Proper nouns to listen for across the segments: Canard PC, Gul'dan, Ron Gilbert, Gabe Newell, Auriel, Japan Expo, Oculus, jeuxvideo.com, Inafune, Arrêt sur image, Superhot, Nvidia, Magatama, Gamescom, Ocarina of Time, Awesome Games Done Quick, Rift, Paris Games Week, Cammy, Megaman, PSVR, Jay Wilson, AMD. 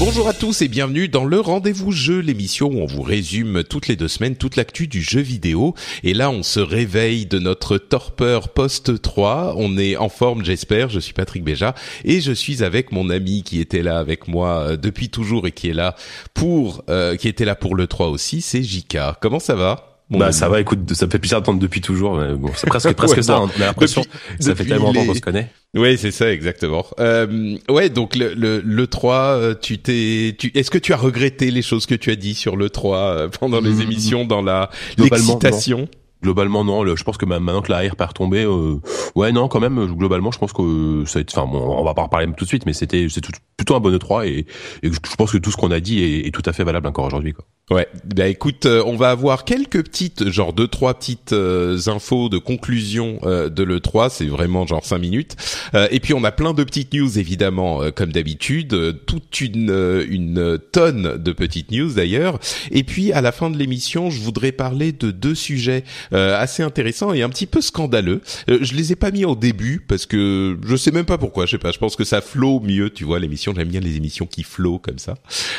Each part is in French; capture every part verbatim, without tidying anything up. Bonjour à tous et bienvenue dans le Rendez-vous Jeu, l'émission où on vous résume toutes les deux semaines toute l'actu du jeu vidéo. Et là, on se réveille de notre torpeur post trois. On est en forme, j'espère. Je suis Patrick Béja et je suis avec mon ami qui était là avec moi depuis toujours et qui est là pour euh, qui était là pour le trois aussi. C'est J K. Comment ça va ? Bon, bah, ça va, écoute, ça me fait plaisir d'attendre depuis toujours, mais bon, c'est presque, presque ouais, ça, on a l'impression, depuis, ça fait tellement longtemps les... qu'on se connaît. Oui, c'est ça, exactement. Euh, ouais, donc, le, le, le trois, tu t'es, tu, est-ce que tu as regretté les choses que tu as dit sur le trois pendant les mmh, émissions, dans la, l'excitation? Non. Globalement, non, le, je pense que maintenant que la hype est retombée, euh, ouais, non, quand même, globalement, je pense que ça a été, enfin, bon, on va pas reparler tout de suite, mais c'était, c'est plutôt un bon E trois et, et je pense que tout ce qu'on a dit est, est tout à fait valable encore aujourd'hui, quoi. Ouais, bah écoute, euh, on va avoir quelques petites, genre deux trois petites euh, infos de conclusion euh, de l'E trois, c'est vraiment genre cinq minutes. Euh, et puis on a plein de petites news évidemment, euh, comme d'habitude, euh, toute une euh, une tonne de petites news d'ailleurs. Et puis à la fin de l'émission, je voudrais parler de deux sujets euh, assez intéressants et un petit peu scandaleux. Euh, je les ai pas mis au début parce que je sais même pas pourquoi, je sais pas. Je pense que ça flow mieux, tu vois, l'émission. J'aime bien les émissions qui flow comme ça.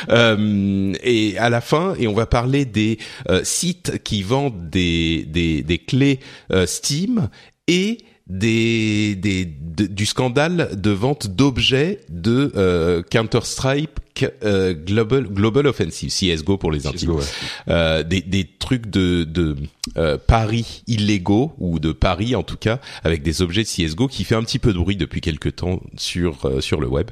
Euh, et à la fin. Et on va parler des euh, sites qui vendent des des, des clés euh, Steam et des, des de, du scandale de vente d'objets de euh, Counter-Strike euh, Global Global Offensive, C S G O pour les intimes, ouais. euh, des des trucs de de euh, paris illégaux ou de paris en tout cas avec des objets de C S G O qui fait un petit peu de bruit depuis quelques temps sur euh, sur le web.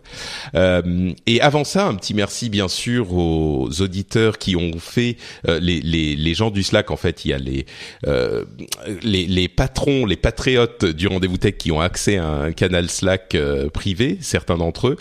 Euh, et avant ça, un petit merci bien sûr aux auditeurs qui ont fait euh, les les les gens du Slack. En fait, il y a les euh, les les patrons, les patriotes du Rendez-vous Tech qui ont accès à un canal Slack euh, privé, certains d'entre eux,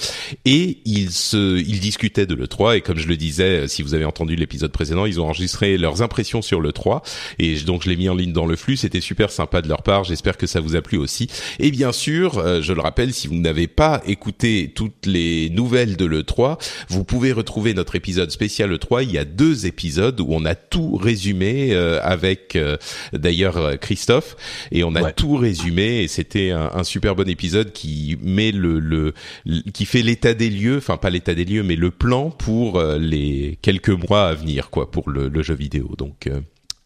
et ils se ils discutaient de l'E trois et comme je le disais, si vous avez entendu l'épisode précédent, ils ont enregistré leurs impressions sur l'E trois et donc je l'ai mis en ligne dans le flux. C'était super sympa de leur part, j'espère que ça vous a plu aussi. Et bien sûr, euh, je le rappelle, si vous n'avez pas écouté toutes les nouvelles de l'E trois, vous pouvez retrouver notre épisode spécial E trois. Il y a deux épisodes où on a tout résumé euh, avec euh, d'ailleurs Christophe et on a ouais. tout résumé. Et c'était un, un super bon épisode qui met le, le, le, qui fait l'état des lieux, enfin pas l'état des lieux, mais le plan pour euh, les quelques mois à venir, quoi, pour le, le jeu vidéo. Donc euh,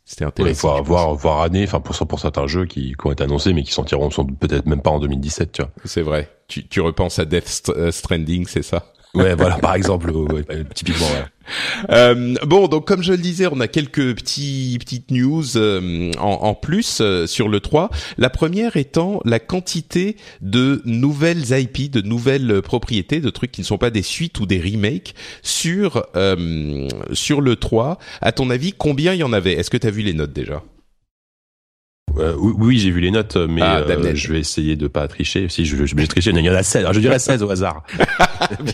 c'était intéressant. Il ouais, faut avoir voir année, enfin pour, pour certains jeux qui, qui ont été annoncés, mais qui sortiront sans doute peut-être même pas en deux mille dix-sept, tu vois. C'est vrai. Tu, tu repenses à Death Stranding, c'est ça? Ouais, voilà, par exemple, ouais, typiquement. Ouais. Euh, bon, donc comme je le disais, on a quelques petits petites news euh, en, en plus euh, sur l'E trois. La première étant la quantité de nouvelles I P, de nouvelles propriétés, de trucs qui ne sont pas des suites ou des remakes sur euh, sur l'E trois. À ton avis, combien il y en avait? Est-ce que t'as vu les notes déjà? Euh, oui, oui, j'ai vu les notes, mais ah, euh, je vais essayer de pas tricher. Si je, je vais tricher, il y en a seize. Alors, je dirais seize au hasard.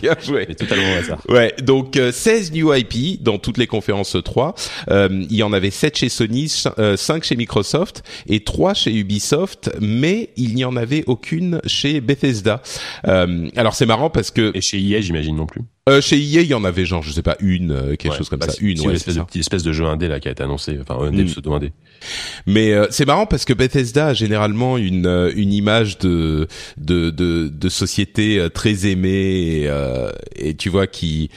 Bien joué. Mais totalement au hasard. Ouais. Donc, euh, seize new I P dans toutes les conférences E trois. Euh, il y en avait sept chez Sony, cinq chez Microsoft et trois chez Ubisoft, mais il n'y en avait aucune chez Bethesda. Euh, alors, c'est marrant parce que... Et chez E A, j'imagine non plus. Euh, chez E A, il y en avait genre, je sais pas, une, euh, quelque ouais, chose comme bah, ça. C'est, une, c'est ouais, une espèce, c'est de, petite espèce de jeu indé là qui a été annoncé, enfin un des mm. pseudo indé. Mais euh, c'est marrant parce que Bethesda a généralement une une image de de de, de société très aimée et, euh, et tu vois qui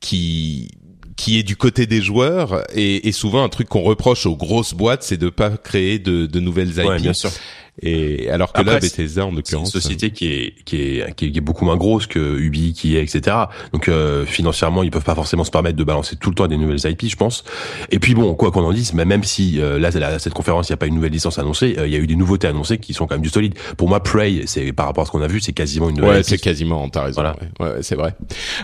qui qui est du côté des joueurs, et, et souvent un truc qu'on reproche aux grosses boîtes, c'est de pas créer de, de nouvelles I P. Ouais, bien sûr. Et alors que après, là, Bethesda en l'occurrence, c'est une société qui est qui est qui est beaucoup moins grosse que Ubi, qui est et cetera. Donc euh, financièrement, ils peuvent pas forcément se permettre de balancer tout le temps des nouvelles I P, je pense. Et puis bon, quoi qu'on en dise, même si euh, là à cette conférence, il y a pas une nouvelle licence annoncée, il euh, y a eu des nouveautés annoncées qui sont quand même du solide. Pour moi, Prey, c'est par rapport à ce qu'on a vu, c'est quasiment une nouvelle. Ouais, I P. C'est quasiment. T'as raison. Voilà. Ouais, ouais, c'est vrai.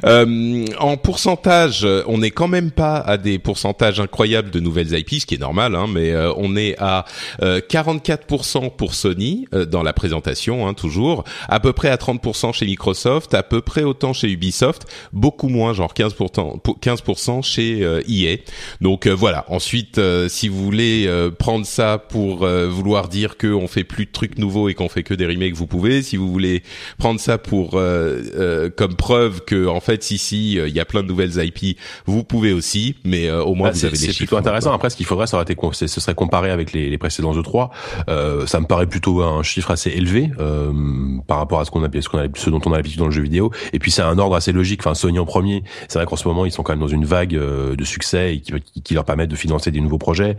Euh, en pourcentage, on n'est quand même pas à des pourcentages incroyables de nouvelles I P, ce qui est normal, hein. Mais euh, on est à euh, quarante-quatre pour cent pour Sony euh, dans la présentation, hein, toujours à peu près à trente pour cent chez Microsoft, à peu près autant chez Ubisoft, beaucoup moins, genre quinze pour cent chez euh, E A. Donc euh, voilà. Ensuite, euh, si vous voulez euh, prendre ça pour euh, vouloir dire que on fait plus de trucs nouveaux et qu'on fait que des remakes, vous pouvez. Si vous voulez prendre ça pour euh, euh, comme preuve que en fait ici il euh, y a plein de nouvelles I P, vous pouvez aussi. Mais euh, au moins ah, vous avez des chiffres. C'est plutôt intéressant. Après, ce qu'il faudrait, ça aurait été, ce serait comparé avec les, les précédents E trois. Euh, ça me paraît plutôt un chiffre assez élevé euh, par rapport à ce qu'on a, ce qu'on a, ce dont on a l'habitude dans le jeu vidéo. Et puis c'est un ordre assez logique. Enfin, Sony en premier. C'est vrai qu'en ce moment ils sont quand même dans une vague euh, de succès et qui, qui leur permettent de financer des nouveaux projets.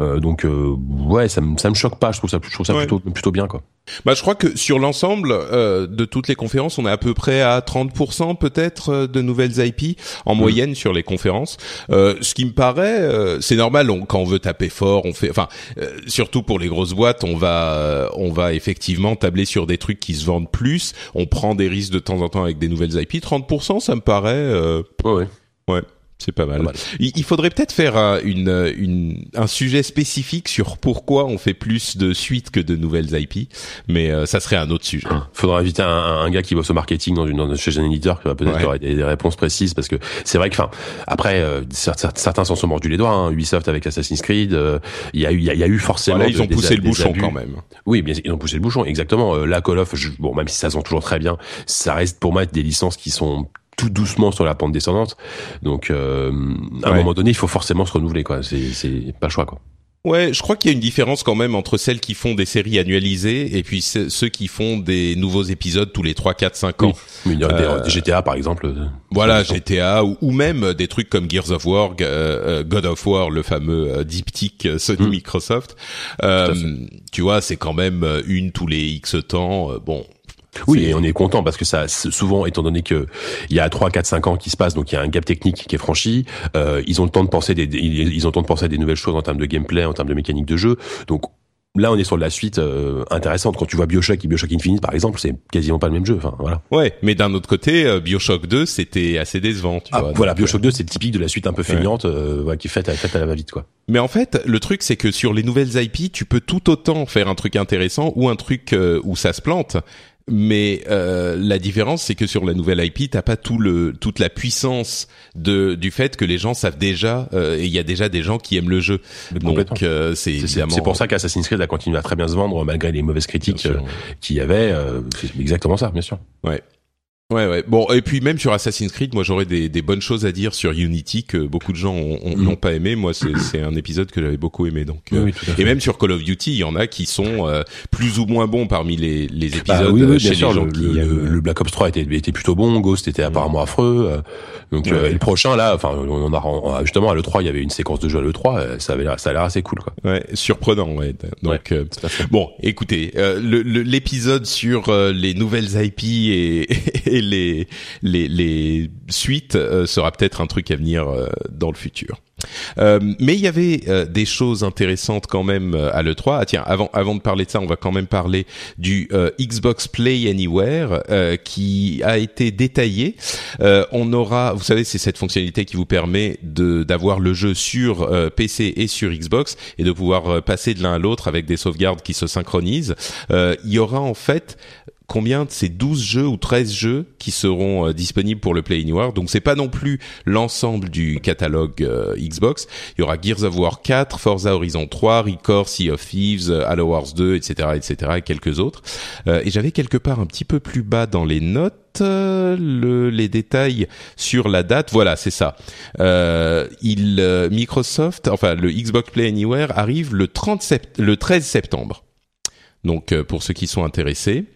Euh, donc euh, ouais, ça me ça me choque pas. Je trouve ça, je trouve ça ouais. plutôt plutôt bien quoi. Bah je crois que sur l'ensemble euh, de toutes les conférences, on est à peu près à trente pour cent peut-être de nouvelles I P en mmh. moyenne sur les conférences. Euh, ce qui me paraît, euh, c'est normal. On, quand on veut taper fort, on fait. Enfin, euh, surtout pour les grosses boîtes, on va on va effectivement tabler sur des trucs qui se vendent plus. On prend des risques de temps en temps avec des nouvelles I P. trente pour cent, ça me paraît... Euh... Ouais. Ouais. C'est pas mal. Pas mal. Il faudrait peut-être faire un, une, une, un sujet spécifique sur pourquoi on fait plus de suites que de nouvelles I P, mais euh, ça serait un autre sujet. Faudra inviter un, un gars qui bosse au marketing dans une, dans, chez un éditeur qui va peut-être ouais. avoir des, des réponses précises, parce que c'est vrai que, enfin, après, euh, certains, certains s'en sont mordus les doigts. Hein, Ubisoft avec Assassin's Creed, il euh, y a eu, il y, y a eu forcément. Voilà, ils de, ont poussé des, le bouchon quand même. Oui, bien, ils ont poussé le bouchon. Exactement. Euh, la Call of, je, bon, même si ça se vend toujours très bien, ça reste pour moi des licences qui sont tout doucement sur la pente descendante. Donc, euh, à ouais. un moment donné, il faut forcément se renouveler, quoi. C'est, c'est pas le choix, quoi. Ouais, je crois qu'il y a une différence quand même entre celles qui font des séries annualisées et puis ceux qui font des nouveaux épisodes tous les trois, quatre, cinq ans. Oui, il y a des euh, G T A par exemple. Voilà, G T A ou, ou même des trucs comme Gears of War, euh, God of War, le fameux diptyque Sony Microsoft. Mmh. Euh, tu vois, c'est quand même une tous les X temps. Bon. Oui, et on est content parce que ça, souvent, étant donné que il y a trois, quatre, cinq ans qui se passe, donc il y a un gap technique qui est franchi, euh, ils ont le temps de penser des, des, ils ont le temps de penser à des nouvelles choses en termes de gameplay, en termes de mécanique de jeu. Donc, là, on est sur de la suite euh, intéressante. Quand tu vois BioShock et BioShock Infinite, par exemple, c'est quasiment pas le même jeu. Enfin, voilà. Ouais, mais d'un autre côté, euh, BioShock deux, c'était assez décevant. Tu ah, vois, voilà, BioShock ouais. deux, c'est typique de la suite un peu feignante, ouais. euh, ouais, qui est faite à, faite à la va-vite, quoi. Mais en fait, le truc, c'est que sur les nouvelles I P, tu peux tout autant faire un truc intéressant ou un truc euh, où ça se plante. Mais euh, la différence, c'est que sur la nouvelle I P, t'as pas tout le toute la puissance de du fait que les gens savent déjà euh, et il y a déjà des gens qui aiment le jeu. Donc euh, c'est c'est, évidemment... c'est pour ça qu'Assassin's Creed a continué à très bien se vendre malgré les mauvaises critiques euh, qu'il y avait. Euh, c'est exactement ça, bien sûr. Ouais. Ouais, ouais. Bon, et puis même sur Assassin's Creed, moi j'aurais des, des bonnes choses à dire sur Unity que beaucoup de gens ont, ont, n'ont pas aimé. Moi, c'est, c'est un épisode que j'avais beaucoup aimé. Donc, oui, euh, oui, tout à fait. Et même sur Call of Duty, il y en a qui sont euh, plus ou moins bons parmi les, les épisodes. Bah, oui, oui, chez bien les sûr, gens le, qui... le, le Black Ops trois était, était plutôt bon. Ghost était apparemment affreux. Euh, donc ouais, euh, ouais. Et le prochain là, enfin, on a, on a justement à l'E trois, il y avait une séquence de jeu à l'E trois. Ça avait l'air, ça a l'air assez cool, quoi. Ouais, surprenant. Ouais. Donc ouais, euh, bon, écoutez, euh, le, le, l'épisode sur euh, les nouvelles I P et et les les les suites euh, sera peut-être un truc à venir euh, dans le futur. Euh, mais il y avait euh, des choses intéressantes quand même euh, à l'E trois. Ah tiens, avant avant de parler de ça, on va quand même parler du euh, Xbox Play Anywhere euh, qui a été détaillé. Euh, on aura, vous savez, c'est cette fonctionnalité qui vous permet de d'avoir le jeu sur euh, P C et sur Xbox et de pouvoir euh, passer de l'un à l'autre avec des sauvegardes qui se synchronisent. Euh, il y aura en fait combien de ces douze jeux ou treize jeux qui seront euh, disponibles pour le Play Anywhere. Donc c'est pas non plus l'ensemble du catalogue euh, Xbox. Il y aura Gears of War quatre, Forza Horizon trois, Record, Sea of Thieves, Halo Wars deux, et cetera, et cetera, et quelques autres. Euh, et j'avais quelque part un petit peu plus bas dans les notes euh, le, les détails sur la date. Voilà, c'est ça. Euh, il euh, Microsoft, enfin le Xbox Play Anywhere arrive le trente sept, le treize septembre. Donc euh, pour ceux qui sont intéressés.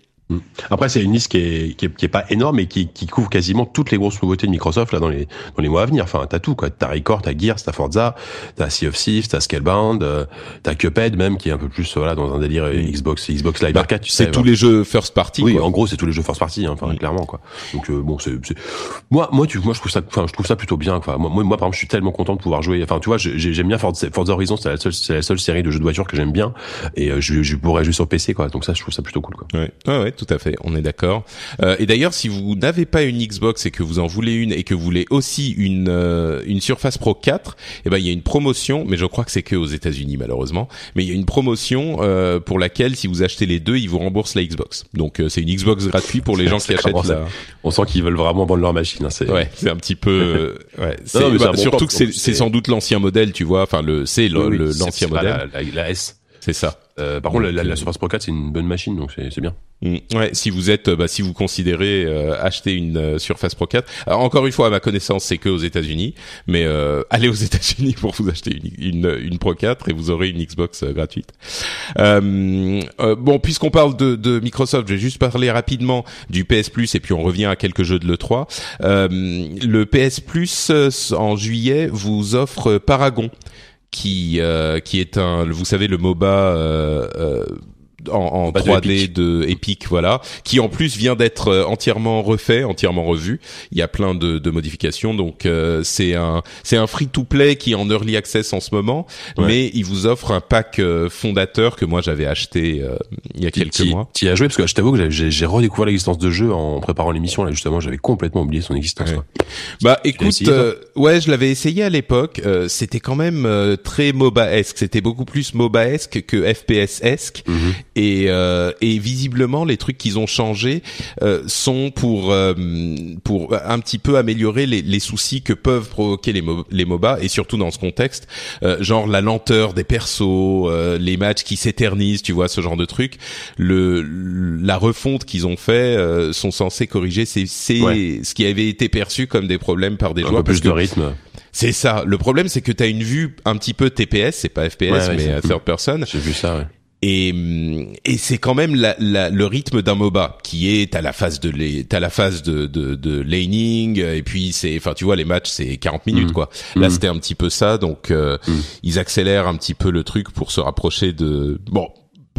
Après, c'est une liste qui est, qui est, qui est pas énorme et qui, qui couvre quasiment toutes les grosses nouveautés de Microsoft là dans les dans les mois à venir. Enfin, t'as tout quoi. T'as Record, t'as Gears, t'as Forza, t'as Sea of Thieves, t'as Scalebound, euh, t'as Cuphead même qui est un peu plus voilà dans un délire Xbox, Xbox Live bah, Arcade. Tu c'est sais, tous voilà. les jeux first party. Oui, quoi. En gros, c'est tous les jeux first party, hein, enfin, oui. clairement quoi. Donc euh, bon, c'est, c'est moi, moi, tu, moi, je trouve ça, enfin, je trouve ça plutôt bien quoi. Moi, moi, moi, par exemple, je suis tellement content de pouvoir jouer. Enfin, tu vois, j'ai, j'aime bien Forza, Forza Horizon, c'est la seule, c'est la seule série de jeux de voiture que j'aime bien et euh, je, je pourrais jouer sur P C quoi. Donc ça, je trouve ça plutôt cool quoi. Ouais, ouais, ouais. Tout à fait, on est d'accord. Euh, et d'ailleurs, si vous n'avez pas une Xbox et que vous en voulez une et que vous voulez aussi une euh, une Surface Pro quatre, eh ben il y a une promotion, mais je crois que c'est que aux États-Unis malheureusement. Mais il y a une promotion euh, pour laquelle, si vous achetez les deux, ils vous remboursent la Xbox. Donc euh, c'est une Xbox gratuite pour les gens qui achètent la. On sent qu'ils veulent vraiment vendre leur machine. Hein, c'est... Ouais, c'est un petit peu. Euh, ouais. C'est, non, bah, c'est bah, bon surtout temps, que c'est, c'est sans doute l'ancien modèle, tu vois. Enfin le, c'est le, oui, le, c'est, l'ancien c'est modèle. La, la, la S. C'est ça. Euh, par contre, la, la, la Surface Pro quatre, c'est une bonne machine, donc c'est, c'est bien. Mmh. Ouais, si vous êtes, bah, si vous considérez euh, acheter une euh, Surface Pro quatre, alors, encore une fois, à ma connaissance, c'est que aux États-Unis, mais euh, allez aux États-Unis pour vous acheter une, une, une Pro quatre et vous aurez une Xbox euh, gratuite. Euh, euh, bon, puisqu'on parle de, de Microsoft, je vais juste parler rapidement du P S Plus et puis on revient à quelques jeux de l'E trois. Euh, le P S Plus euh, en juillet vous offre Paragon. Qui euh, qui est un, vous savez, le MOBA euh, euh, en, en bah trois D de Epic. de Epic, voilà, qui en plus vient d'être entièrement refait, entièrement revu. Il y a plein de, de modifications, donc euh, c'est un c'est un free to play qui est en early access en ce moment, ouais. Mais il vous offre un pack euh, fondateur que moi j'avais acheté euh, il y a quelques t'y, mois. Tu y as joué parce que je t'avoue que j'ai, j'ai redécouvert l'existence de jeu en préparant l'émission là justement, j'avais complètement oublié son existence. Ouais. Bah écoute, essayé, euh, ouais, je l'avais essayé à l'époque, euh, c'était quand même euh, très MOBA-esque, c'était beaucoup plus MOBA-esque que F P S-esque. Mm-hmm. Et, euh, et visiblement, les trucs qu'ils ont changés euh, sont pour euh, pour un petit peu améliorer les, les soucis que peuvent provoquer les, mo- les MOBA, et surtout dans ce contexte, euh, genre la lenteur des persos, euh, les matchs qui s'éternisent, tu vois, ce genre de trucs. Le la refonte qu'ils ont fait euh, sont censés corriger c'est c'est ouais. ce qui avait été perçu comme des problèmes par des un joueurs. Un peu plus de rythme. C'est ça. Le problème, c'est que t'as une vue un petit peu T P S, c'est pas F P S, ouais, ouais, mais c'est... third person. J'ai vu ça. Ouais. Et, et c'est quand même la, la, le rythme d'un MOBA qui est à la phase de t'as la phase de, de, de laning et puis c'est enfin tu vois les matchs c'est quarante minutes mmh. quoi. Là mmh. c'était un petit peu ça donc euh, mmh. ils accélèrent un petit peu le truc pour se rapprocher de bon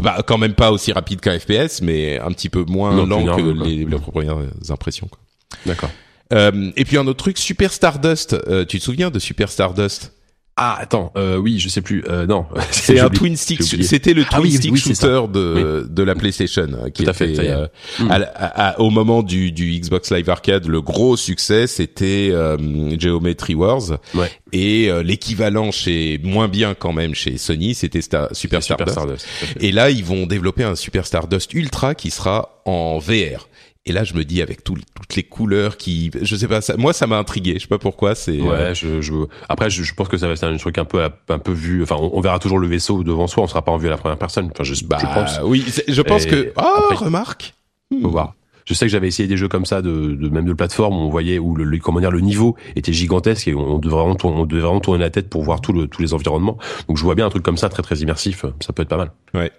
bah quand même pas aussi rapide qu'un F P S mais un petit peu moins non, lent que les, les, les premières impressions quoi. D'accord. Euh, et puis un autre truc Super Stardust, euh, tu te souviens de Super Stardust? Ah attends euh, oui je sais plus euh, non c'est un twin stick c'était le twin ah, oui, stick oui, shooter de oui. de la PlayStation qui Tout à était fait, euh, mm. à, à, au moment du du Xbox Live Arcade le gros succès c'était euh, Geometry Wars ouais. et euh, l'équivalent chez moins bien quand même chez Sony c'était Star, Super, Star Super Stardust, Stardust et là ils vont développer un Super Stardust Ultra qui sera en V R. Et là, je me dis avec tout, toutes les couleurs qui, je sais pas, ça, moi ça m'a intrigué. Je sais pas pourquoi. C'est ouais. Euh... Je, je après, je, je pense que ça va être un truc un peu un peu vu. Enfin, on, on verra toujours le vaisseau devant soi. On sera pas en vue à la première personne. Enfin, je, bah, je pense. Oui, je pense et que. Oh, après, remarque. Faut voir. Je sais que j'avais essayé des jeux comme ça, de, de même de plateforme, où on voyait où le, le comment dire le niveau était gigantesque et on devait vraiment tourner, on devait vraiment tourner la tête pour voir tout le, tous les environnements. Donc, je vois bien un truc comme ça, très très immersif. Ça peut être pas mal. Ouais.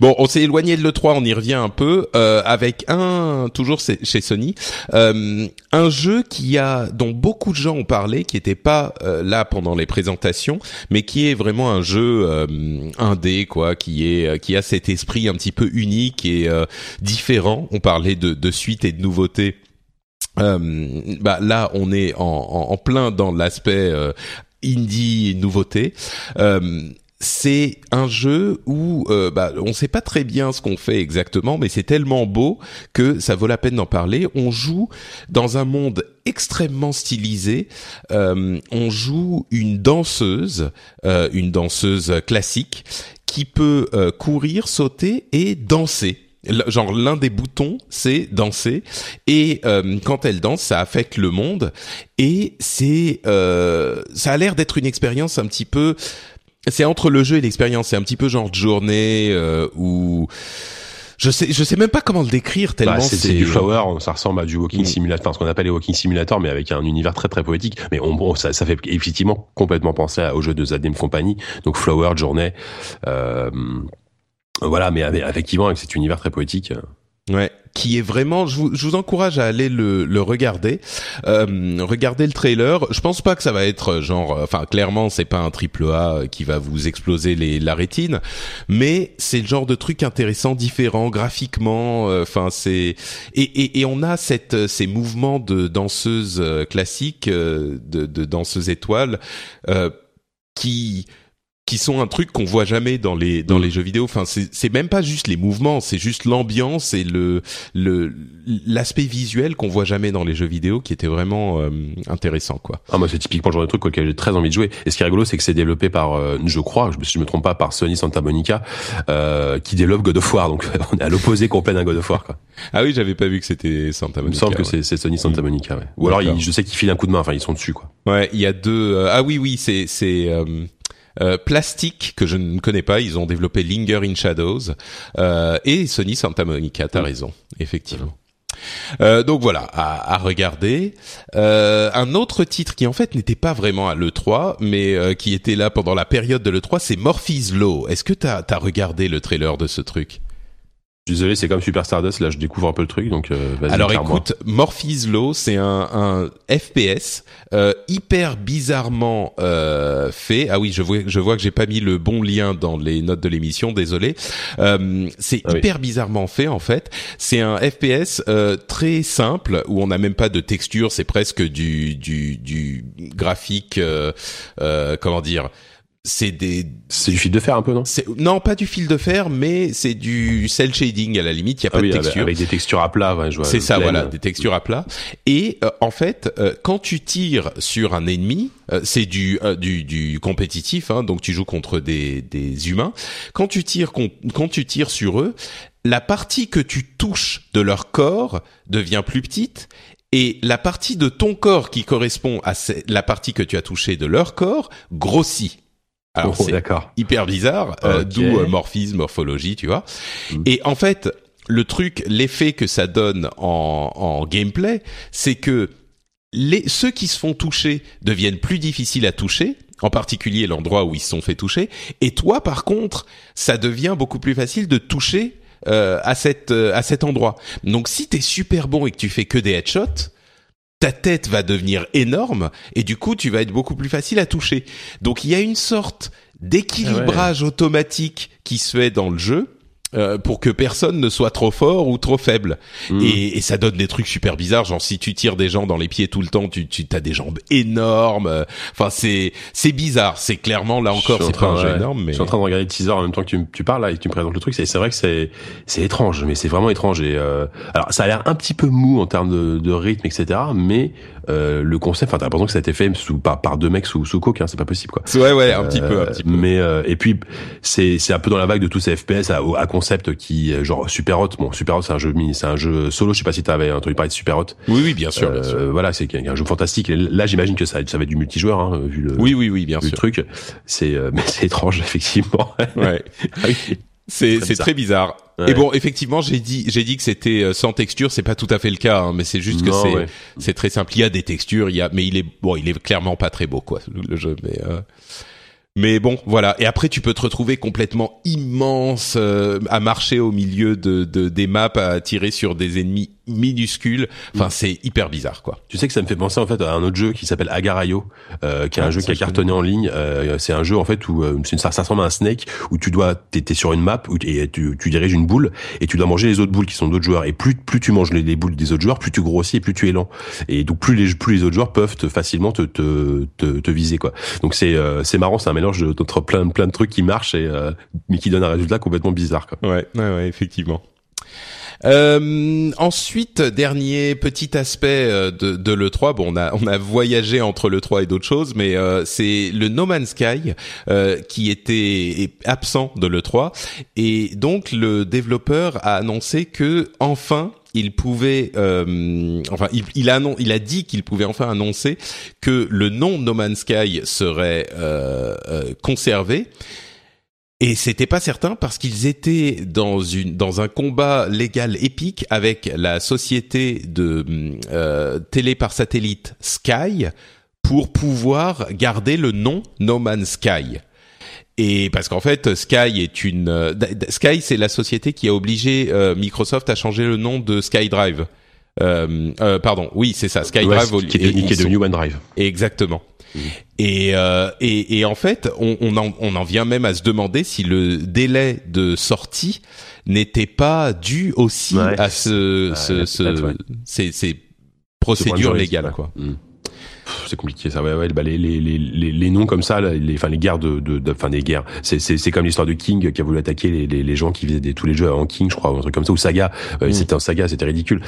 Bon, on s'est éloigné de l'E trois, on y revient un peu euh, avec un toujours c'est chez Sony, euh, un jeu qui a dont beaucoup de gens ont parlé, qui était pas euh, là pendant les présentations, mais qui est vraiment un jeu euh, indé quoi, qui est euh, qui a cet esprit un petit peu unique et euh, différent. On parlait de, de suite et de nouveauté. Euh, bah là, on est en, en, en plein dans l'aspect euh, indie et nouveauté. Euh, C'est un jeu où euh, bah, on sait pas très bien ce qu'on fait exactement, mais c'est tellement beau que ça vaut la peine d'en parler. On joue dans un monde extrêmement stylisé. Euh, on joue une danseuse, euh, une danseuse classique, qui peut euh, courir, sauter et danser. Genre l'un des boutons, c'est danser. Et euh, quand elle danse, ça affecte le monde. Et c'est, euh, ça a l'air d'être une expérience un petit peu... C'est entre le jeu et l'expérience, c'est un petit peu genre de journée euh, où je sais je sais même pas comment le décrire tellement bah, c'est, c'est, c'est du flower, ça ressemble à du walking simulator, ce qu'on appelle les walking simulator mais avec un univers très très poétique mais on bon ça ça fait effectivement complètement penser au jeu de Zadem Company, donc flower journée euh, voilà mais avec, effectivement avec cet univers très poétique. Ouais, qui est vraiment, je vous, je vous encourage à aller le, le regarder, euh, regardez le trailer. Je pense pas que ça va être genre, enfin clairement c'est pas un triple A qui va vous exploser les, la rétine, mais c'est le genre de truc intéressant, différent graphiquement. Enfin euh, c'est et, et et on a cette ces mouvements de danseuses classiques, de, de danseuses étoiles euh, qui qui sont un truc qu'on voit jamais dans les dans les jeux vidéo. Enfin, c'est c'est même pas juste les mouvements, c'est juste l'ambiance et le le l'aspect visuel qu'on voit jamais dans les jeux vidéo, qui était vraiment euh, intéressant quoi. Ah moi c'est typiquement le genre de truc auquel j'ai très envie de jouer. Et ce qui est rigolo, c'est que c'est développé par euh, je crois, je, si je me trompe pas, par Sony Santa Monica euh, qui développe God of War. Donc on est à l'opposé complet d'un God of War quoi. Ah oui, j'avais pas vu que c'était Santa Monica. Il me semble ouais. que c'est c'est Sony Santa Monica. Ouais. Ou alors il, je sais qu'ils filent un coup de main. Enfin ils sont dessus quoi. Ouais, il y a deux. Euh, ah oui oui c'est c'est euh... Euh, Plastic, que je ne connais pas, ils ont développé Linger in Shadows euh, et Sony Santa Monica, t'as mmh. raison, effectivement. Mmh. Euh, donc voilà, à, à regarder. Euh, un autre titre qui en fait n'était pas vraiment à l'E trois, mais euh, qui était là pendant la période de l'E trois, c'est Murphy's Law. Est-ce que t'as, t'as regardé le trailer de ce truc ? Désolé, c'est comme Super Stardust, là je découvre un peu le truc, donc euh, vas-y. Alors écoute, Murphy's Law, c'est un, un F P S euh, hyper bizarrement euh, fait. Ah oui, je vois, je vois que j'ai pas mis le bon lien dans les notes de l'émission, désolé. Euh, c'est ah hyper oui. bizarrement fait en fait. C'est un F P S euh, très simple où on n'a même pas de texture, c'est presque du du, du graphique, euh, euh, comment dire. C'est des, c'est du fil de fer un peu, non? C'est, non, pas du fil de fer, mais c'est du cel shading à la limite. Il y a ah pas oui, de texture. Avec des textures à plat, ouais, je vois. C'est ça, pleine. Voilà, des textures à plat. Et euh, en fait, euh, quand tu tires sur un ennemi, euh, c'est du euh, du du compétitif, hein, donc tu joues contre des des humains. Quand tu tires con, quand tu tires sur eux, la partie que tu touches de leur corps devient plus petite. Et la partie de ton corps qui correspond à ce, la partie que tu as touchée de leur corps grossit. Alors oh, c'est d'accord. hyper bizarre, okay. euh, d'où euh, morphisme, morphologie, tu vois. Mmh. Et en fait, le truc, l'effet que ça donne en, en gameplay, c'est que les, ceux qui se font toucher deviennent plus difficiles à toucher, en particulier l'endroit où ils se sont fait toucher. Et toi, par contre, ça devient beaucoup plus facile de toucher euh, à, cette, euh, à cet endroit. Donc si t'es super bon et que tu fais que des headshots... ta tête va devenir énorme et du coup tu vas être beaucoup plus facile à toucher. Donc il y a une sorte d'équilibrage ouais. automatique qui se fait dans le jeu euh, pour que personne ne soit trop fort ou trop faible. Mmh. Et, et ça donne des trucs super bizarres, genre si tu tires des gens dans les pieds tout le temps, tu, tu as des jambes énormes. Enfin c'est c'est bizarre, c'est clairement là encore c'est pas un jeu ouais. énorme. Mais... je suis en train de regarder le teaser en même temps que tu, tu parles là et que tu me présentes le truc. C'est, c'est vrai que c'est c'est étrange, mais c'est vraiment étrange. Et euh, alors ça a l'air un petit peu mou en termes de, de rythme, et cetera. Mais euh, le concept, enfin t'as l'impression que ça a été fait sous par, par deux mecs sous sous coke, hein, c'est pas possible quoi. Ouais ouais, un euh, petit peu, un petit peu. Mais euh, et puis c'est c'est un peu dans la vague de tous ces F P S à, à concept qui genre Superhot, bon Superhot c'est un jeu mini, c'est un jeu solo, je sais pas si t'avais entendu parler de Superhot. Oui oui bien sûr, euh, bien sûr. Voilà, c'est un jeu fantastique. Là j'imagine que ça ça va être du multijoueur hein, vu le Oui oui oui bien vu sûr. Le truc, c'est euh, mais c'est étrange effectivement. Ouais. c'est c'est, c'est très bizarre. Ouais. Et bon, effectivement, j'ai dit, j'ai dit que c'était sans texture, c'est pas tout à fait le cas, hein, mais c'est juste que non, c'est, ouais. c'est très simple. Il y a des textures, il y a, mais il est, bon, il est clairement pas très beau, quoi, le jeu, mais, euh, mais bon, voilà. Et après, tu peux te retrouver complètement immense, euh, à marcher au milieu de, de, des maps, à tirer sur des ennemis minuscules. Enfin, c'est hyper bizarre, quoi. Tu sais que ça me fait penser, en fait, à un autre jeu qui s'appelle Agarayo, euh, qui est ah, un jeu qui a cartonné en ligne. Euh, c'est un jeu, en fait, où, euh, ça, ça ressemble à un Snake, où tu dois, t'es, t'es sur une map, où et tu, tu diriges une boule, et tu dois manger les autres boules qui sont d'autres joueurs. Et plus, plus tu manges les, les boules des autres joueurs, plus tu grossis et plus tu es lent. Et donc, plus les, plus les autres joueurs peuvent te, facilement te, te, te, te viser, quoi. Donc, c'est, euh, c'est marrant, c'est un mélange d'autres plein, plein de trucs qui marchent et, euh, mais qui donnent un résultat complètement bizarre, quoi. Ouais, ouais, ouais, effectivement. Euh, ensuite, dernier petit aspect de, de l'E trois. Bon, on a on a voyagé entre l'E trois et d'autres choses, mais euh, c'est le No Man's Sky euh, qui était absent de l'E trois, et donc le développeur a annoncé que enfin il pouvait, euh, enfin il, il a il a dit qu'il pouvait enfin annoncer que le nom No Man's Sky serait euh, euh, conservé. Et c'était pas certain parce qu'ils étaient dans une dans un combat légal épique avec la société de euh, télé par satellite Sky pour pouvoir garder le nom No Man's Sky. Et parce qu'en fait, Sky est une euh, Sky, c'est la société qui a obligé euh, Microsoft à changer le nom de SkyDrive. Euh, euh, pardon, oui, c'est ça, SkyDrive ouais, qui est devenu, qui est devenu OneDrive. Exactement. Mmh. Et, euh, et et en fait, on, on en on en vient même à se demander si le délai de sortie n'était pas dû aussi ouais. à ce, ah, ce, ce ouais. ces, ces procédures ce légales, ouais. quoi. Mmh. C'est compliqué ça, ouais, ouais, bah, les, les, les, les, les noms comme ça, les, enfin les guerres de, de, de enfin des guerres, c'est, c'est, c'est comme l'histoire de King qui a voulu attaquer les, les, les gens qui faisaient des, tous les jeux en King, je crois, ou un truc comme ça, ou Saga, euh, mmh. c'était un Saga, c'était ridicule.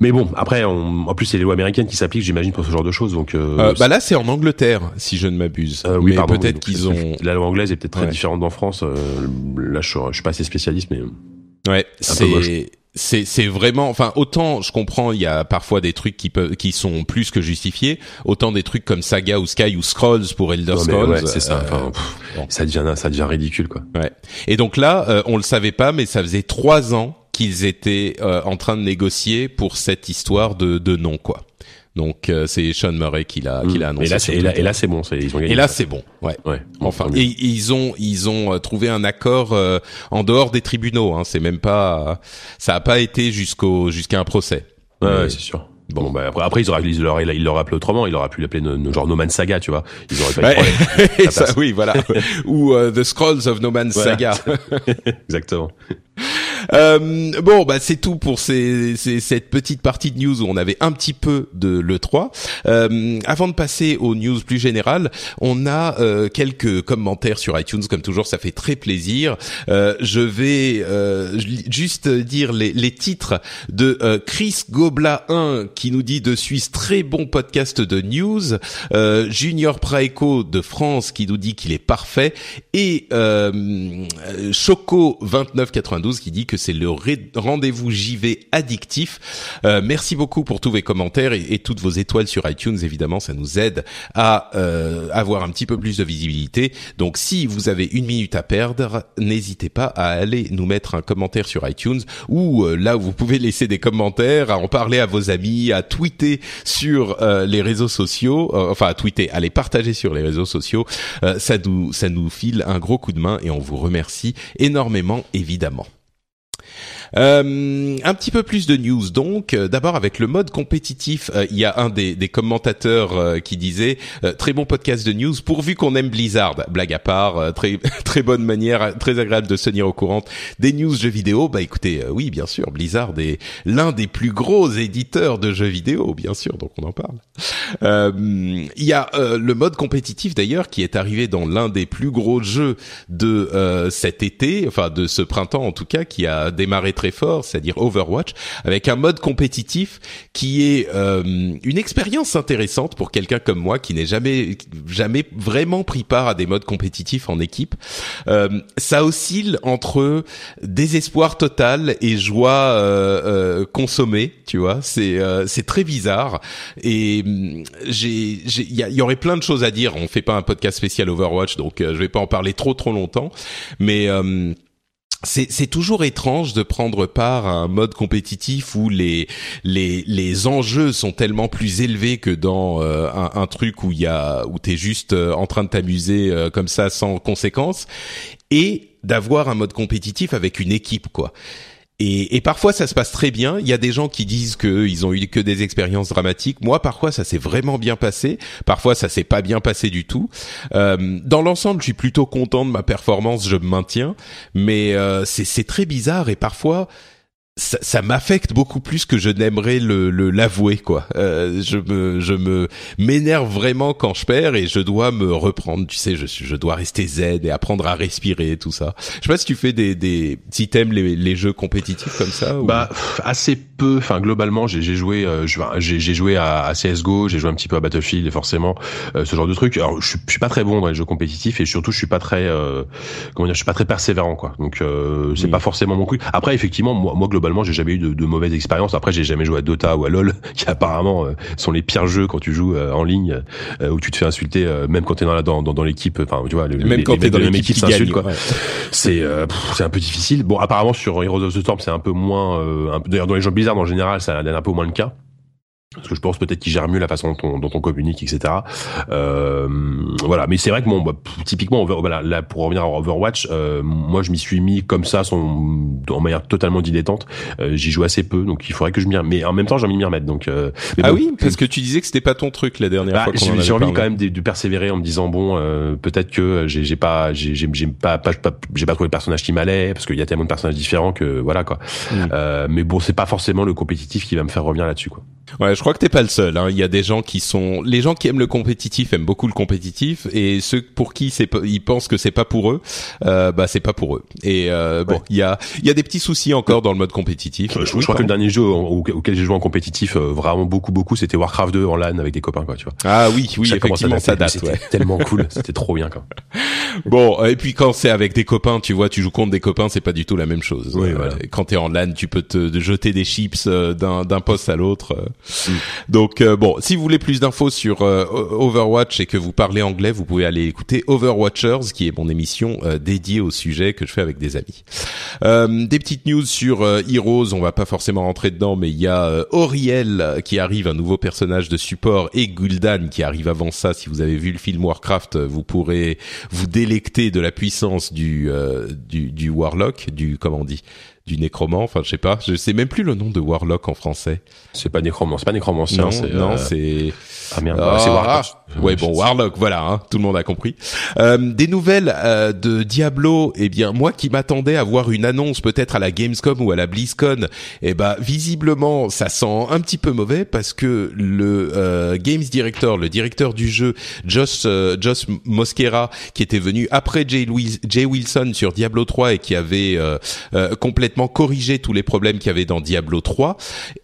Mais bon, après, on, en plus, c'est les lois américaines qui s'appliquent, j'imagine, pour ce genre de choses, donc. Euh, euh, bah là, c'est en Angleterre, si je ne m'abuse. Euh, oui, mais pardon, peut-être oui, qu'ils ont. La loi anglaise est peut-être ouais. très différente d'en France. Euh, là, je, je suis pas assez spécialiste, mais. Ouais, c'est. C'est, c'est vraiment, enfin, autant je comprends, il y a parfois des trucs qui peuvent, qui sont plus que justifiés, autant des trucs comme Saga ou Sky ou Scrolls pour Elder non, Scrolls. Ouais, c'est ça. Euh, enfin, pff, bon. Ça devient, ça devient ridicule, quoi. Ouais. Et donc là, euh, on le savait pas, mais ça faisait trois ans qu'ils étaient euh, en train de négocier pour cette histoire de, de nom, quoi. Donc euh, c'est Sean Murray qui l'a, mmh. qui l'a annoncé. Et là, c'est, et là, et là, c'est bon, c'est, ils ont gagné. Et là, ça. c'est bon. Ouais. ouais enfin, et ils ont, ils ont trouvé un accord euh, en dehors des tribunaux. Hein, c'est même pas, ça a pas été jusqu'au, jusqu'à un procès. Ouais, mais, ouais c'est sûr. Bon, bon bah après, après ils auraient, ils l'auraient, ils l'auraient appelé autrement. Ils auraient pu l'appeler no, no, genre No Man's Saga, tu vois. Ils auraient pas. Ouais. ça, oui, voilà. Ou uh, The Scrolls of No Man's voilà. Saga. Exactement. Euh, bon, bah c'est tout pour ces, ces, cette petite partie de news où on avait un petit peu de l'E trois. Euh, avant de passer aux news plus générales, on a euh, quelques commentaires sur iTunes, comme toujours, ça fait très plaisir. Euh, je vais euh, juste dire les, les titres de euh, Chris Gobla un qui nous dit de Suisse, très bon podcast de news. Euh, Junior Praeco de France qui nous dit qu'il est parfait. Et euh, Choco vingt-neuf quatre-vingt-douze qui dit que c'est le rendez-vous J V addictif. Euh, merci beaucoup pour tous vos commentaires et, et toutes vos étoiles sur iTunes. Évidemment, ça nous aide à euh, avoir un petit peu plus de visibilité. Donc, si vous avez une minute à perdre, n'hésitez pas à aller nous mettre un commentaire sur iTunes ou euh, là où vous pouvez laisser des commentaires, à en parler à vos amis, à tweeter sur euh, les réseaux sociaux, euh, enfin à tweeter, à les partager sur les réseaux sociaux. Euh, ça nous, ça nous file un gros coup de main et on vous remercie énormément, évidemment. Euh, un petit peu plus de news donc. D'abord avec le mode compétitif, euh, il y a un des, des commentateurs euh, qui disait euh, très bon podcast de news pourvu qu'on aime Blizzard. Blague à part, euh, très très bonne manière, très agréable de se tenir au courant des news jeux vidéo. Bah écoutez, euh, oui bien sûr, Blizzard est l'un des plus gros éditeurs de jeux vidéo, bien sûr, donc on en parle. Euh, il y a euh, le mode compétitif d'ailleurs qui est arrivé dans l'un des plus gros jeux de euh, cet été, enfin de ce printemps en tout cas, qui a démarré très fort, c'est-à-dire Overwatch, avec un mode compétitif qui est euh, une expérience intéressante pour quelqu'un comme moi qui n'ai jamais jamais vraiment pris part à des modes compétitifs en équipe. Euh, ça oscille entre désespoir total et joie euh, euh, consommée, tu vois. C'est euh, c'est très bizarre et j'ai j'ai il y, y aurait plein de choses à dire. On fait pas un podcast spécial Overwatch, donc euh, je vais pas en parler trop trop longtemps, mais euh, C'est, c'est toujours étrange de prendre part à un mode compétitif où les les les enjeux sont tellement plus élevés que dans euh, un, un truc où il y a où t'es juste euh, en train de t'amuser euh, comme ça sans conséquences, et d'avoir un mode compétitif avec une équipe quoi. Et, et parfois ça se passe très bien. Il y a des gens qui disent que ils ont eu que des expériences dramatiques. Moi, parfois ça s'est vraiment bien passé. Parfois ça s'est pas bien passé du tout. Euh, dans l'ensemble, je suis plutôt content de ma performance. Je me maintiens, mais euh, c'est, c'est très bizarre. Et parfois ça, ça m'affecte beaucoup plus que je n'aimerais le, le l'avouer quoi. Euh, je me je me m'énerve vraiment quand je perds et je dois me reprendre. Tu sais, je je dois rester zen et apprendre à respirer tout ça. Je sais pas si tu fais des des si t'aimes les les jeux compétitifs comme ça. Ou... Bah assez peu. Enfin globalement j'ai j'ai joué euh, j'ai j'ai joué à, à C S G O, j'ai joué un petit peu à Battlefield forcément, euh, ce genre de truc. Alors je, je suis pas très bon dans les jeux compétitifs et surtout je suis pas très euh, comment dire je suis pas très persévérant quoi. Donc euh, c'est oui. pas forcément mon truc. Après effectivement moi moi globalement j'ai jamais eu de, de mauvaise expérience. Après j'ai jamais joué à Dota ou à LoL qui apparemment euh, sont les pires jeux quand tu joues euh, en ligne euh, où tu te fais insulter euh, même quand t'es dans la dans dans, dans l'équipe, enfin tu vois le, même les, quand les, t'es dans l'équipe, l'équipe qui t'insulte quoi. Ouais. C'est euh, pff, c'est un peu difficile. Bon apparemment sur Heroes of the Storm c'est un peu moins euh, un peu, d'ailleurs dans les jeux bizarres en général ça a un peu moins le cas. Parce que je pense peut-être qu'ils gèrent mieux la façon dont on, dont on communique, et cetera. Euh, voilà, mais c'est vrai que bon, bah, typiquement, over, bah, là, pour revenir à Overwatch, euh, moi je m'y suis mis comme ça, son, en manière totalement dilettante. Euh, j'y joue assez peu, donc il faudrait que je m'y remette. Mais en même temps, j'ai envie de m'y remettre. Donc, euh, mais ah bon, oui, parce que tu disais que c'était pas ton truc la dernière bah, fois. Qu'on j'ai, en avait j'ai envie parlé. Quand même de, de persévérer en me disant bon, euh, peut-être que j'ai, j'ai pas, j'ai, j'ai, j'ai pas, pas, pas, j'ai pas trouvé le personnage qui m'allait, parce qu'il y a tellement de personnages différents que voilà quoi. Mmh. Euh, mais bon, c'est pas forcément le compétitif qui va me faire revenir là-dessus quoi. Ouais, je crois que t'es pas le seul, hein. Il y a des gens qui sont, les gens qui aiment le compétitif aiment beaucoup le compétitif, et ceux pour qui c'est, ils pensent que c'est pas pour eux, euh, bah c'est pas pour eux. Et euh, bon, il ouais. y a, il y a des petits soucis encore dans le mode compétitif. Je, je, oui, je crois que le dernier jeu au, auquel j'ai joué en compétitif, euh, vraiment beaucoup beaucoup, c'était Warcraft deux en LAN avec des copains quoi, tu vois. Ah oui, oui, ça effectivement ça date. C'était ouais. tellement cool, c'était trop bien quoi. Bon, et puis quand c'est avec des copains, tu vois, tu joues contre des copains, c'est pas du tout la même chose. Oui, euh, voilà. Quand t'es en LAN, tu peux te, te jeter des chips d'un, d'un poste à l'autre. Mmh. Donc euh, bon, si vous voulez plus d'infos sur euh, Overwatch et que vous parlez anglais, vous pouvez aller écouter Overwatchers, qui est mon émission euh, dédiée au sujet que je fais avec des amis. Euh, des petites news sur euh, Heroes, on va pas forcément rentrer dedans, mais il y a euh, Auriel qui arrive, un nouveau personnage de support, et Gul'dan qui arrive avant ça. Si vous avez vu le film Warcraft, vous pourrez vous délecter de la puissance du euh, du, du Warlock, du comment on dit. Du nécromant, enfin je sais pas, je sais même plus le nom de Warlock en français. C'est pas nécromant, c'est pas nécromancien. Non, c'est, non, euh... c'est. Ah merde, ah, c'est Warlock. Ah, ouais bon, Warlock, voilà, hein, tout le monde a compris. Euh, des nouvelles euh, de Diablo. Eh bien, moi qui m'attendais à voir une annonce peut-être à la Gamescom ou à la BlizzCon, eh ben visiblement ça sent un petit peu mauvais, parce que le euh, Games Director, le directeur du jeu, Josh euh, Josh Mosquera, qui était venu après Jay, Louis, Jay Wilson sur Diablo trois et qui avait euh, euh, complètement corriger tous les problèmes qu'il y avait dans Diablo trois,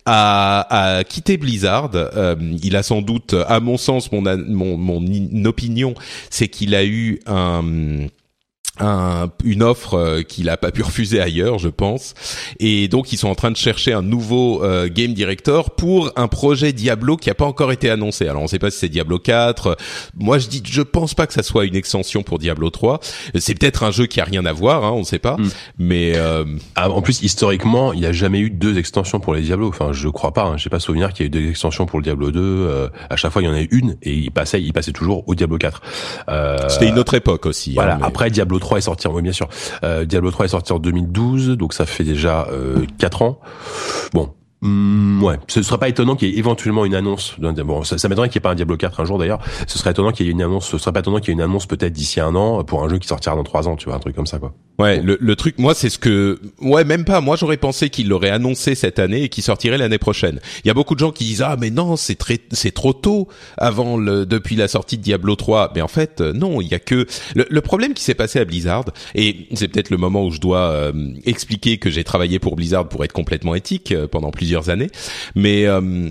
a, a quitté Blizzard. Euh, il a sans doute, à mon sens, mon, mon, mon opinion, c'est qu'il a eu un... Un, une offre euh, qu'il a pas pu refuser ailleurs, je pense, et donc ils sont en train de chercher un nouveau euh, game director pour un projet Diablo qui a pas encore été annoncé. Alors on sait pas si c'est Diablo quatre. Moi je dis, je pense pas que ça soit une extension pour Diablo trois. C'est peut-être un jeu qui a rien à voir, hein, on sait pas. Mm. Mais euh... ah, en plus historiquement, il y a jamais eu deux extensions pour les Diablo. Enfin, je crois pas. Hein. J'ai pas souvenir qu'il y ait eu deux extensions pour le Diablo deux. Euh, à chaque fois, il y en a eu une et il passait, il passait toujours au Diablo quatre. Euh... C'était une autre époque aussi. Voilà. Hein, mais... Après Diablo trois est sorti, oui bien sûr. Euh, Diablo trois est sorti en deux mille douze, donc ça fait déjà euh, quatre ans. Bon, mm, ouais, ce serait pas étonnant qu'il y ait éventuellement une annonce. Bon, ça, ça m'étonnerait qu'il n'y ait pas un Diablo quatre un jour d'ailleurs. Ce serait étonnant qu'il y ait une annonce. Ce serait pas étonnant qu'il y ait une annonce peut-être d'ici un an pour un jeu qui sortira dans trois ans, tu vois, un truc comme ça quoi. Ouais, le, le truc, moi, c'est ce que, ouais, même pas. Moi, j'aurais pensé qu'il l'aurait annoncé cette année et qu'il sortirait l'année prochaine. Il y a beaucoup de gens qui disent ah mais non, c'est très, c'est trop tôt avant le, depuis la sortie de Diablo trois. Mais en fait, non, il y a que le, le problème qui s'est passé à Blizzard, et c'est peut-être le moment où je dois euh, expliquer que j'ai travaillé pour Blizzard pour être complètement éthique euh, pendant plusieurs années. Mais euh,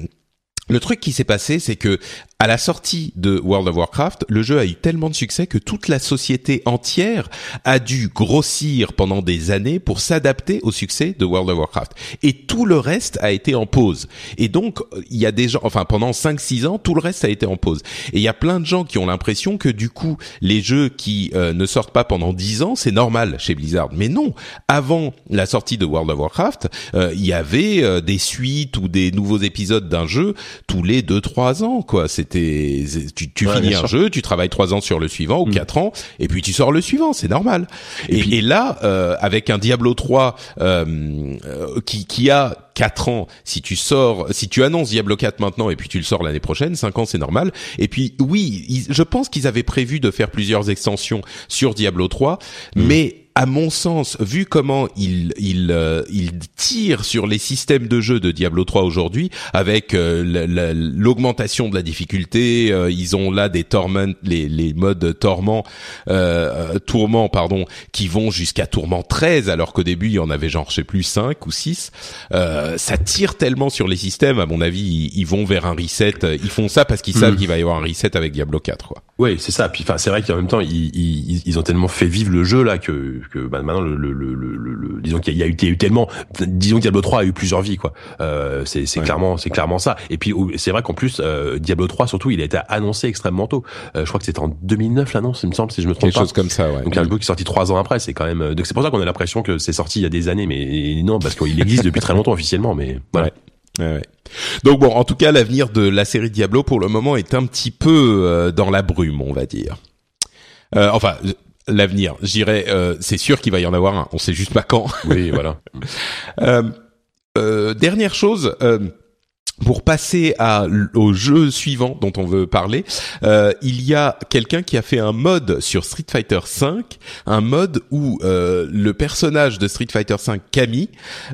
le truc qui s'est passé, c'est que à la sortie de World of Warcraft, le jeu a eu tellement de succès que toute la société entière a dû grossir pendant des années pour s'adapter au succès de World of Warcraft. Et tout le reste a été en pause. Et donc, il y a des gens, enfin, pendant cinq six ans, tout le reste a été en pause. Et il y a plein de gens qui ont l'impression que du coup, les jeux qui euh, ne sortent pas pendant dix ans, c'est normal chez Blizzard. Mais non, avant la sortie de World of Warcraft, euh, il y avait euh, des suites ou des nouveaux épisodes d'un jeu tous les deux trois ans, quoi. C'est T'es, tu, tu ouais, finis un jeu, tu travailles trois ans sur le suivant ou quatre mmh. ans, et puis tu sors le suivant, c'est normal. Et, et, puis, et là, euh, avec un Diablo trois euh, euh, qui, qui a quatre ans, si tu sors, si tu annonces Diablo quatre maintenant et puis tu le sors l'année prochaine, cinq ans c'est normal. Et puis oui, ils, je pense qu'ils avaient prévu de faire plusieurs extensions sur Diablo trois, mmh. mais à mon sens, vu comment il il euh, il tire sur les systèmes de jeu de Diablo trois aujourd'hui, avec euh, la, la, l'augmentation de la difficulté, euh, ils ont là des torment, les les modes torment, euh, tourment pardon, qui vont jusqu'à tourment treize, alors qu'au début il y en avait genre je sais plus cinq ou six. Euh, ça tire tellement sur les systèmes, à mon avis, ils, ils vont vers un reset. Ils font ça parce qu'ils mmh. savent qu'il va y avoir un reset avec Diablo quatre, quoi. Oui, c'est ça. Puis enfin, c'est vrai qu'en même temps, ils, ils ils ont tellement fait vivre le jeu là que que bah, maintenant le, le, le, le, le disons qu'il y a eu, il y a eu tellement, disons que Diablo trois a eu plusieurs vies quoi. Euh, c'est c'est ouais. clairement c'est clairement ça. Et puis c'est vrai qu'en plus euh, Diablo trois surtout il a été annoncé extrêmement tôt. Euh, je crois que c'était en deux mille neuf l'annonce, il me semble, si je me trompe Quelque pas. Quelque chose comme ça. Ouais. Donc un jeu qui est sorti trois ans après, c'est quand même. Donc c'est pour ça qu'on a l'impression que c'est sorti il y a des années, mais non, parce qu'il existe depuis très longtemps officiellement, mais voilà. Ouais. Ouais, ouais. Donc bon, en tout cas, l'avenir de la série Diablo pour le moment est un petit peu euh, dans la brume, on va dire. Euh, enfin, l'avenir, je dirais, euh, c'est sûr qu'il va y en avoir un. On sait juste pas quand. Oui, voilà. euh, euh, dernière chose. Euh, Pour passer à, au jeu suivant dont on veut parler, euh, il y a quelqu'un qui a fait un mod sur Street Fighter V, un mod où euh, le personnage de Street Fighter V, Cammy,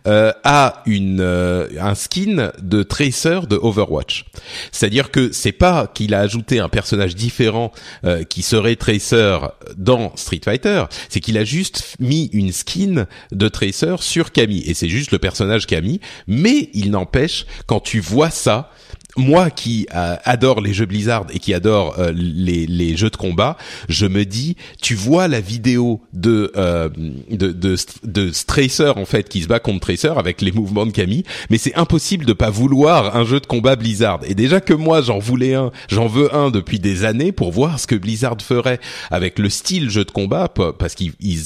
euh, a une euh, un skin de Tracer de Overwatch. C'est-à-dire que c'est pas qu'il a ajouté un personnage différent euh, qui serait Tracer dans Street Fighter, c'est qu'il a juste mis une skin de Tracer sur Cammy, et c'est juste le personnage Cammy, mais il n'empêche, quand tu vois vois ça, moi qui euh, adore les jeux Blizzard et qui adore euh, les les jeux de combat, je me dis, tu vois la vidéo de euh, de de de Tracer en fait qui se bat contre Tracer avec les mouvements de Cammy, mais c'est impossible de pas vouloir un jeu de combat Blizzard. Et déjà que moi j'en voulais un, j'en veux un depuis des années pour voir ce que Blizzard ferait avec le style jeu de combat, parce qu'ils ils,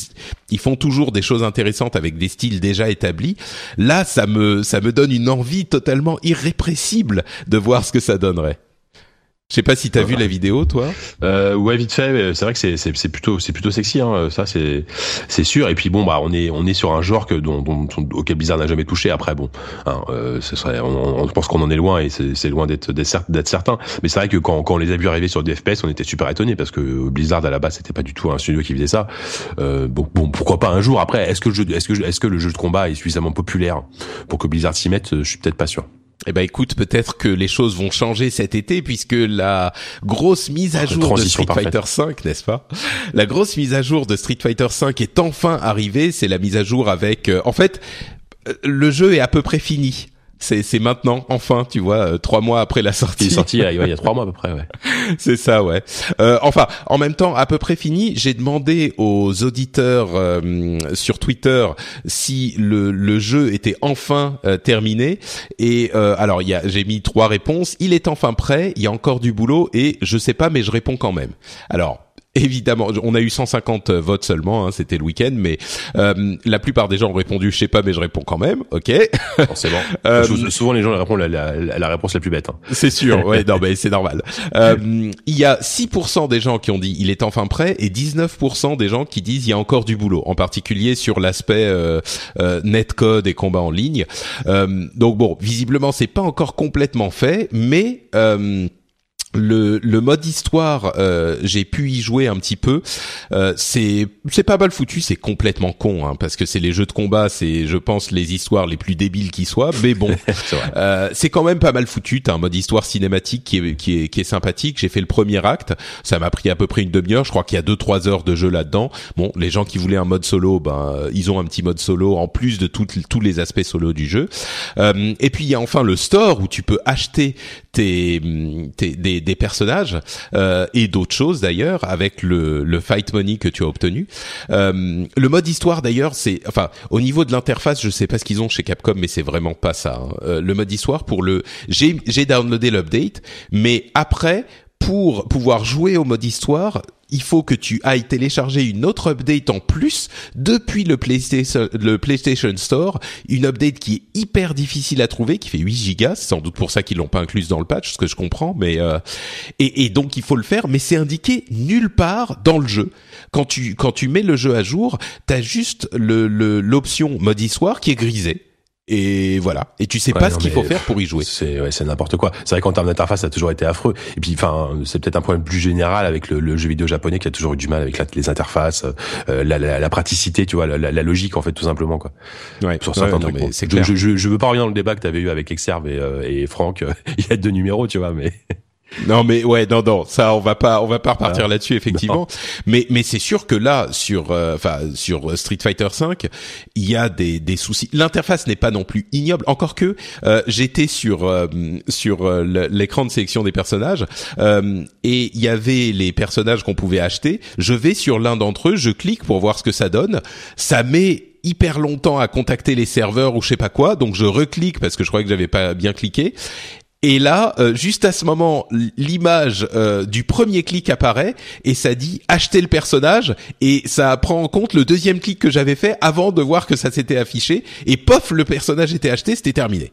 ils font toujours des choses intéressantes avec des styles déjà établis. Là, ça me ça me donne une envie totalement irrépressible de voir ce que ça donnerait. Je sais pas si t'as ouais. vu la vidéo, toi. Euh, ouais, vite fait. C'est vrai que c'est c'est, c'est plutôt c'est plutôt sexy, hein. Ça, c'est c'est sûr. Et puis bon, bah on est on est sur un genre que dont, dont auquel Blizzard n'a jamais touché. Après, bon, hein, euh, ce serait on, on pense qu'on en est loin et c'est, c'est loin d'être d'être, d'être certain. Mais c'est vrai que quand quand on les a vus arriver sur des F P S, on était super étonnés parce que Blizzard à la base c'était pas du tout un studio qui faisait ça. Euh, bon, bon, pourquoi pas un jour. Après, est-ce que le jeu est-ce que est-ce que le jeu de combat est suffisamment populaire pour que Blizzard s'y mette? Je suis peut-être pas sûr. Eh ben écoute, peut-être que les choses vont changer cet été puisque la grosse mise à jour de Street Fighter V, n'est-ce pas ? La grosse mise à jour de Street Fighter V est enfin arrivée. C'est la mise à jour avec... Euh, en fait, le jeu est à peu près fini. C'est, c'est maintenant, enfin, tu vois, euh, trois mois après la sortie. Il est sorti il y a, il y a trois mois à peu près, ouais. C'est ça, ouais. Euh, enfin, en même temps, à peu près fini. J'ai demandé aux auditeurs euh, sur Twitter si le, le jeu était enfin euh, terminé. Et euh, alors, il y a, j'ai mis trois réponses. Il est enfin prêt. Il y a encore du boulot et je sais pas, mais je réponds quand même. Alors. Évidemment, on a eu cent cinquante votes seulement, hein, c'était le week-end, mais euh, la plupart des gens ont répondu « je sais pas, mais je réponds quand même », ok. Forcément. euh, souvent, les gens répondent la, la, la réponse la plus bête. Hein. C'est sûr, ouais, non, mais c'est normal. Euh, il y a six pour cent des gens qui ont dit « il est enfin prêt » et dix-neuf pour cent des gens qui disent « il y a encore du boulot », en particulier sur l'aspect euh, euh, netcode et combat en ligne. Euh, donc bon, visiblement, c'est pas encore complètement fait, mais... Euh, Le, le mode histoire, euh, j'ai pu y jouer un petit peu. Euh, c'est c'est pas mal foutu, c'est complètement con, hein, parce que c'est les jeux de combat, c'est je pense les histoires les plus débiles qui soient. Mais bon, c'est, euh, c'est quand même pas mal foutu. T'as un mode histoire cinématique qui est qui est qui est sympathique. J'ai fait le premier acte, ça m'a pris à peu près une demi-heure. Je crois qu'il y a deux trois heures de jeu là-dedans. Bon, les gens qui voulaient un mode solo, ben ils ont un petit mode solo en plus de toutes tous les aspects solo du jeu. Euh, et puis il y a enfin le store où tu peux acheter tes tes des des personnages euh, et d'autres choses d'ailleurs avec le, le fight money que tu as obtenu. Euh, le mode histoire d'ailleurs, c'est enfin au niveau de l'interface, je sais pas ce qu'ils ont chez Capcom, mais c'est vraiment pas ça. Hein. Euh, le mode histoire pour le j'ai j'ai downloadé l'update, mais après pour pouvoir jouer au mode histoire, il faut que tu ailles télécharger une autre update en plus depuis le PlayStation, le PlayStation Store, une update qui est hyper difficile à trouver, qui fait huit gigas, c'est sans doute pour ça qu'ils l'ont pas incluse dans le patch, ce que je comprends, mais euh, et, et donc il faut le faire, mais c'est indiqué nulle part dans le jeu. Quand tu quand tu mets le jeu à jour, t'as juste le, le l'option mode histoire qui est grisée. Et voilà. Et tu sais ouais, pas non, ce qu'il faut faire pour y jouer. C'est, ouais, c'est n'importe quoi. C'est vrai qu'en termes d'interface, ça a toujours été affreux. Et puis, enfin, c'est peut-être un problème plus général avec le, le jeu vidéo japonais qui a toujours eu du mal avec la, les interfaces, euh, la, la, la praticité, tu vois, la, la, la logique en fait, tout simplement quoi. Ouais. Sur certains ouais, trucs. Non, bon. C'est clair. Je, je, je veux pas revenir dans le débat que t'avais eu avec Exerve et, euh, et Franck. Euh, il y a deux numéros, tu vois, mais. Non mais ouais non non ça on va pas on va pas repartir ah, là-dessus effectivement non. mais mais c'est sûr que là sur enfin euh, sur Street Fighter V il y a des des soucis, l'interface n'est pas non plus ignoble, encore que euh, j'étais sur euh, sur euh, l'écran de sélection des personnages euh, et il y avait les personnages qu'on pouvait acheter, je vais sur l'un d'entre eux, je clique pour voir ce que ça donne, ça met hyper longtemps à contacter les serveurs ou je sais pas quoi, donc je reclique parce que je croyais que j'avais pas bien cliqué. Et là, euh, juste à ce moment, l'image euh, du premier clic apparaît et ça dit « acheter le personnage » et ça prend en compte le deuxième clic que j'avais fait avant de voir que ça s'était affiché et pof, le personnage était acheté, c'était terminé.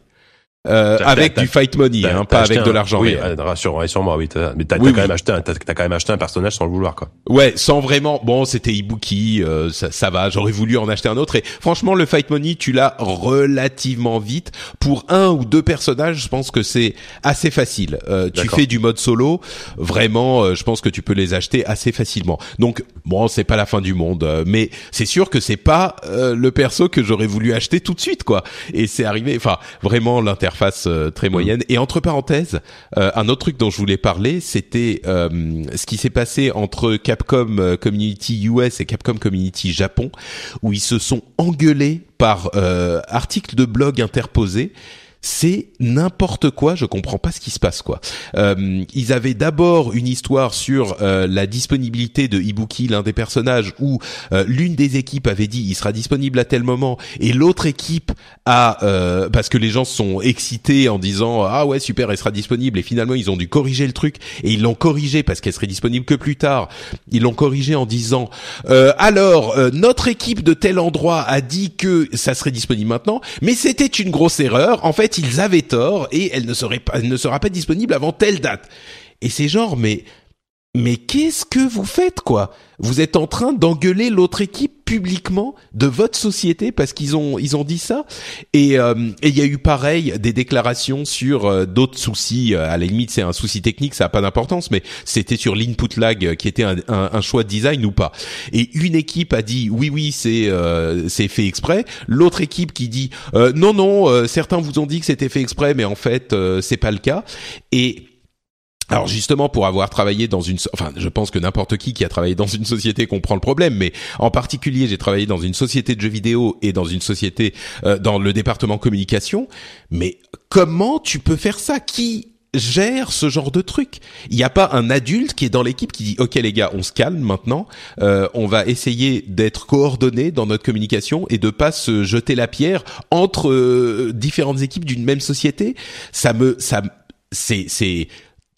Euh, avec du fight money, hein, pas avec un, de l'argent. Oui, rassure, rassure-moi, oui, t'as, mais t'as, oui, t'as oui. quand même acheté, un, t'as, t'as quand même acheté un personnage sans le vouloir, quoi. Ouais, sans vraiment. Bon, c'était Ibuki, euh, ça, ça va. J'aurais voulu en acheter un autre. Et franchement, le fight money, tu l'as relativement vite. Pour un ou deux personnages, je pense que c'est assez facile. Euh, tu fais du mode solo, vraiment, euh, je pense que tu peux les acheter assez facilement. Donc, bon, c'est pas la fin du monde, euh, mais c'est sûr que c'est pas euh, le perso que j'aurais voulu acheter tout de suite, quoi. Et c'est arrivé. Enfin, vraiment l'inter. Face euh, très moyenne. Et entre parenthèses, euh, un autre truc dont je voulais parler, c'était euh, ce qui s'est passé entre Capcom Community U S et Capcom Community Japon, où ils se sont engueulés par euh, articles de blog interposés. C'est n'importe quoi, je comprends pas ce qui se passe, quoi. Euh, ils avaient d'abord une histoire sur euh, la disponibilité de Ibuki, l'un des personnages, où euh, l'une des équipes avait dit il sera disponible à tel moment, et l'autre équipe a euh, parce que les gens sont excités en disant ah ouais super elle sera disponible, et finalement ils ont dû corriger le truc, et ils l'ont corrigé parce qu'elle serait disponible que plus tard. Ils l'ont corrigé en disant euh, alors euh, notre équipe de tel endroit a dit que ça serait disponible maintenant, mais c'était une grosse erreur. En fait ils avaient tort et elle ne serait pas, elle ne sera pas disponible avant telle date. Et c'est genre mais mais qu'est-ce que vous faites, quoi? Vous êtes en train d'engueuler l'autre équipe publiquement de votre société parce qu'ils ont ils ont dit ça. Et euh, et il y a eu pareil des déclarations sur euh, d'autres soucis. À la limite c'est un souci technique, ça a pas d'importance, mais c'était sur l'input lag qui était un, un, un choix de design ou pas. Et une équipe a dit oui oui c'est euh, c'est fait exprès. L'autre équipe qui dit euh, non non euh, certains vous ont dit que c'était fait exprès mais en fait euh, c'est pas le cas. Et alors justement, pour avoir travaillé dans une... So- enfin, je pense que n'importe qui qui a travaillé dans une société comprend le problème, mais en particulier, j'ai travaillé dans une société de jeux vidéo et dans une société... Euh, dans le département communication. Mais comment tu peux faire ça? Qui gère ce genre de truc? Il n'y a pas un adulte qui est dans l'équipe qui dit « Ok les gars, on se calme maintenant, euh, on va essayer d'être coordonnés dans notre communication et de pas se jeter la pierre entre euh, différentes équipes d'une même société ?» Ça me... ça c'est c'est...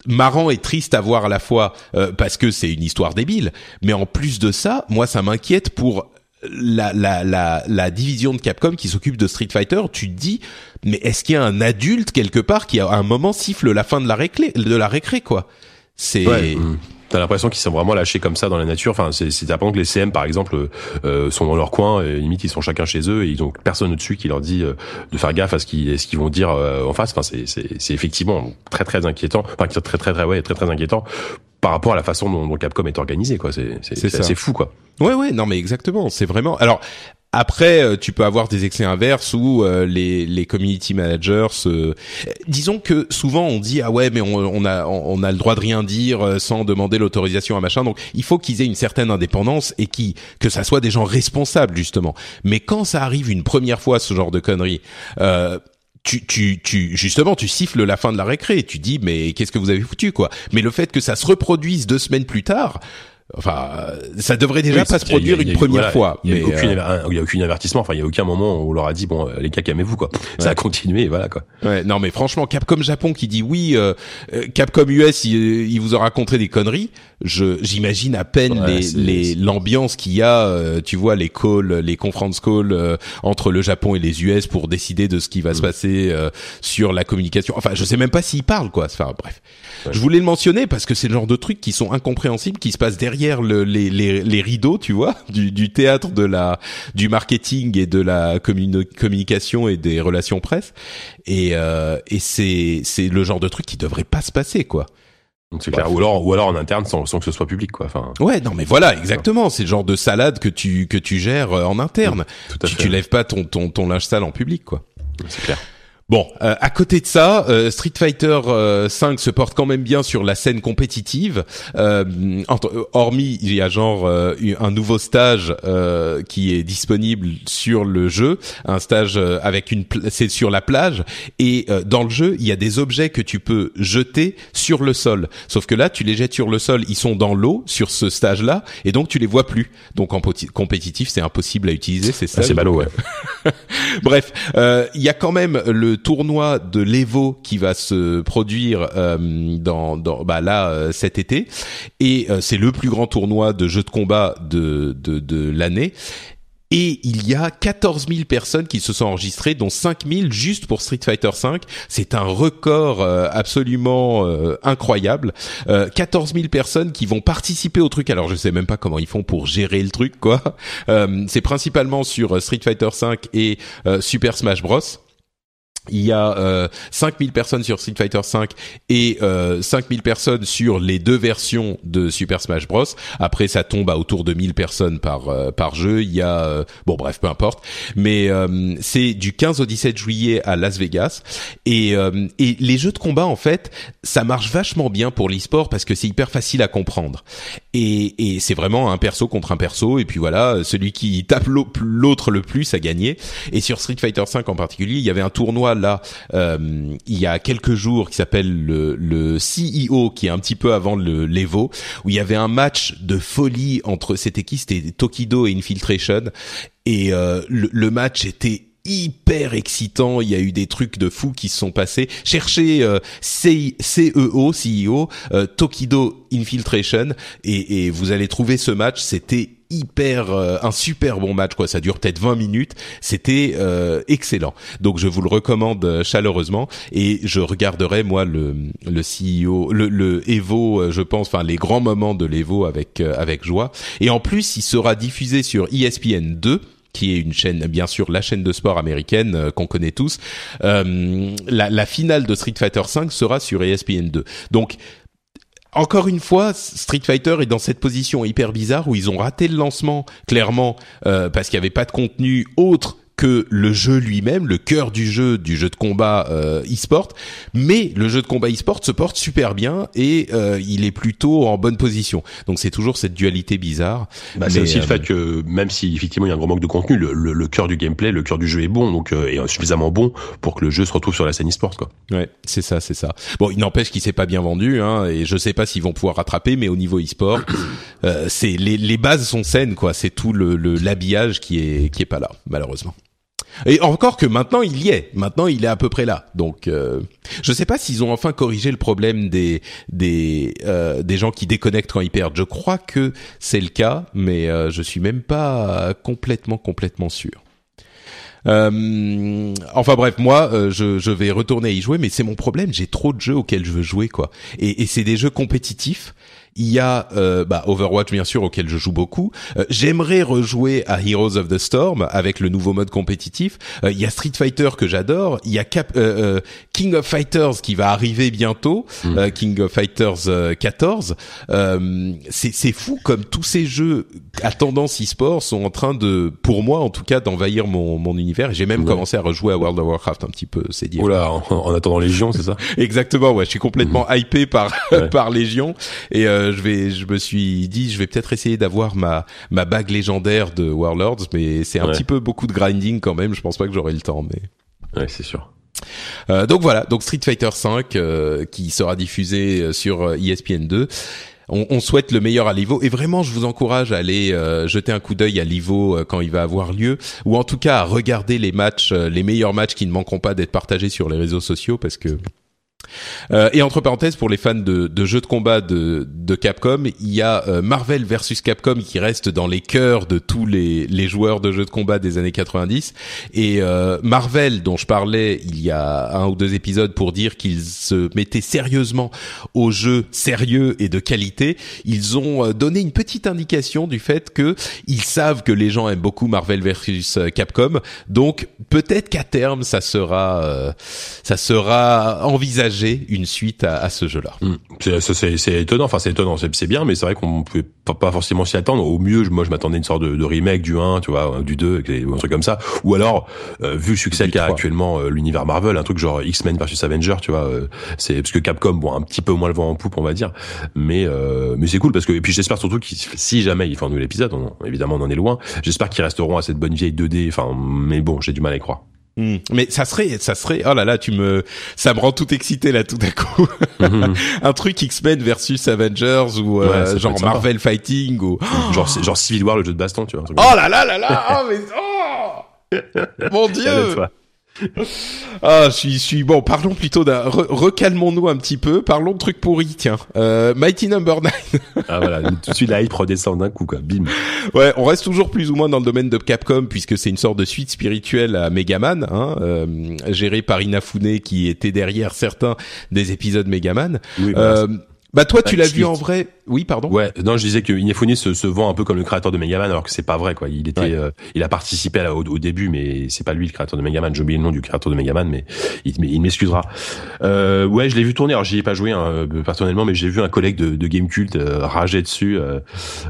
marrant et triste à voir à la fois, euh, parce que c'est une histoire débile, mais en plus de ça, moi ça m'inquiète pour la la la la division de Capcom qui s'occupe de Street Fighter. Tu te dis mais est-ce qu'il y a un adulte quelque part qui à un moment siffle la fin de la récré de la récré quoi. C'est ouais, mmh. T'as l'impression qu'ils sont vraiment lâchés comme ça dans la nature. Enfin, c'est, c'est à que les C M par exemple euh, sont dans leur coin, et limite ils sont chacun chez eux et ils ont personne au-dessus qui leur dit euh, de faire gaffe à ce qu'ils, à ce qu'ils vont dire euh, en face. Enfin, c'est, c'est, c'est effectivement très très inquiétant. Enfin, très très très ouais, très très inquiétant par rapport à la façon dont, dont Capcom est organisé, quoi. C'est c'est, c'est, c'est assez fou, quoi. Ouais ouais, non mais exactement. C'est vraiment. Alors. Après, tu peux avoir des excès inverses où euh, les les community managers, euh, disons que souvent on dit ah ouais mais on, on a on a le droit de rien dire sans demander l'autorisation à machin. Donc il faut qu'ils aient une certaine indépendance et qui que ça soit des gens responsables justement. Mais quand ça arrive une première fois ce genre de conneries. Euh, Tu, tu, tu, justement, tu siffles la fin de la récré et tu dis, mais qu'est-ce que vous avez foutu, quoi? Mais le fait que ça se reproduise deux semaines plus tard, enfin, ça devrait déjà oui, pas se produire a, une a, première voilà, fois. Il n'y a, euh... a aucun avertissement. Enfin, il n'y a aucun moment où on leur a dit, bon, les gars, calmez-vous, quoi. Ouais. Ça a continué, et voilà, quoi. Ouais, non, mais franchement, Capcom Japon qui dit oui, euh, Capcom U S, il, il vous a raconté des conneries. Je, j'imagine à peine ouais, les, c'est, les, c'est... l'ambiance qu'il y a, euh, tu vois, les calls, les conference calls euh, entre le Japon et les U S pour décider de ce qui va mmh. se passer. Euh, sur la communication. Enfin, je sais même pas s'ils parlent, quoi. Enfin, bref. Ouais. Je voulais le mentionner parce que c'est le genre de trucs qui sont incompréhensibles, qui se passent derrière le, les, les, les rideaux, tu vois, du, du théâtre, de la, du marketing et de la communi- communication et des relations presse. Et, euh, et c'est, c'est le genre de truc qui devrait pas se passer, quoi. Donc c'est clair. Ou alors, ou alors en interne sans, sans que ce soit public, quoi. Enfin. Ouais, non, mais voilà, exactement. C'est le genre de salade que tu, que tu gères en interne. Tout à fait. Tu, tu lèves pas ton, ton, ton linge sale en public, quoi. C'est clair. Bon, euh, à côté de ça, euh, Street Fighter euh, V se porte quand même bien sur la scène compétitive. Euh, entre, hormis, il y a genre euh, un nouveau stage euh, qui est disponible sur le jeu, un stage euh, avec une, pla- c'est sur la plage, et euh, dans le jeu, il y a des objets que tu peux jeter sur le sol. Sauf que là, tu les jettes sur le sol, ils sont dans l'eau sur ce stage-là, et donc tu les vois plus. Donc en poti- compétitif, c'est impossible à utiliser ces stages. Ah, c'est ballot, ouais. Bref, euh, il y a quand même le tournoi de l'E V O qui va se produire euh, dans, dans bah là euh, cet été, et euh, c'est le plus grand tournoi de jeux de combat de de, de l'année. Et il y a quatorze mille personnes qui se sont enregistrées, dont cinq mille juste pour Street Fighter V. C'est un record euh, absolument euh, incroyable. Euh, quatorze mille personnes qui vont participer au truc. Alors, je sais même pas comment ils font pour gérer le truc, quoi. Euh, c'est principalement sur Street Fighter V et euh, Super Smash Bros. Il y a euh, cinq mille personnes sur Street Fighter V et euh, cinq mille personnes sur les deux versions de Super Smash Bros. Après, ça tombe à autour de mille personnes par euh, par jeu. Il y a euh, bon, bref, peu importe. Mais euh, c'est du quinze au dix-sept juillet à Las Vegas. Et euh, et les jeux de combat, en fait, ça marche vachement bien pour l'e-sport parce que c'est hyper facile à comprendre. Et et c'est vraiment un perso contre un perso. Et puis voilà, celui qui tape l'autre le plus a gagné. Et sur Street Fighter V en particulier, il y avait un tournoi là euh, il y a quelques jours qui s'appelle le, le C E O, qui est un petit peu avant le l'E V O, où il y avait un match de folie entre, c'était qui, c'était Tokido et Infiltration, et euh, le, le match était hyper excitant. Il y a eu des trucs de fous qui se sont passés. Cherchez euh, C E O, C E O euh, Tokido Infiltration et, et vous allez trouver ce match. C'était hyper euh, un super bon match, quoi. Ça dure peut-être vingt minutes. C'était euh, excellent. Donc je vous le recommande chaleureusement, et je regarderai moi le le C E O, le, le E V O, je pense, enfin les grands moments de l'E V O avec euh, avec joie. Et en plus, il sera diffusé sur E S P N deux, qui est une chaîne, bien sûr, la chaîne de sport américaine euh, qu'on connaît tous. Euh, la, la finale de Street Fighter V sera sur E S P N deux. Donc, encore une fois, Street Fighter est dans cette position hyper bizarre où ils ont raté le lancement, clairement, euh, parce qu'il n'y avait pas de contenu autre que le jeu lui-même, le cœur du jeu, du jeu de combat euh, e-sport. Mais le jeu de combat e-sport se porte super bien et euh, il est plutôt en bonne position. Donc c'est toujours cette dualité bizarre. Bah, c'est aussi euh, le fait que même si effectivement il y a un gros manque de contenu, le, le, le cœur du gameplay, le cœur du jeu est bon, donc euh, est suffisamment bon pour que le jeu se retrouve sur la scène e-sport, quoi. Ouais, c'est ça, c'est ça. Bon, il n'empêche qu'il s'est pas bien vendu, hein, et je sais pas s'ils vont pouvoir rattraper, mais au niveau e-sport, euh, c'est les, les bases sont saines, quoi. C'est tout le, le l'habillage qui est qui est pas là, malheureusement. Et encore que maintenant il y est, maintenant il est à peu près là. Donc, euh, je sais pas s'ils ont enfin corrigé le problème des des euh, des gens qui déconnectent quand ils perdent. Je crois que c'est le cas, mais euh, je suis même pas complètement complètement sûr. Euh, enfin bref, moi euh, je, je vais retourner y jouer, mais c'est mon problème. J'ai trop de jeux auxquels je veux jouer, quoi. Et, et c'est des jeux compétitifs. Il y a euh, bah, Overwatch, bien sûr, auquel je joue beaucoup. Euh, j'aimerais rejouer à Heroes of the Storm avec le nouveau mode compétitif. Euh, il y a Street Fighter que j'adore. Il y a Cap, euh, euh, King of Fighters qui va arriver bientôt. Mmh. Euh, King of Fighters euh, quatorze. Euh, c'est, c'est fou comme tous ces jeux à tendance e-sport sont en train de, pour moi en tout cas, d'envahir mon, mon univers. Et j'ai même ouais. commencé à rejouer à World of Warcraft un petit peu. C'est dire. Oula, en, en attendant Légion, c'est ça? Exactement. Ouais, je suis complètement mmh. hypé par ouais. par Légion et euh, je vais, je me suis dit, je vais peut-être essayer d'avoir ma ma bague légendaire de Warlords, mais c'est un ouais. petit peu beaucoup de grinding quand même. Je pense pas que j'aurai le temps, mais ouais, c'est sûr. Euh, donc voilà, donc Street Fighter V euh, qui sera diffusé sur E S P N deux. On, on souhaite le meilleur à l'E V O, et vraiment je vous encourage à aller euh, jeter un coup d'œil à l'E V O euh, quand il va avoir lieu, ou en tout cas à regarder les matchs, euh, les meilleurs matchs qui ne manqueront pas d'être partagés sur les réseaux sociaux, parce que. Euh, et entre parenthèses, pour les fans de, de jeux de combat de, de Capcom, il y a euh, Marvel versus Capcom qui reste dans les cœurs de tous les, les joueurs de jeux de combat des années quatre-vingt-dix. Et euh, Marvel, dont je parlais il y a un ou deux épisodes pour dire qu'ils se mettaient sérieusement aux jeux sérieux et de qualité, ils ont donné une petite indication du fait que ils savent que les gens aiment beaucoup Marvel versus Capcom. Donc peut-être qu'à terme, ça sera, euh, ça sera envisagé. Une suite à, à ce jeu-là. Mmh. C'est, c'est, c'est étonnant. Enfin, c'est étonnant. C'est, c'est bien, mais c'est vrai qu'on pouvait pas, pas forcément s'y attendre. Au mieux, moi, je m'attendais à une sorte de, de remake du un, tu vois, du deux, un truc comme ça. Ou alors, euh, vu le succès qu'a actuellement euh, l'univers Marvel, un truc genre X-Men versus Avengers, tu vois. Euh, c'est parce que Capcom, bon, un petit peu moins le vent en poupe, on va dire. Mais, euh, mais c'est cool parce que. Et puis, j'espère surtout que si jamais ils font un nouvel épisode, on, évidemment, on en est loin. J'espère qu'ils resteront à cette bonne vieille deux D. Enfin, mais bon, j'ai du mal à y croire. Mmh. Mais ça serait, ça serait, oh là là, tu me, ça me rend tout excité là tout à coup. Mmh. Un truc X-Men versus Avengers ou ouais, euh, genre Marvel Fighting ou oh genre, c'est, genre Civil War, le jeu de baston, tu vois. Un truc oh là là là là, oh mais oh mon Dieu. Ah, je suis, je suis, bon, parlons plutôt d'un, re, recalmons-nous un petit peu, parlons de trucs pourris, tiens, euh, Mighty no. neuf. Ah voilà, tout de suite la hype redescend d'un coup, quoi, bim. Ouais, on reste toujours plus ou moins dans le domaine de Capcom, puisque c'est une sorte de suite spirituelle à Megaman, hein, euh, gérée par Inafune, qui était derrière certains des épisodes Megaman. Oui, voilà. euh, Bah toi tu ah, l'as vu en vrai. Oui, pardon. Ouais, non, je disais que Inafune se, se vend un peu comme le créateur de Megaman, alors que c'est pas vrai, quoi. Il était, ouais. euh, il a participé à, au, au début, mais c'est pas lui le créateur de Megaman. J'ai oublié le nom du créateur de Megaman, mais il, mais il m'excusera. Euh, ouais, je l'ai vu tourner. Alors j'y ai pas joué hein, personnellement, mais j'ai vu un collègue de, de Gamecult euh, rager dessus euh,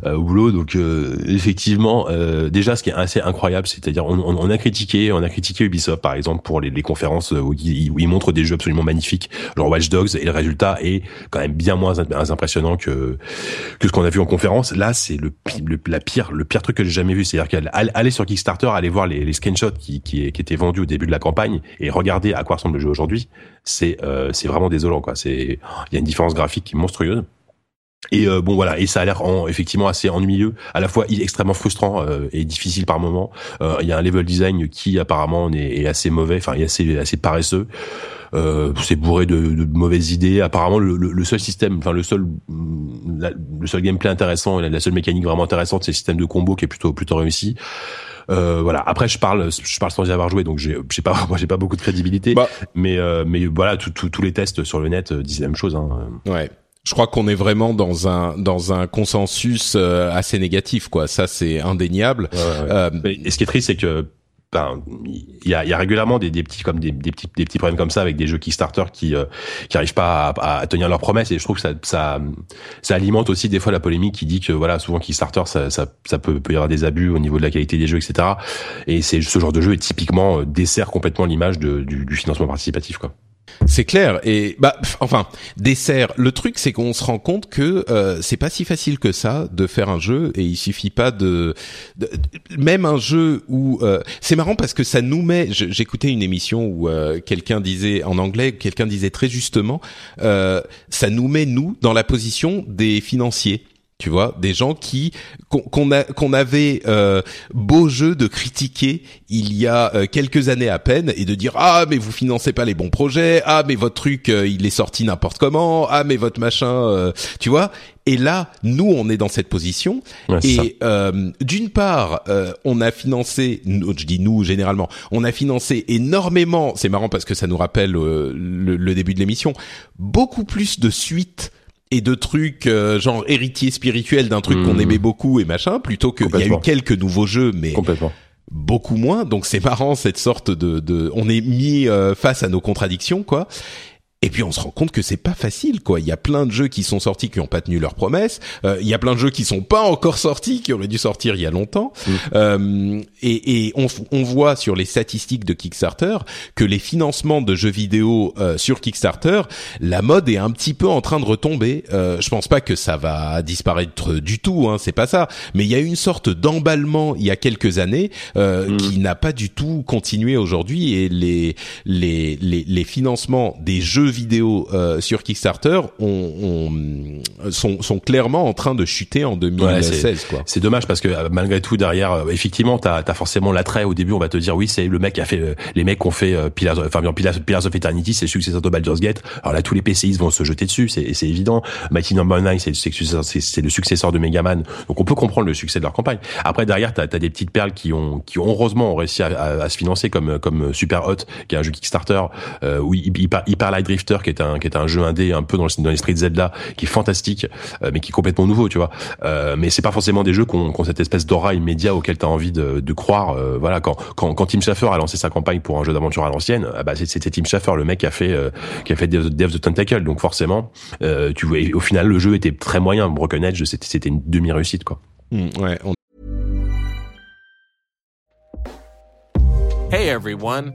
euh, au boulot. Donc euh, effectivement, euh, déjà ce qui est assez incroyable, c'est-à-dire on, on, on a critiqué, on a critiqué Ubisoft par exemple pour les, les conférences où ils, où ils montrent des jeux absolument magnifiques, genre Watch Dogs, et le résultat est quand même bien moins impressionnant que que ce qu'on a vu en conférence. Là, c'est le, le la pire le pire truc que j'ai jamais vu. C'est-à-dire qu'aller sur Kickstarter, aller voir les, les screenshots qui, qui qui étaient vendus au début de la campagne et regarder à quoi ressemble le jeu aujourd'hui, c'est euh, c'est vraiment désolant, quoi. C'est il y a une différence graphique qui est monstrueuse. Et euh, bon voilà, et ça a l'air en, effectivement assez ennuyeux, à la fois extrêmement frustrant euh, et difficile par moment. Il euh, y a un level design qui apparemment est, est assez mauvais, enfin est assez assez paresseux. Euh, c'est bourré de, de mauvaises idées. Apparemment, le, le, le seul système, enfin le seul, la, le seul gameplay intéressant, la, la seule mécanique vraiment intéressante, c'est le système de combo qui est plutôt plutôt réussi. Euh, voilà. Après, je parle, je parle sans y avoir joué, donc j'ai, j'ai pas, moi, j'ai pas beaucoup de crédibilité. Bah. Mais, euh, mais voilà, tout, tout, tous les tests sur le net disent la même chose. Hein. Ouais. Je crois qu'on est vraiment dans un dans un consensus euh, assez négatif, quoi. Ça, c'est indéniable. Ouais, ouais. Euh, et ce qui est triste, c'est que ben il y a, y a régulièrement des, des petits comme des, des petits des petits problèmes comme ça avec des jeux Kickstarter qui euh, qui arrivent pas à, à tenir leurs promesses, et je trouve que ça ça ça alimente aussi des fois la polémique qui dit que voilà, souvent Kickstarter ça ça ça peut, peut y avoir des abus au niveau de la qualité des jeux, et cetera. Et c'est ce genre de jeu est typiquement dessert complètement l'image de, du, du financement participatif, quoi. C'est clair. Et bah enfin dessert. Le truc, c'est qu'on se rend compte que euh, c'est pas si facile que ça de faire un jeu, et il suffit pas de, de, de même un jeu où euh, c'est marrant parce que ça nous met. Je, j'écoutais une émission où euh, quelqu'un disait en anglais, quelqu'un disait très justement, euh, ça nous met nous dans la position des financiers. Tu vois, des gens qui qu'on, qu'on a qu'on avait euh, beau jeu de critiquer il y a euh, quelques années à peine, et de dire ah mais vous financez pas les bons projets, ah mais votre truc euh, il est sorti n'importe comment, ah mais votre machin, euh, tu vois. Et là, nous, on est dans cette position. Ouais, et euh, d'une part, euh, on a financé, je dis nous généralement, on a financé énormément. C'est marrant parce que ça nous rappelle euh, le, le début de l'émission, beaucoup plus de suites et de trucs euh, genre héritier spirituel d'un truc mmh. qu'on aimait beaucoup et machin, plutôt qu'il y a eu quelques nouveaux jeux, mais beaucoup moins. Donc c'est marrant, cette sorte de, de on est mis euh, face à nos contradictions, quoi. Et puis on se rend compte que c'est pas facile, quoi. Il y a plein de jeux qui sont sortis qui n'ont pas tenu leurs promesses. Euh, il y a plein de jeux qui sont pas encore sortis, qui auraient dû sortir il y a longtemps. Mmh. Euh, et et on, on voit sur les statistiques de Kickstarter que les financements de jeux vidéo euh, sur Kickstarter, la mode est un petit peu en train de retomber. Euh, je pense pas que ça va disparaître du tout, hein, c'est pas ça. Mais il y a une sorte d'emballement il y a quelques années euh, mmh. qui n'a pas du tout continué aujourd'hui. Et les les les, les financements des jeux vidéo euh, sur Kickstarter on, on, sont, sont clairement en train de chuter en deux mille seize. Ouais, c'est, quoi. C'est dommage parce que malgré tout derrière euh, effectivement t'as, t'as forcément l'attrait. Au début on va te dire oui, c'est le mec qui a fait euh, les mecs qui ont fait euh, Pillars, enfin, Pillars, Pillars of Eternity, c'est le successeur de Baldur's Gate. Alors là tous les P C istes vont se jeter dessus, c'est, c'est évident. Mighty no. neuf c'est, c'est, c'est le successeur de Megaman, donc on peut comprendre le succès de leur campagne. Après derrière t'as, t'as des petites perles qui ont, qui ont heureusement ont réussi à, à, à se financer comme, comme Superhot qui est un jeu Kickstarter euh, où il, il, il parle à Drifter qui est un qui est un jeu indé un peu dans le, dans l'esprit de Zelda, qui est fantastique euh, mais qui est complètement nouveau, tu vois. Euh, mais c'est pas forcément des jeux qu'on qu'on cette espèce d'aura immédiat auquel t'as envie de, de croire. Euh, voilà, quand quand quand Tim Schafer a lancé sa campagne pour un jeu d'aventure à l'ancienne, ah bah c'était Tim Schafer, le mec qui a fait euh, qui a fait Death of the Tentacle, donc forcément euh, tu vois, au final le jeu était très moyen. Broken Edge c'était c'était une demi réussite, quoi. Mmh, ouais. On... Hey everyone.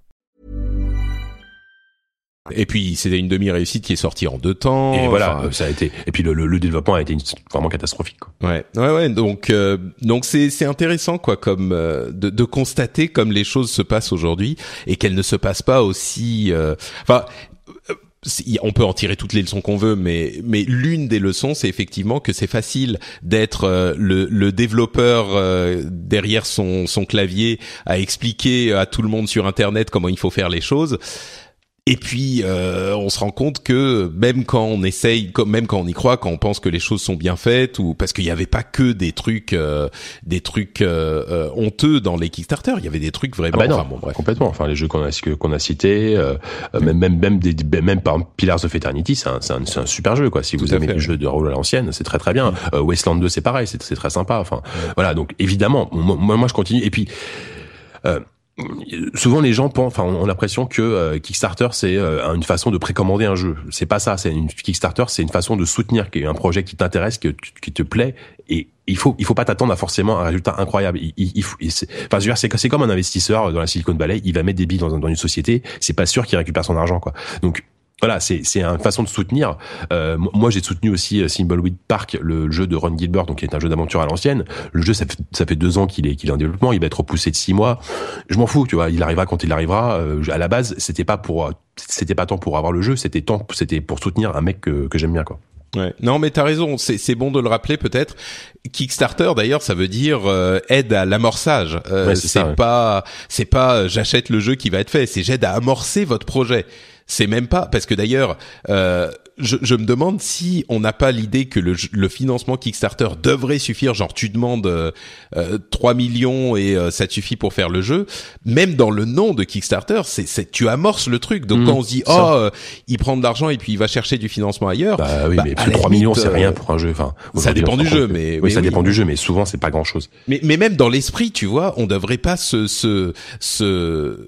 Et puis c'était une demi-réussite qui est sortie en deux temps. Et voilà, enfin, ça a été. Et puis le, le, le développement a été une, vraiment catastrophique, quoi. Ouais, ouais, ouais. Donc euh, donc c'est c'est intéressant, quoi, comme euh, de, de constater comme les choses se passent aujourd'hui et qu'elles ne se passent pas aussi. Enfin, euh, on peut en tirer toutes les leçons qu'on veut, mais mais l'une des leçons, c'est effectivement que c'est facile d'être euh, le le développeur euh, derrière son son clavier à expliquer à tout le monde sur Internet comment il faut faire les choses. Et puis euh, on se rend compte que même quand on essaye, même quand on y croit, quand on pense que les choses sont bien faites, ou parce qu'il n'y avait pas que des trucs, euh, des trucs euh, euh, honteux dans les Kickstarter, il y avait des trucs vraiment. Ah bah non, enfin, bon, bref. Complètement. Enfin, les jeux qu'on a qu'on a cités, euh, mm. même même même des même par Pillars of Eternity, c'est un c'est un, c'est un super jeu, quoi. Si Tout vous aimez les jeux de rôle à l'ancienne, c'est très très bien. Mm. Euh, Wasteland deux, c'est pareil, c'est c'est très sympa. Enfin, mm. voilà. Donc évidemment, moi moi je continue. Et puis. Euh, Souvent les gens pensent, enfin, on a l'impression que euh, Kickstarter c'est euh, une façon de précommander un jeu. C'est pas ça. C'est une Kickstarter, c'est une façon de soutenir un projet qui t'intéresse, qui, qui te plaît. Et il faut, il faut pas t'attendre à forcément un résultat incroyable. Il, il, il c'est, enfin, je veux dire, c'est, c'est comme un investisseur dans la Silicon Valley. Il va mettre des billes dans, dans une société. C'est pas sûr qu'il récupère son argent, quoi. Donc voilà, c'est c'est une façon de soutenir. Euh, moi, j'ai soutenu aussi Thimbleweed Park, le jeu de Ron Gilbert, donc qui est un jeu d'aventure à l'ancienne. Le jeu, ça fait, ça fait deux ans qu'il est, qu'il est en développement. Il va être repoussé de six mois. Je m'en fous, tu vois. Il arrivera quand il arrivera. Euh, à la base, c'était pas pour, c'était pas tant pour avoir le jeu. C'était tant, c'était pour soutenir un mec que, que j'aime bien, quoi. Ouais. Non, mais t'as raison. C'est, c'est bon de le rappeler, peut-être. Kickstarter, d'ailleurs, ça veut dire euh, aide à l'amorçage. Euh, ouais, c'est c'est ça, pas, ouais. c'est pas, j'achète le jeu qui va être fait. C'est j'aide à amorcer votre projet. C'est même pas, parce que d'ailleurs, euh, je, je me demande si on n'a pas l'idée que le, le financement Kickstarter devrait suffire, genre tu demandes euh, euh, trois millions et euh, ça te suffit pour faire le jeu. Même dans le nom de Kickstarter, c'est, c'est tu amorces le truc. Donc mmh, quand on se dit, oh, euh, il prend de l'argent et puis il va chercher du financement ailleurs. Bah oui, bah, mais trois millions, c'est rien pour un jeu. Enfin, ça dépend du jeu, mais... Oui, mais ça oui. dépend du jeu, mais souvent, c'est pas grand-chose. Mais, mais même dans l'esprit, tu vois, on devrait pas se... se, se...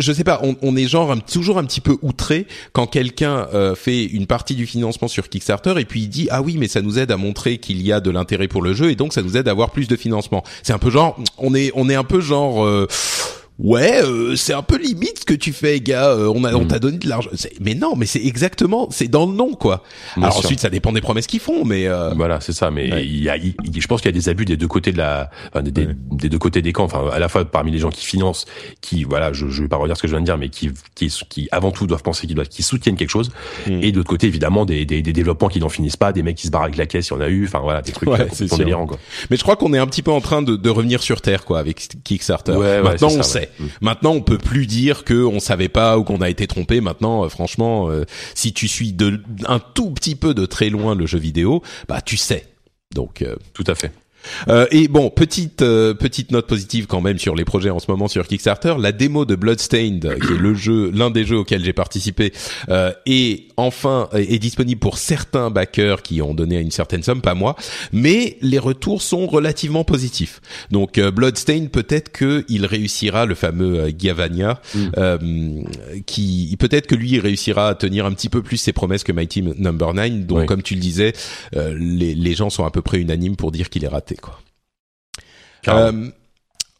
Je sais pas, on, on est genre un, toujours un petit peu outré quand quelqu'un euh, fait une partie du financement sur Kickstarter et puis il dit ah oui mais ça nous aide à montrer qu'il y a de l'intérêt pour le jeu et donc ça nous aide à avoir plus de financement. C'est un peu genre on est on est un peu genre euh, ouais euh, c'est un peu limite ce que tu fais gars, euh, on, a, mmh. on t'a donné de l'argent. C'est, mais non mais c'est exactement c'est dans le nom quoi. Bien Alors sûr. Ensuite ça dépend des promesses qu'ils font mais euh... voilà c'est ça mais ouais. il y a il, je pense qu'il y a des abus des deux côtés de la enfin, des, des, ouais. des deux côtés des camps enfin à la fois parmi les gens qui financent qui voilà je je vais pas redire ce que je viens de dire mais qui qui qui avant tout doivent penser qu'ils doivent qu'ils soutiennent quelque chose mmh. et de l'autre côté évidemment des des, des développements qui n'en finissent pas des mecs qui se barrent avec la caisse il y en a eu enfin voilà des trucs ouais, c'est sont délirants quoi. Mais je crois qu'on est un petit peu en train de, de revenir sur terre quoi avec Kickstarter. Ouais, Maintenant ouais, on ça, sait. Ouais. Maintenant, on peut plus dire que on savait pas ou qu'on a été trompé. Maintenant, euh, franchement, euh, si tu suis de un tout petit peu de très loin le jeu vidéo, bah tu sais. Donc, euh, tout à fait. Euh, et bon, petite euh, petite note positive quand même sur les projets en ce moment sur Kickstarter. La démo de Bloodstained, qui est le jeu, l'un des jeux auxquels j'ai participé, euh, est enfin est disponible pour certains backers qui ont donné une certaine somme, pas moi. Mais les retours sont relativement positifs. Donc euh, Bloodstained, peut-être que il réussira, le fameux euh, Gavania, mm. euh, qui peut-être que lui il réussira à tenir un petit peu plus ses promesses que Mighty number nine. Donc oui. Comme tu le disais, euh, les, les gens sont à peu près unanimes pour dire qu'il est raté. Quoi. Euh,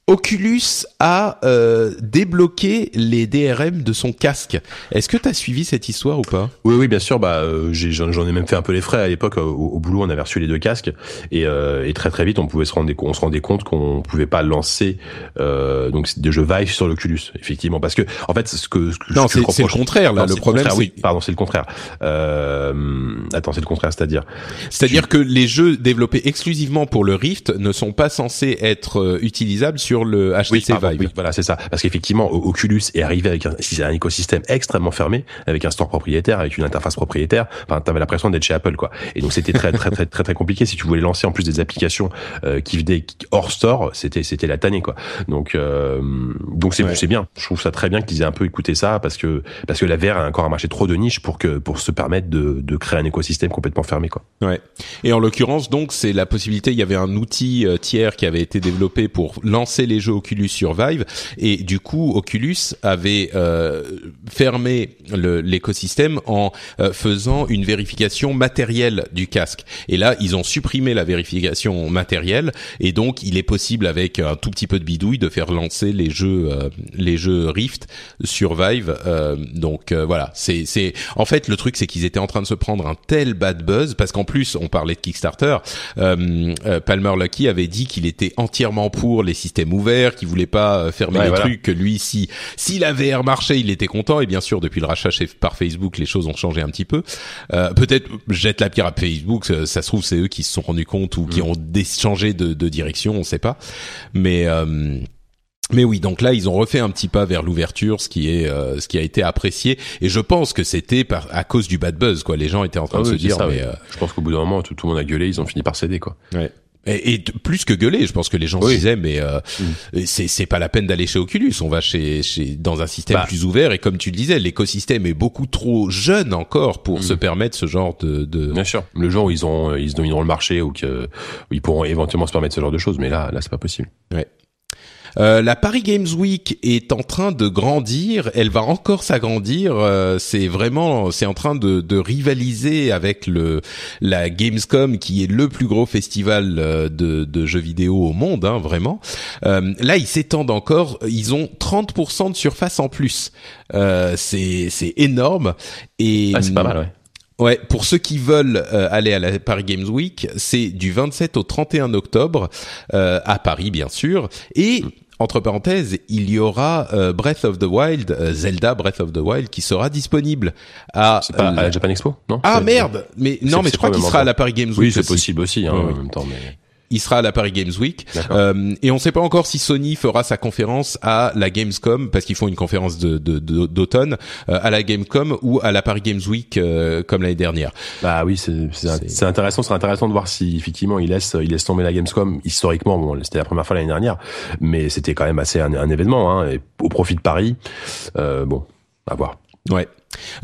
Oculus a euh, débloqué les D R M de son casque. Est-ce que t'as suivi cette histoire ou pas ? Oui, oui, bien sûr. Bah, euh, j'ai, j'en, j'en ai même fait un peu les frais à l'époque. Au, au boulot, on avait reçu les deux casques et, euh, et très très vite, on pouvait se rendre, on se rendait compte qu'on pouvait pas lancer euh, donc des jeux Vive sur l'Oculus, effectivement, parce que en fait, ce que, ce que non, je, c'est, je c'est le contraire là. Non, le problème, le oui. Pardon, c'est le contraire. Euh, attends, c'est le contraire, c'est-à-dire C'est-à-dire tu... que les jeux développés exclusivement pour le Rift ne sont pas censés être euh, utilisables sur sur le H T C oui, pardon, Vive. Oui, voilà, c'est ça. Parce qu'effectivement, Oculus est arrivé avec un, c'est un écosystème extrêmement fermé, avec un store propriétaire, avec une interface propriétaire. Enfin, t'avais l'impression d'être chez Apple, quoi. Et donc, c'était très, très, très, très, très compliqué. Si tu voulais lancer en plus des applications euh, qui venaient hors store, c'était, c'était la tannée, quoi. Donc, euh, donc c'est, ouais. c'est bien. Je trouve ça très bien qu'ils aient un peu écouté ça, parce que, parce que la V R a encore un marché trop de niche pour que, pour se permettre de, de créer un écosystème complètement fermé, quoi. Ouais. Et en l'occurrence, donc, c'est la possibilité. Il y avait un outil euh, tiers qui avait été développé pour lancer les jeux Oculus sur Vive, et du coup Oculus avait euh, fermé le, l'écosystème en euh, faisant une vérification matérielle du casque, et là ils ont supprimé la vérification matérielle, et donc il est possible avec un tout petit peu de bidouille de faire lancer les jeux euh, les jeux Rift sur Vive. Euh, donc euh, voilà, c'est c'est en fait le truc, c'est qu'ils étaient en train de se prendre un tel bad buzz, parce qu'en plus on parlait de Kickstarter. euh, euh, Palmer Luckey avait dit qu'il était entièrement pour les systèmes ouverts, qu'il voulait pas fermer ouais, les voilà. trucs, que lui si si la V R marchait il était content, et bien sûr depuis le rachat chez, par Facebook les choses ont changé un petit peu. Euh, peut-être jette la pierre à Facebook, ça, ça se trouve c'est eux qui se sont rendus compte ou mmh. qui ont dé- changé de, de direction, on sait pas, mais euh, mais oui, donc là ils ont refait un petit pas vers l'ouverture, ce qui est euh, ce qui a été apprécié, et je pense que c'était par, à cause du bad buzz, quoi. Les gens étaient en train ah, de oui, se dire ça, mais, oui. euh, je pense qu'au bout d'un moment tout, tout le monde a gueulé, ils ont fini par céder, quoi. Ouais. Et, et plus que gueuler, je pense que les gens oui. se disaient mais euh, mmh. c'est c'est pas la peine d'aller chez Oculus, on va chez chez dans un système bah. plus ouvert, et comme tu le disais, l'écosystème est beaucoup trop jeune encore pour mmh. se permettre ce genre de de bien sûr, le genre où ils ont ils domineront le marché, ou que où ils pourront éventuellement se permettre ce genre de choses, mais là là c'est pas possible. Ouais. Euh, la Paris Games Week est en train de grandir, elle va encore s'agrandir, euh, c'est vraiment, c'est en train de, de rivaliser avec le la Gamescom, qui est le plus gros festival de, de jeux vidéo au monde, hein, vraiment. Euh, là, ils s'étendent encore, ils ont trente pour cent de surface en plus, euh, c'est c'est énorme. Et ah, c'est pas mal, ouais. Ouais, pour ceux qui veulent euh, aller à la Paris Games Week, c'est du vingt-sept au trente et un octobre, euh, à Paris bien sûr, et entre parenthèses, il y aura euh, Breath of the Wild, euh, Zelda Breath of the Wild, qui sera disponible à, c'est pas, euh, à la Japan Expo, non? Ah c'est... merde, mais non, c'est, mais c'est je crois qu'il sera à la Paris Games Week. Oui, c'est aussi. Possible aussi, hein, oui, en même temps, mais... Il sera à la Paris Games Week, euh, et on ne sait pas encore si Sony fera sa conférence à la Gamescom, parce qu'ils font une conférence de, de, de, d'automne euh, à la Gamescom ou à la Paris Games Week euh, comme l'année dernière. Bah oui, c'est, c'est, c'est... c'est intéressant, c'est intéressant de voir si effectivement ils laissent ils laissent tomber la Gamescom. Historiquement, bon, c'était la première fois l'année dernière, mais c'était quand même assez un, un événement, hein, et au profit de Paris. Euh, bon, à voir. Ouais.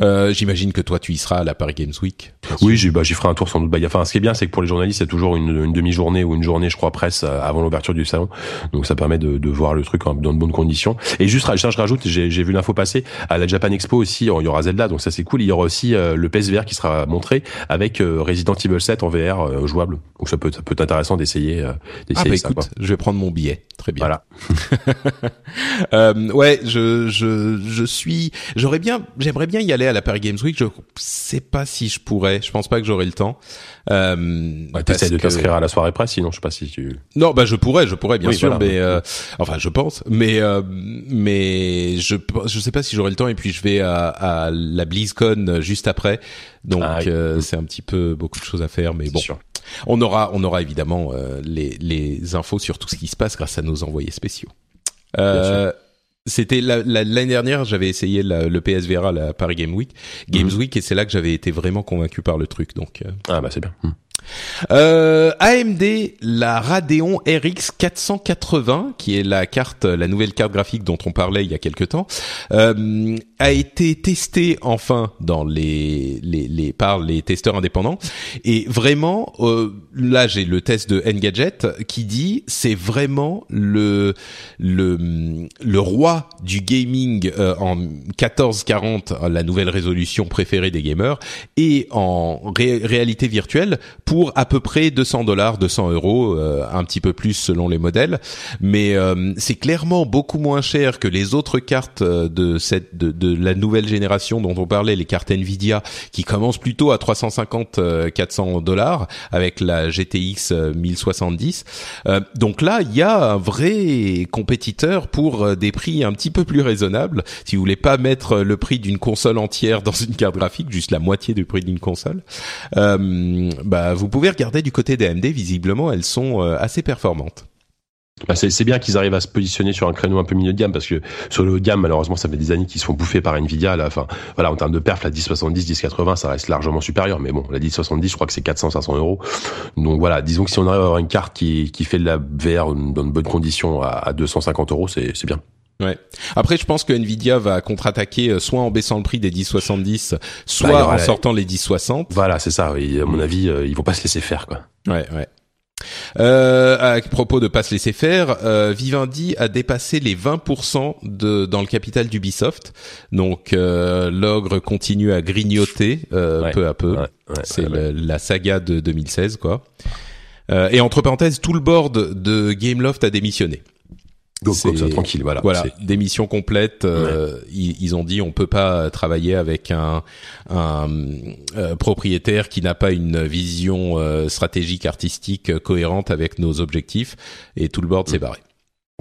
Euh, j'imagine que toi tu y seras à la Paris Games Week. Oui, j'y, bah, j'y ferai un tour sans doute. Bah, y a, enfin, ce qui est bien, c'est que pour les journalistes, c'est toujours une, une demi-journée ou une journée, je crois, presse avant l'ouverture du salon. Donc, ça permet de, de voir le truc dans de bonnes conditions. Et juste, je rajoute, j'ai, j'ai vu l'info passer à la Japan Expo aussi. Il y aura Zelda, donc ça c'est cool. Il y aura aussi euh, le P S V R qui sera montré avec euh, Resident Evil sept en V R euh, jouable. Donc, ça peut, ça peut être intéressant d'essayer. Euh, d'essayer ah bah ça, écoute, quoi. Je vais prendre mon billet. Très bien. Voilà. euh, ouais, je, je, je suis. J'aurais bien, j'aimerais bien y aller à la Paris Games Week. Je sais pas si je pourrais, je pense pas que j'aurai le temps. Euh, ouais, t'essaies de que... t'inscrire à la soirée presse, sinon je sais pas si tu... Non, bah je pourrais, je pourrais bien oui, sûr, voilà. mais euh, enfin je pense, mais euh, mais je je sais pas si j'aurai le temps, et puis je vais à, à la BlizzCon juste après, donc ah, oui. euh, c'est un petit peu beaucoup de choses à faire, mais c'est bon. Sûr. On aura on aura évidemment euh, les les infos sur tout ce qui se passe grâce à nos envoyés spéciaux. Euh, C'était la, la, l'année dernière, j'avais essayé la, le P S V R à la Paris Game Week, Games mmh. Week, et c'est là que j'avais été vraiment convaincu par le truc. Donc euh... ah bah c'est bien. Mmh. Euh, A M D, la Radeon R X quatre cent quatre-vingts, qui est la carte, la nouvelle carte graphique dont on parlait il y a quelques temps, euh, a été testée enfin dans les, les, les par les testeurs indépendants, et vraiment, euh, là j'ai le test de Engadget qui dit c'est vraiment le le le roi du gaming euh, en quatorze quarante, la nouvelle résolution préférée des gamers, et en ré- réalité virtuelle. Pour à peu près deux cents dollars, deux cents euros, euh, un petit peu plus selon les modèles, mais euh, c'est clairement beaucoup moins cher que les autres cartes de cette de, de la nouvelle génération dont on parlait, les cartes Nvidia, qui commencent plutôt à trois cent cinquante à quatre cents dollars avec la G T X mille soixante-dix. Euh, donc là, il y a un vrai compétiteur pour des prix un petit peu plus raisonnables. Si vous voulez pas mettre le prix d'une console entière dans une carte graphique, juste la moitié du prix d'une console. Euh, bah vous pouvez regarder du côté d'A M D, visiblement elles sont assez performantes. Bah c'est, c'est bien qu'ils arrivent à se positionner sur un créneau un peu milieu de gamme, parce que sur le haut de gamme, malheureusement, ça fait des années qu'ils se font bouffer par Nvidia. Là, enfin, voilà, en termes de perf, la dix soixante-dix, dix quatre-vingts, ça reste largement supérieur. Mais bon, la dix soixante-dix, je crois que c'est quatre cents, cinq cents euros. Donc voilà, disons que si on arrive à avoir une carte qui, qui fait de la V R dans de bonnes conditions à, à deux cent cinquante euros, c'est, c'est bien. Ouais. Après, je pense que Nvidia va contre-attaquer soit en baissant le prix des dix soixante-dix, soit bah, en la... sortant les dix soixante. Voilà, c'est ça. Oui. À mon avis, euh, ils vont pas se laisser faire, quoi. Ouais, ouais. Euh, à propos de pas se laisser faire, euh, Vivendi a dépassé les vingt pour cent de, dans le capital d'Ubisoft. Donc, euh, l'ogre continue à grignoter, euh, ouais, peu à peu. Ouais, ouais, c'est ouais, ouais. Le, la saga de deux mille seize, quoi. Euh, et entre parenthèses, tout le board de Gameloft a démissionné. Donc c'est, comme ça, tranquille, voilà. Voilà, c'est... démission complète. Euh, ouais. ils, ils ont dit on peut pas travailler avec un, un euh, propriétaire qui n'a pas une vision euh, stratégique, artistique euh, cohérente avec nos objectifs. Et tout le board s'est ouais. barré.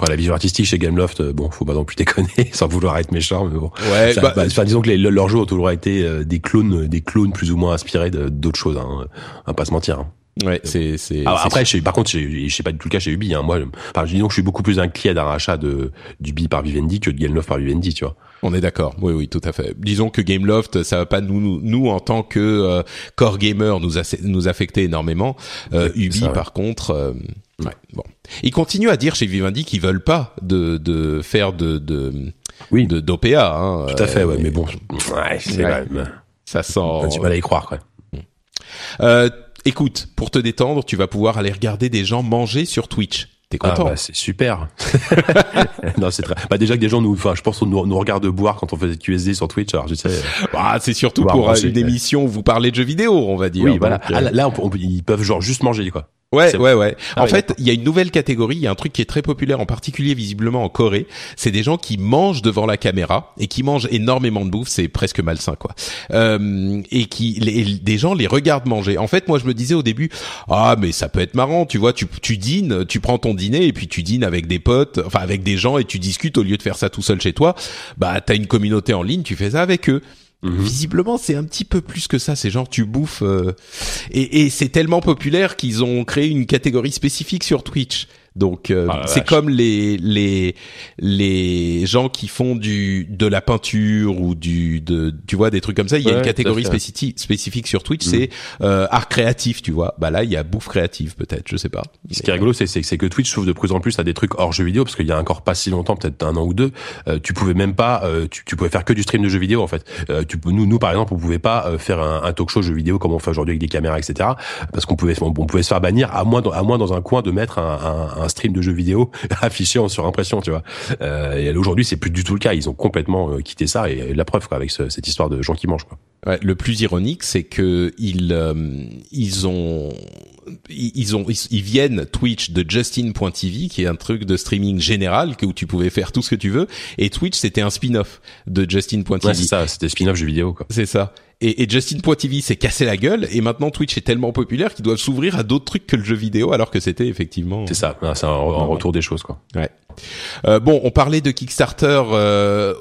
Enfin, la vision artistique chez Gameloft, euh, bon, faut pas non plus déconner, sans vouloir être méchant, mais bon. Ouais, ça, bah, bah, enfin, disons que les, leurs jeux ont toujours été euh, des clones, des clones plus ou moins inspirés de, d'autres choses. Hein, on va pas se mentir. Hein. Ouais, c'est, c'est, ah, c'est après, je sais, par contre, je sais pas du tout le cas chez Ubi, hein. Moi, enfin, disons que je suis beaucoup plus inclin d'un rachat de, d'Ubi par Vivendi que de Gameloft par Vivendi, tu vois. On est d'accord. Oui, oui, tout à fait. Disons que Gameloft, ça va pas nous, nous, nous en tant que, euh, core gamer nous, ass- nous affecter énormément. Euh, c'est Ubi, ça, ouais. Par contre, euh, ouais, bon. Ils continuent à dire chez Vivendi qu'ils veulent pas de, de faire de, de, oui. de, d'O P A, hein. Tout à fait, ouais, euh, mais bon. Ouais, c'est ouais. Même. Ça sent. J'ai du mal à y croire, quoi. Euh, Écoute, pour te détendre, tu vas pouvoir aller regarder des gens manger sur Twitch. T'es content? Ah bah, c'est super. Non, c'est très. Bah déjà que des gens nous, enfin, je pense qu'on nous, nous regarde boire quand on fait des Q S D sur Twitch. Alors je sais. Bah c'est surtout pour manger. Une émission où vous parlez de jeux vidéo, on va dire. Oui, voilà. Donc, ah, là, là on peut, on peut, ils peuvent genre juste manger, quoi. Ouais, c'est ouais, ouais. Ah, en ouais, fait, il y a une nouvelle catégorie. Il y a un truc qui est très populaire, en particulier visiblement en Corée. C'est des gens qui mangent devant la caméra et qui mangent énormément de bouffe. C'est presque malsain, quoi. Euh, et qui, les, des gens les regardent manger. En fait, moi, je me disais au début, ah, mais ça peut être marrant, tu vois. Tu, tu dînes, tu prends ton dîner et puis tu dînes avec des potes, enfin avec des gens et tu discutes au lieu de faire ça tout seul chez toi. Bah, t'as une communauté en ligne, tu fais ça avec eux. Mmh. Visiblement, c'est un petit peu plus que ça. C'est genre tu bouffes euh, et, et c'est tellement populaire qu'ils ont créé une catégorie spécifique sur Twitch. Donc euh, ah, c'est vache. Comme les les les gens qui font du de la peinture ou du de tu vois des trucs comme ça. Il y a ouais, une catégorie spécifique spécifique sur Twitch. Mmh. C'est euh, art créatif, tu vois. Bah là, il y a bouffe créative peut-être. Je sais pas. Ce qui est rigolo, c'est, c'est c'est que Twitch s'ouvre de plus en plus à des trucs hors jeux vidéo, parce qu'il y a encore pas si longtemps, peut-être un an ou deux, euh, tu pouvais même pas euh, tu tu pouvais faire que du stream de jeux vidéo en fait. Euh, tu nous nous par exemple, on pouvait pas faire un, un talk show jeux vidéo comme on fait aujourd'hui avec des caméras, et cetera. Parce qu'on pouvait on, on pouvait se faire bannir à moins dans, à moins dans un coin de mettre un, un, un stream de jeux vidéo affiché en surimpression, tu vois. Euh, et aujourd'hui, c'est plus du tout le cas. Ils ont complètement euh, quitté ça, et, et la preuve, quoi, avec ce, cette histoire de gens qui mangent, quoi. Ouais, le plus ironique, c'est que ils euh, ils ont ils ont ils, ils viennent Twitch de Justin point T V, qui est un truc de streaming général où tu pouvais faire tout ce que tu veux, et Twitch c'était un spin-off de Justin point T V. Ouais, c'est ça, c'était spin-off jeux vidéo, quoi. C'est ça. Et, et Justin point T V s'est cassé la gueule, et maintenant Twitch est tellement populaire qu'ils doivent s'ouvrir à d'autres trucs que le jeu vidéo, alors que c'était effectivement... C'est ça, c'est un, un retour des choses, quoi. Ouais. Euh, bon, on parlait de Kickstarter euh,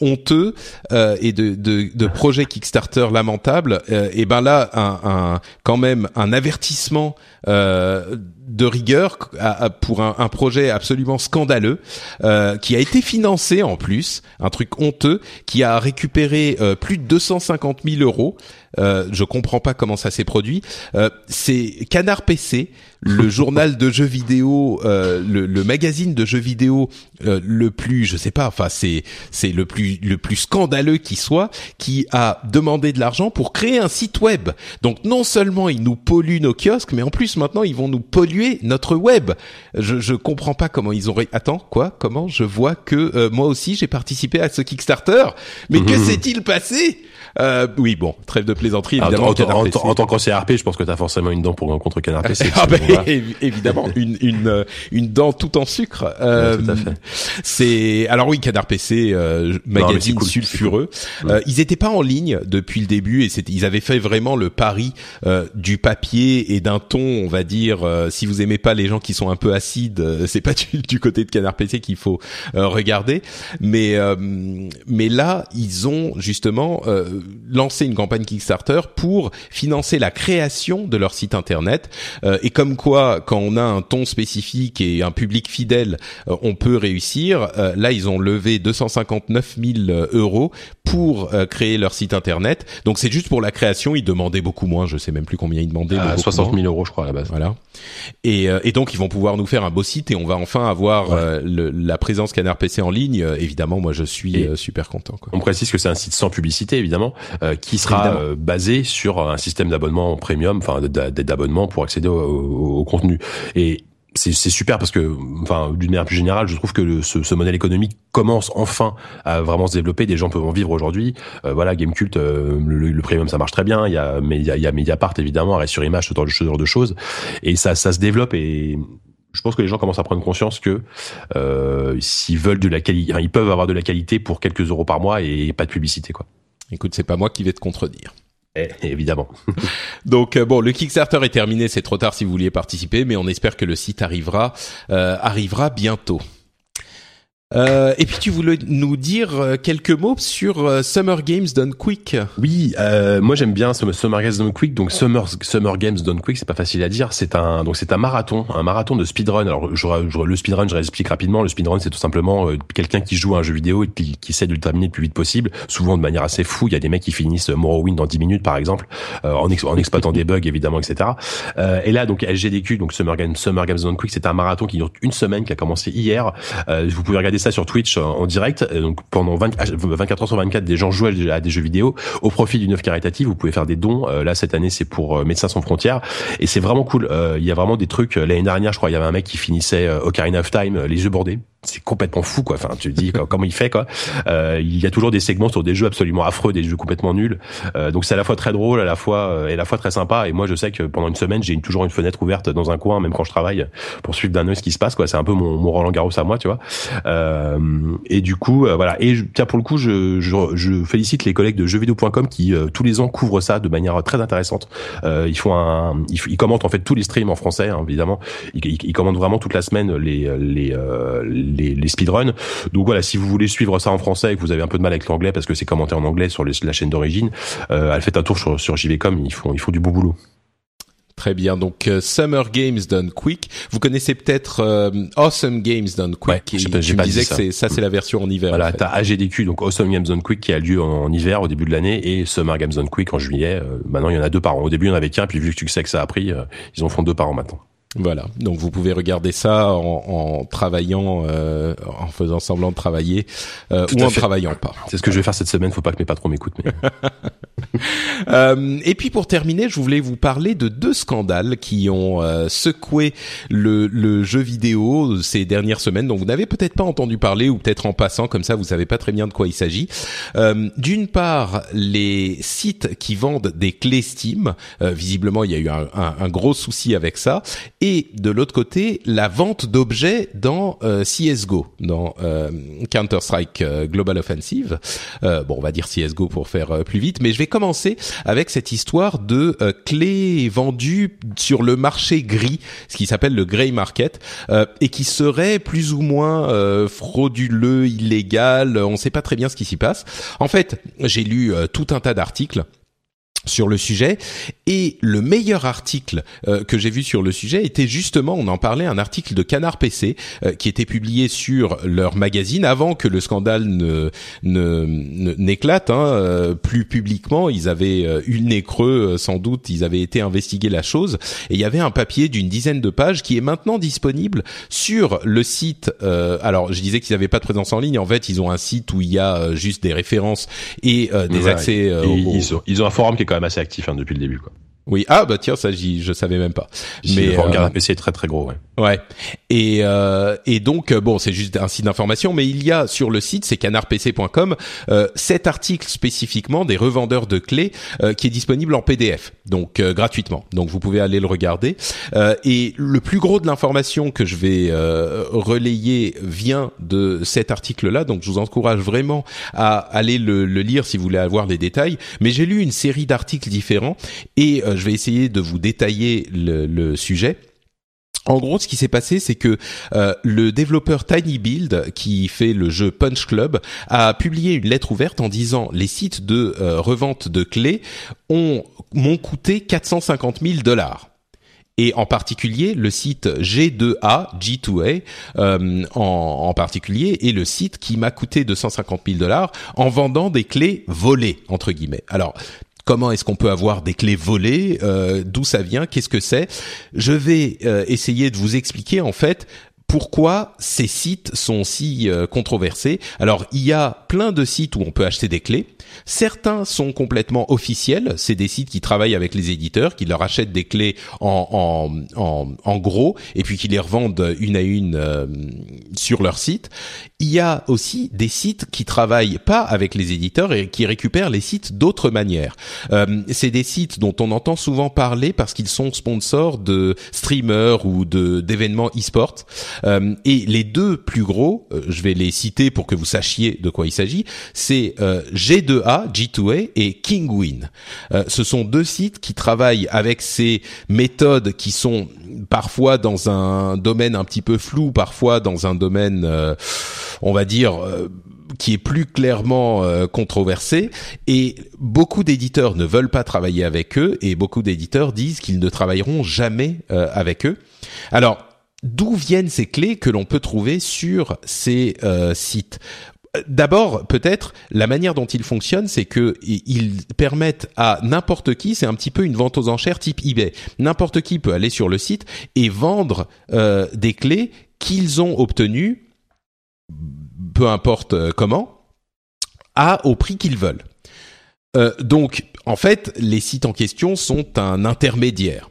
honteux euh, et de, de, de projets Kickstarter lamentables. Euh, et ben là, un, un, quand même un avertissement euh, de rigueur à, à, pour un, un projet absolument scandaleux euh, qui a été financé en plus, un truc honteux qui a récupéré euh, plus de deux cent cinquante mille euros. Euh, je comprends pas comment ça s'est produit. Euh, c'est Canard P C, le journal de jeux vidéo, euh, le, le magazine de jeux vidéo euh, le plus, je sais pas, enfin c'est c'est le plus le plus scandaleux qui soit, qui a demandé de l'argent pour créer un site web. Donc non seulement ils nous polluent nos kiosques, mais en plus maintenant ils vont nous polluer notre web. Je je comprends pas comment ils ont. Ré... Attends quoi? Comment je vois que euh, moi aussi j'ai participé à ce Kickstarter, mais mmh. que s'est-il passé? Euh, oui, bon, trêve de plaisanterie. Évidemment, en, en, en, en, en tant qu'ancien R P, je pense que t'as forcément une dent pour contre Canard P C. Ah bah, évidemment, une une une dent tout en sucre. Euh, ouais, tout à fait. C'est alors oui, Canard P C, euh, magazine non, cool, sulfureux. Cool. Euh, ils étaient pas en ligne depuis le début, et c'était, ils avaient fait vraiment le pari euh, du papier et d'un ton, on va dire, euh, si vous aimez pas les gens qui sont un peu acides, euh, c'est pas du, du côté de Canard P C qu'il faut euh, regarder. Mais euh, mais là, ils ont justement euh, lancé une campagne Kickstarter pour financer la création de leur site internet. Euh, et comme quoi, quand on a un ton spécifique et un public fidèle, euh, on peut réussir. Euh, là, ils ont levé deux cent cinquante-neuf mille euros pour euh, créer leur site internet. Donc c'est juste pour la création. Ils demandaient beaucoup moins. Je sais même plus combien ils demandaient. Ah, soixante mille euros, je crois à la base. Voilà. Et, euh, et donc ils vont pouvoir nous faire un beau site et on va enfin avoir ouais. euh, le, la présence Canard P C en ligne. Euh, évidemment, moi je suis euh, super content. Quoi. On précise que c'est un site sans publicité, évidemment, euh, qui sera euh, basé sur un système d'abonnement premium, enfin d'abonnement pour accéder au, au, au contenu. Et C'est, c'est super parce que, enfin, d'une manière plus générale, je trouve que le, ce, ce modèle économique commence enfin à vraiment se développer. Des gens peuvent en vivre aujourd'hui. Euh, voilà, Gamekult, euh, le, le premium, ça marche très bien. Il y a, mais il y a, il y a Mediapart évidemment, Arrêt sur Image, ce genre, de, ce genre de choses. Et ça, ça se développe. Et je pense que les gens commencent à prendre conscience que euh, s'ils veulent de la qualité, ils peuvent avoir de la qualité pour quelques euros par mois et pas de publicité, quoi. Écoute, c'est pas moi qui vais te contredire. Eh, évidemment. Donc euh, bon, le Kickstarter est terminé, c'est trop tard si vous vouliez participer, mais on espère que le site arrivera euh, arrivera bientôt. Euh, et puis tu voulais nous dire quelques mots sur euh, Summer Games Done Quick. Oui, euh, moi j'aime bien ce Summer Games Done Quick. Donc Summer Summer Games Done Quick, c'est pas facile à dire. C'est un donc c'est un marathon, un marathon de speedrun. Alors je, je, le speedrun, je l'explique rapidement. Le speedrun, c'est tout simplement euh, quelqu'un qui joue à un jeu vidéo et qui, qui essaie de le terminer le plus vite possible, souvent de manière assez fou. Il y a des mecs qui finissent Morrowind en dix minutes, par exemple, euh, en, ex- en exploitant des bugs évidemment, et cetera. Euh, et là donc S G D Q, donc Summer Games Summer Games Done Quick, c'est un marathon qui dure une semaine, qui a commencé hier. Euh, vous pouvez regarder ça sur Twitch en direct. Donc pendant vingt-quatre heures sur vingt-quatre, des gens jouent à des jeux vidéo au profit d'une œuvre caritative. Vous pouvez faire des dons. Là cette année c'est pour Médecins sans frontières et c'est vraiment cool. Il y a vraiment des trucs. L'année dernière je crois il y avait un mec qui finissait Ocarina of Time les yeux bordés. C'est complètement fou quoi. Enfin tu te dis comment il fait quoi. Euh, il y a toujours des segments sur des jeux absolument affreux, des jeux complètement nuls. Euh, donc c'est à la fois très drôle, à la fois et à la fois très sympa. Et moi je sais que pendant une semaine j'ai toujours une fenêtre ouverte dans un coin, même quand je travaille, pour suivre d'un œil ce qui se passe quoi. C'est un peu mon, mon Roland Garros à moi tu vois. Euh, et du coup euh, voilà et je, tiens pour le coup je, je, je félicite les collègues de jeux vidéo point com qui euh, tous les ans couvrent ça de manière très intéressante. euh, ils font un ils, ils commentent en fait tous les streams en français hein, évidemment ils, ils, ils commentent vraiment toute la semaine les les euh, les, les speedruns. Donc voilà, si vous voulez suivre ça en français et que vous avez un peu de mal avec l'anglais parce que c'est commenté en anglais sur les, la chaîne d'origine, euh, faites un tour sur, sur J V com, ils font ils font du bon boulot. Très bien, donc euh, Summer Games Done Quick. Vous connaissez peut-être euh, Awesome Games Done Quick. Ouais, j'ai pas, j'ai tu pas me disais ça. que c'est, ça c'est la version en hiver. Voilà, en fait. T'as A G D Q, donc Awesome Games Done Quick qui a lieu en, en hiver au début de l'année et Summer Games Done Quick en juillet. Euh, maintenant il y en a deux par an. Au début il y en avait qu'un, puis vu le succès que ça a pris, euh, ils en font deux par an maintenant. Voilà, donc vous pouvez regarder ça en, en travaillant, euh, en faisant semblant de travailler euh, ou en fait. travaillant pas. C'est ce que je vais faire cette semaine, faut pas que mes patrons m'écoutent. Mais... euh, et puis pour terminer, je voulais vous parler de deux scandales qui ont euh, secoué le, le jeu vidéo ces dernières semaines, dont vous n'avez peut-être pas entendu parler ou peut-être en passant, comme ça vous savez pas très bien de quoi il s'agit. Euh, d'une part, les sites qui vendent des clés Steam, euh, visiblement il y a eu un, un, un gros souci avec ça. Et de l'autre côté, la vente d'objets dans euh, C S G O, dans euh, Counter-Strike euh, Global Offensive. Euh, bon, on va dire C S G O pour faire euh, plus vite, mais je vais commencer avec cette histoire de euh, clés vendues sur le marché gris, ce qui s'appelle le grey market, euh, et qui serait plus ou moins euh, frauduleux, illégal, on ne sait pas très bien ce qui s'y passe. En fait, j'ai lu euh, tout un tas d'articles sur le sujet, et le meilleur article euh, que j'ai vu sur le sujet était justement, on en parlait, un article de Canard P C euh, qui était publié sur leur magazine avant que le scandale ne, ne, ne n'éclate hein, euh, plus publiquement. Ils avaient euh, eu le nez creux, euh, sans doute, ils avaient été investiguer la chose, et il y avait un papier d'une dizaine de pages qui est maintenant disponible sur le site. Euh, alors je disais qu'ils n'avaient pas de présence en ligne, en fait ils ont un site où il y a euh, juste des références et euh, des ouais, accès euh, et aux... ils, ont, ils ont un forum qui est quand même assez actif hein, depuis le début quoi. Oui, ah bah tiens, ça j'y, je savais même pas. Si mais le forum Canard P C est très très gros, ouais. Ouais. Et euh, et donc bon, c'est juste un site d'information, mais il y a sur le site, c'est canard p c point com, euh, cet article spécifiquement des revendeurs de clés euh, qui est disponible en P D F, donc euh, gratuitement. Donc vous pouvez aller le regarder. Euh, et le plus gros de l'information que je vais euh, relayer vient de cet article-là, donc je vous encourage vraiment à aller le, le lire si vous voulez avoir des détails. Mais j'ai lu une série d'articles différents et euh, je vais essayer de vous détailler le, le sujet. En gros, ce qui s'est passé, c'est que euh, le développeur Tiny Build, qui fait le jeu Punch Club, a publié une lettre ouverte en disant « Les sites de euh, revente de clés ont, m'ont coûté quatre cent cinquante mille dollars ». Et en particulier, le site G deux A, G deux A, euh, en, en particulier, est le site qui m'a coûté deux cent cinquante mille dollars en vendant des clés « volées », entre guillemets. Alors... Comment est-ce qu'on peut avoir des clés volées? Euh, d'où ça vient? Qu'est-ce que c'est? Je vais euh, essayer de vous expliquer en fait pourquoi ces sites sont si euh, controversés. Alors, il y a plein de sites où on peut acheter des clés. Certains sont complètement officiels. C'est des sites qui travaillent avec les éditeurs, qui leur achètent des clés en, en, en, en gros et puis qui les revendent une à une euh, sur leur site. Il y a aussi des sites qui travaillent pas avec les éditeurs et qui récupèrent les sites d'autres manières. Euh, c'est des sites dont on entend souvent parler parce qu'ils sont sponsors de streamers ou de d'événements e-sport. Euh, et les deux plus gros, euh, je vais les citer pour que vous sachiez de quoi il s'agit, c'est euh, G deux A, G deux A et Kingwin. Euh, ce sont deux sites qui travaillent avec ces méthodes qui sont parfois dans un domaine un petit peu flou, parfois dans un domaine, euh, on va dire... Euh, qui est plus clairement euh, controversé, et beaucoup d'éditeurs ne veulent pas travailler avec eux, et beaucoup d'éditeurs disent qu'ils ne travailleront jamais euh, avec eux. Alors, d'où viennent ces clés que l'on peut trouver sur ces euh, sites ? D'abord, peut-être, la manière dont ils fonctionnent, c'est que ils permettent à n'importe qui, c'est un petit peu une vente aux enchères type eBay, n'importe qui peut aller sur le site et vendre euh, des clés qu'ils ont obtenues, peu importe comment, à au prix qu'ils veulent. Euh, donc, en fait, les sites en question sont un intermédiaire.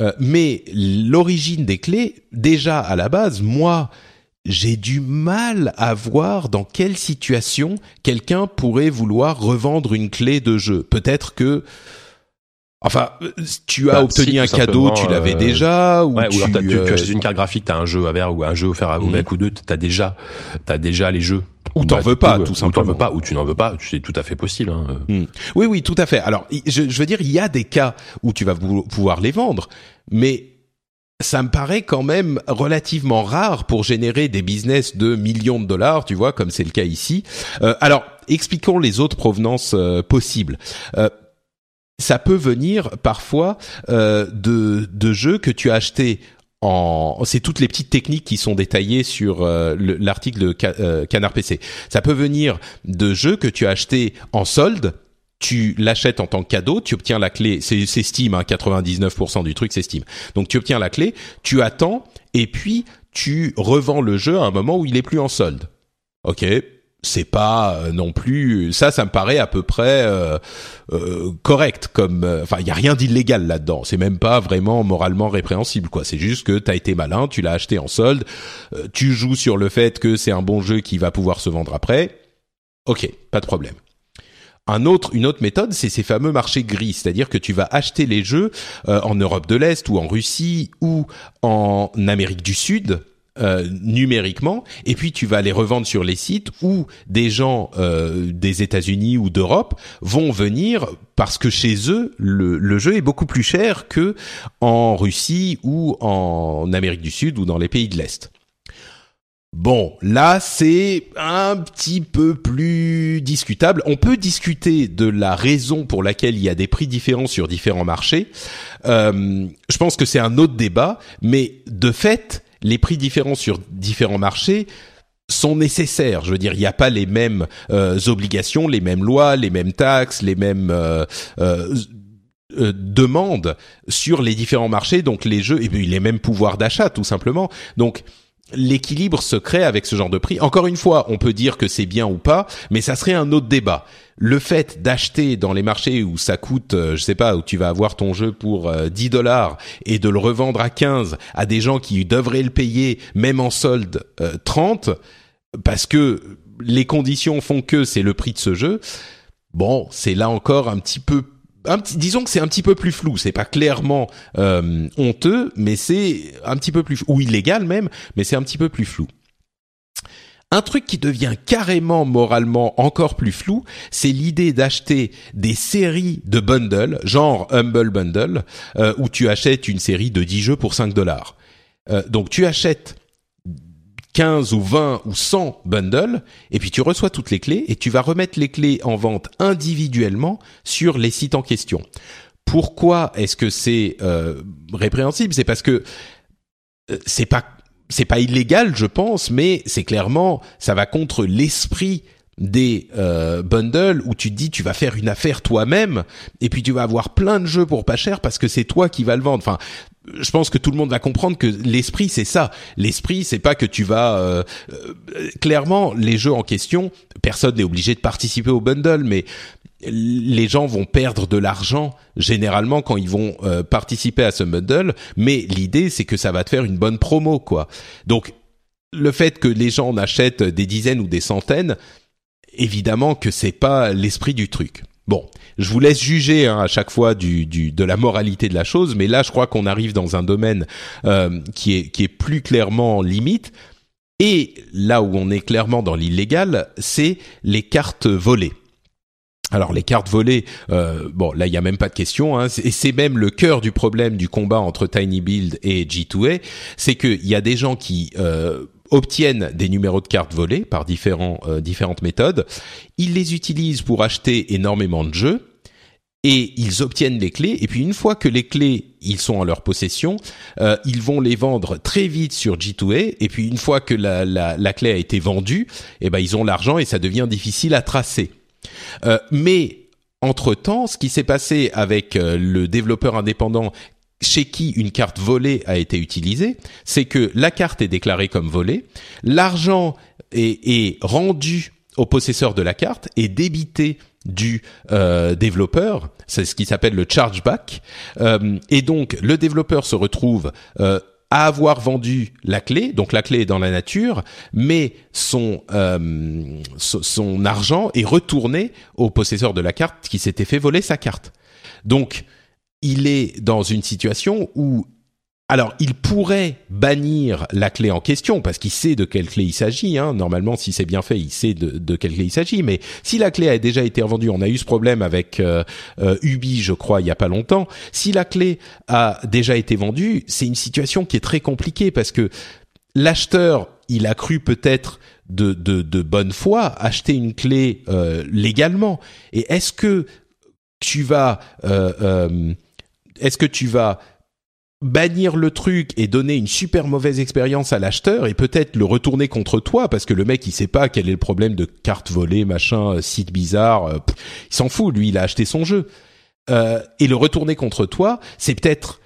Euh, mais l'origine des clés, déjà à la base, moi, j'ai du mal à voir dans quelle situation quelqu'un pourrait vouloir revendre une clé de jeu. Peut-être que... Enfin, tu as bah, obtenu si, un cadeau, tu l'avais euh, déjà, ou, ouais, tu, ou alors tu, tu achètes une carte graphique, t'as un jeu à verre ou un jeu offert à mec mmh. ou deux, t'as déjà, t'as déjà les jeux. Ou t'en bah, veux pas, coup, tout simplement. Ou t'en veux pas, ou tu n'en veux pas, c'est tout à fait possible. Hein. Mmh. Oui, oui, tout à fait. Alors, je, je veux dire, il y a des cas où tu vas pouvoir les vendre, mais ça me paraît quand même relativement rare pour générer des business de millions de dollars, tu vois, comme c'est le cas ici. Euh, alors, expliquons les autres provenances euh, possibles. Euh, Ça peut venir parfois euh, de, de jeux que tu as achetés en... C'est toutes les petites techniques qui sont détaillées sur euh, le, l'article de Ca, euh, Canard P C. Ça peut venir de jeux que tu as achetés en solde, tu l'achètes en tant que cadeau, tu obtiens la clé, c'est, c'est Steam, hein, quatre-vingt-dix-neuf pour cent du truc c'est Steam. Donc tu obtiens la clé, tu attends et puis tu revends le jeu à un moment où il est plus en solde. Ok ? C'est pas non plus ça, ça me paraît à peu près euh, euh, correct comme. Enfin, euh, il y a rien d'illégal là-dedans. C'est même pas vraiment moralement répréhensible, quoi. C'est juste que t'as été malin, tu l'as acheté en solde, euh, tu joues sur le fait que c'est un bon jeu qui va pouvoir se vendre après. Ok, pas de problème. Un autre, une autre méthode, c'est ces fameux marchés gris, c'est-à-dire que tu vas acheter les jeux euh, en Europe de l'Est ou en Russie ou en Amérique du Sud. Euh, numériquement, et puis tu vas les revendre sur les sites où des gens euh, des États-Unis ou d'Europe vont venir parce que chez eux le, le jeu est beaucoup plus cher que en Russie ou en Amérique du Sud ou dans les pays de l'Est. Bon, là c'est un petit peu plus discutable. On peut discuter de la raison pour laquelle il y a des prix différents sur différents marchés. Euh, je pense que c'est un autre débat, mais de fait, les prix différents sur différents marchés sont nécessaires. Je veux dire, il n'y a pas les mêmes euh, obligations, les mêmes lois, les mêmes taxes, les mêmes euh, euh, euh, demandes sur les différents marchés. Donc, les jeux, et puis les mêmes pouvoirs d'achat, tout simplement. Donc, l'équilibre se crée avec ce genre de prix. Encore une fois, on peut dire que c'est bien ou pas, mais ça serait un autre débat. Le fait d'acheter dans les marchés où ça coûte, euh, je sais pas, où tu vas avoir ton jeu pour euh, dix dollars et de le revendre à quinze à des gens qui devraient le payer, même en solde, euh, trente, parce que les conditions font que c'est le prix de ce jeu. Bon, c'est là encore un petit peu... Un petit, disons que c'est un petit peu plus flou, c'est pas clairement euh, honteux, mais c'est un petit peu plus flou, ou illégal même, mais c'est un petit peu plus flou. Un truc qui devient carrément moralement encore plus flou, c'est l'idée d'acheter des séries de bundles, genre Humble Bundle, euh, où tu achètes une série de dix jeux pour cinq dollars. Euh, donc, tu achètes quinze ou vingt ou cent bundles et puis tu reçois toutes les clés et tu vas remettre les clés en vente individuellement sur les sites en question. Pourquoi est-ce que c'est euh, répréhensible ? C'est parce que euh, c'est pas c'est pas illégal, je pense, mais c'est clairement, ça va contre l'esprit des euh, bundles où tu te dis tu vas faire une affaire toi-même et puis tu vas avoir plein de jeux pour pas cher parce que c'est toi qui vas le vendre. Enfin, je pense que tout le monde va comprendre que l'esprit c'est ça. L'esprit c'est pas que tu vas euh, euh, clairement les jeux en question, personne n'est obligé de participer au bundle, mais les gens vont perdre de l'argent généralement quand ils vont euh, participer à ce bundle, mais l'idée c'est que ça va te faire une bonne promo quoi. Donc le fait que les gens en achètent des dizaines ou des centaines, évidemment que c'est pas l'esprit du truc. Bon, je vous laisse juger hein, à chaque fois du, du de la moralité de la chose, mais là je crois qu'on arrive dans un domaine euh, qui est qui est plus clairement limite. Et là où on est clairement dans l'illégal, c'est les cartes volées. Alors les cartes volées, euh, bon là il y a même pas de question, hein, et c'est même le cœur du problème du combat entre Tiny Build et G deux A, c'est que il y a des gens qui euh, obtiennent des numéros de cartes volées par différents euh, différentes méthodes, ils les utilisent pour acheter énormément de jeux et ils obtiennent les clés. Et puis une fois que les clés ils sont en leur possession, euh, ils vont les vendre très vite sur G deux A. Et puis une fois que la la, la clé a été vendue, eh ben ils ont l'argent et ça devient difficile à tracer. Euh, mais entre-temps, ce qui s'est passé avec euh, le développeur indépendant chez qui une carte volée a été utilisée, c'est que la carte est déclarée comme volée, l'argent est, est rendu au possesseur de la carte et débité du euh, développeur, c'est ce qui s'appelle le chargeback, euh, et donc le développeur se retrouve euh, à avoir vendu la clé, donc la clé est dans la nature, mais son euh, son argent est retourné au possesseur de la carte qui s'était fait voler sa carte. Donc, il est dans une situation où, alors, il pourrait bannir la clé en question, parce qu'il sait de quelle clé il s'agit. Hein. Normalement, si c'est bien fait, il sait de, de quelle clé il s'agit. Mais si la clé a déjà été revendue, on a eu ce problème avec euh, euh, Ubi, je crois, il y a pas longtemps. Si la clé a déjà été vendue, c'est une situation qui est très compliquée, parce que l'acheteur, il a cru peut-être de, de, de bonne foi acheter une clé euh, légalement. Et est-ce que tu vas... Euh, euh, est-ce que tu vas bannir le truc et donner une super mauvaise expérience à l'acheteur et peut-être le retourner contre toi parce que le mec il sait pas quel est le problème de carte volée, machin, site bizarre, pff, il s'en fout, lui il a acheté son jeu euh, et le retourner contre toi, c'est peut-être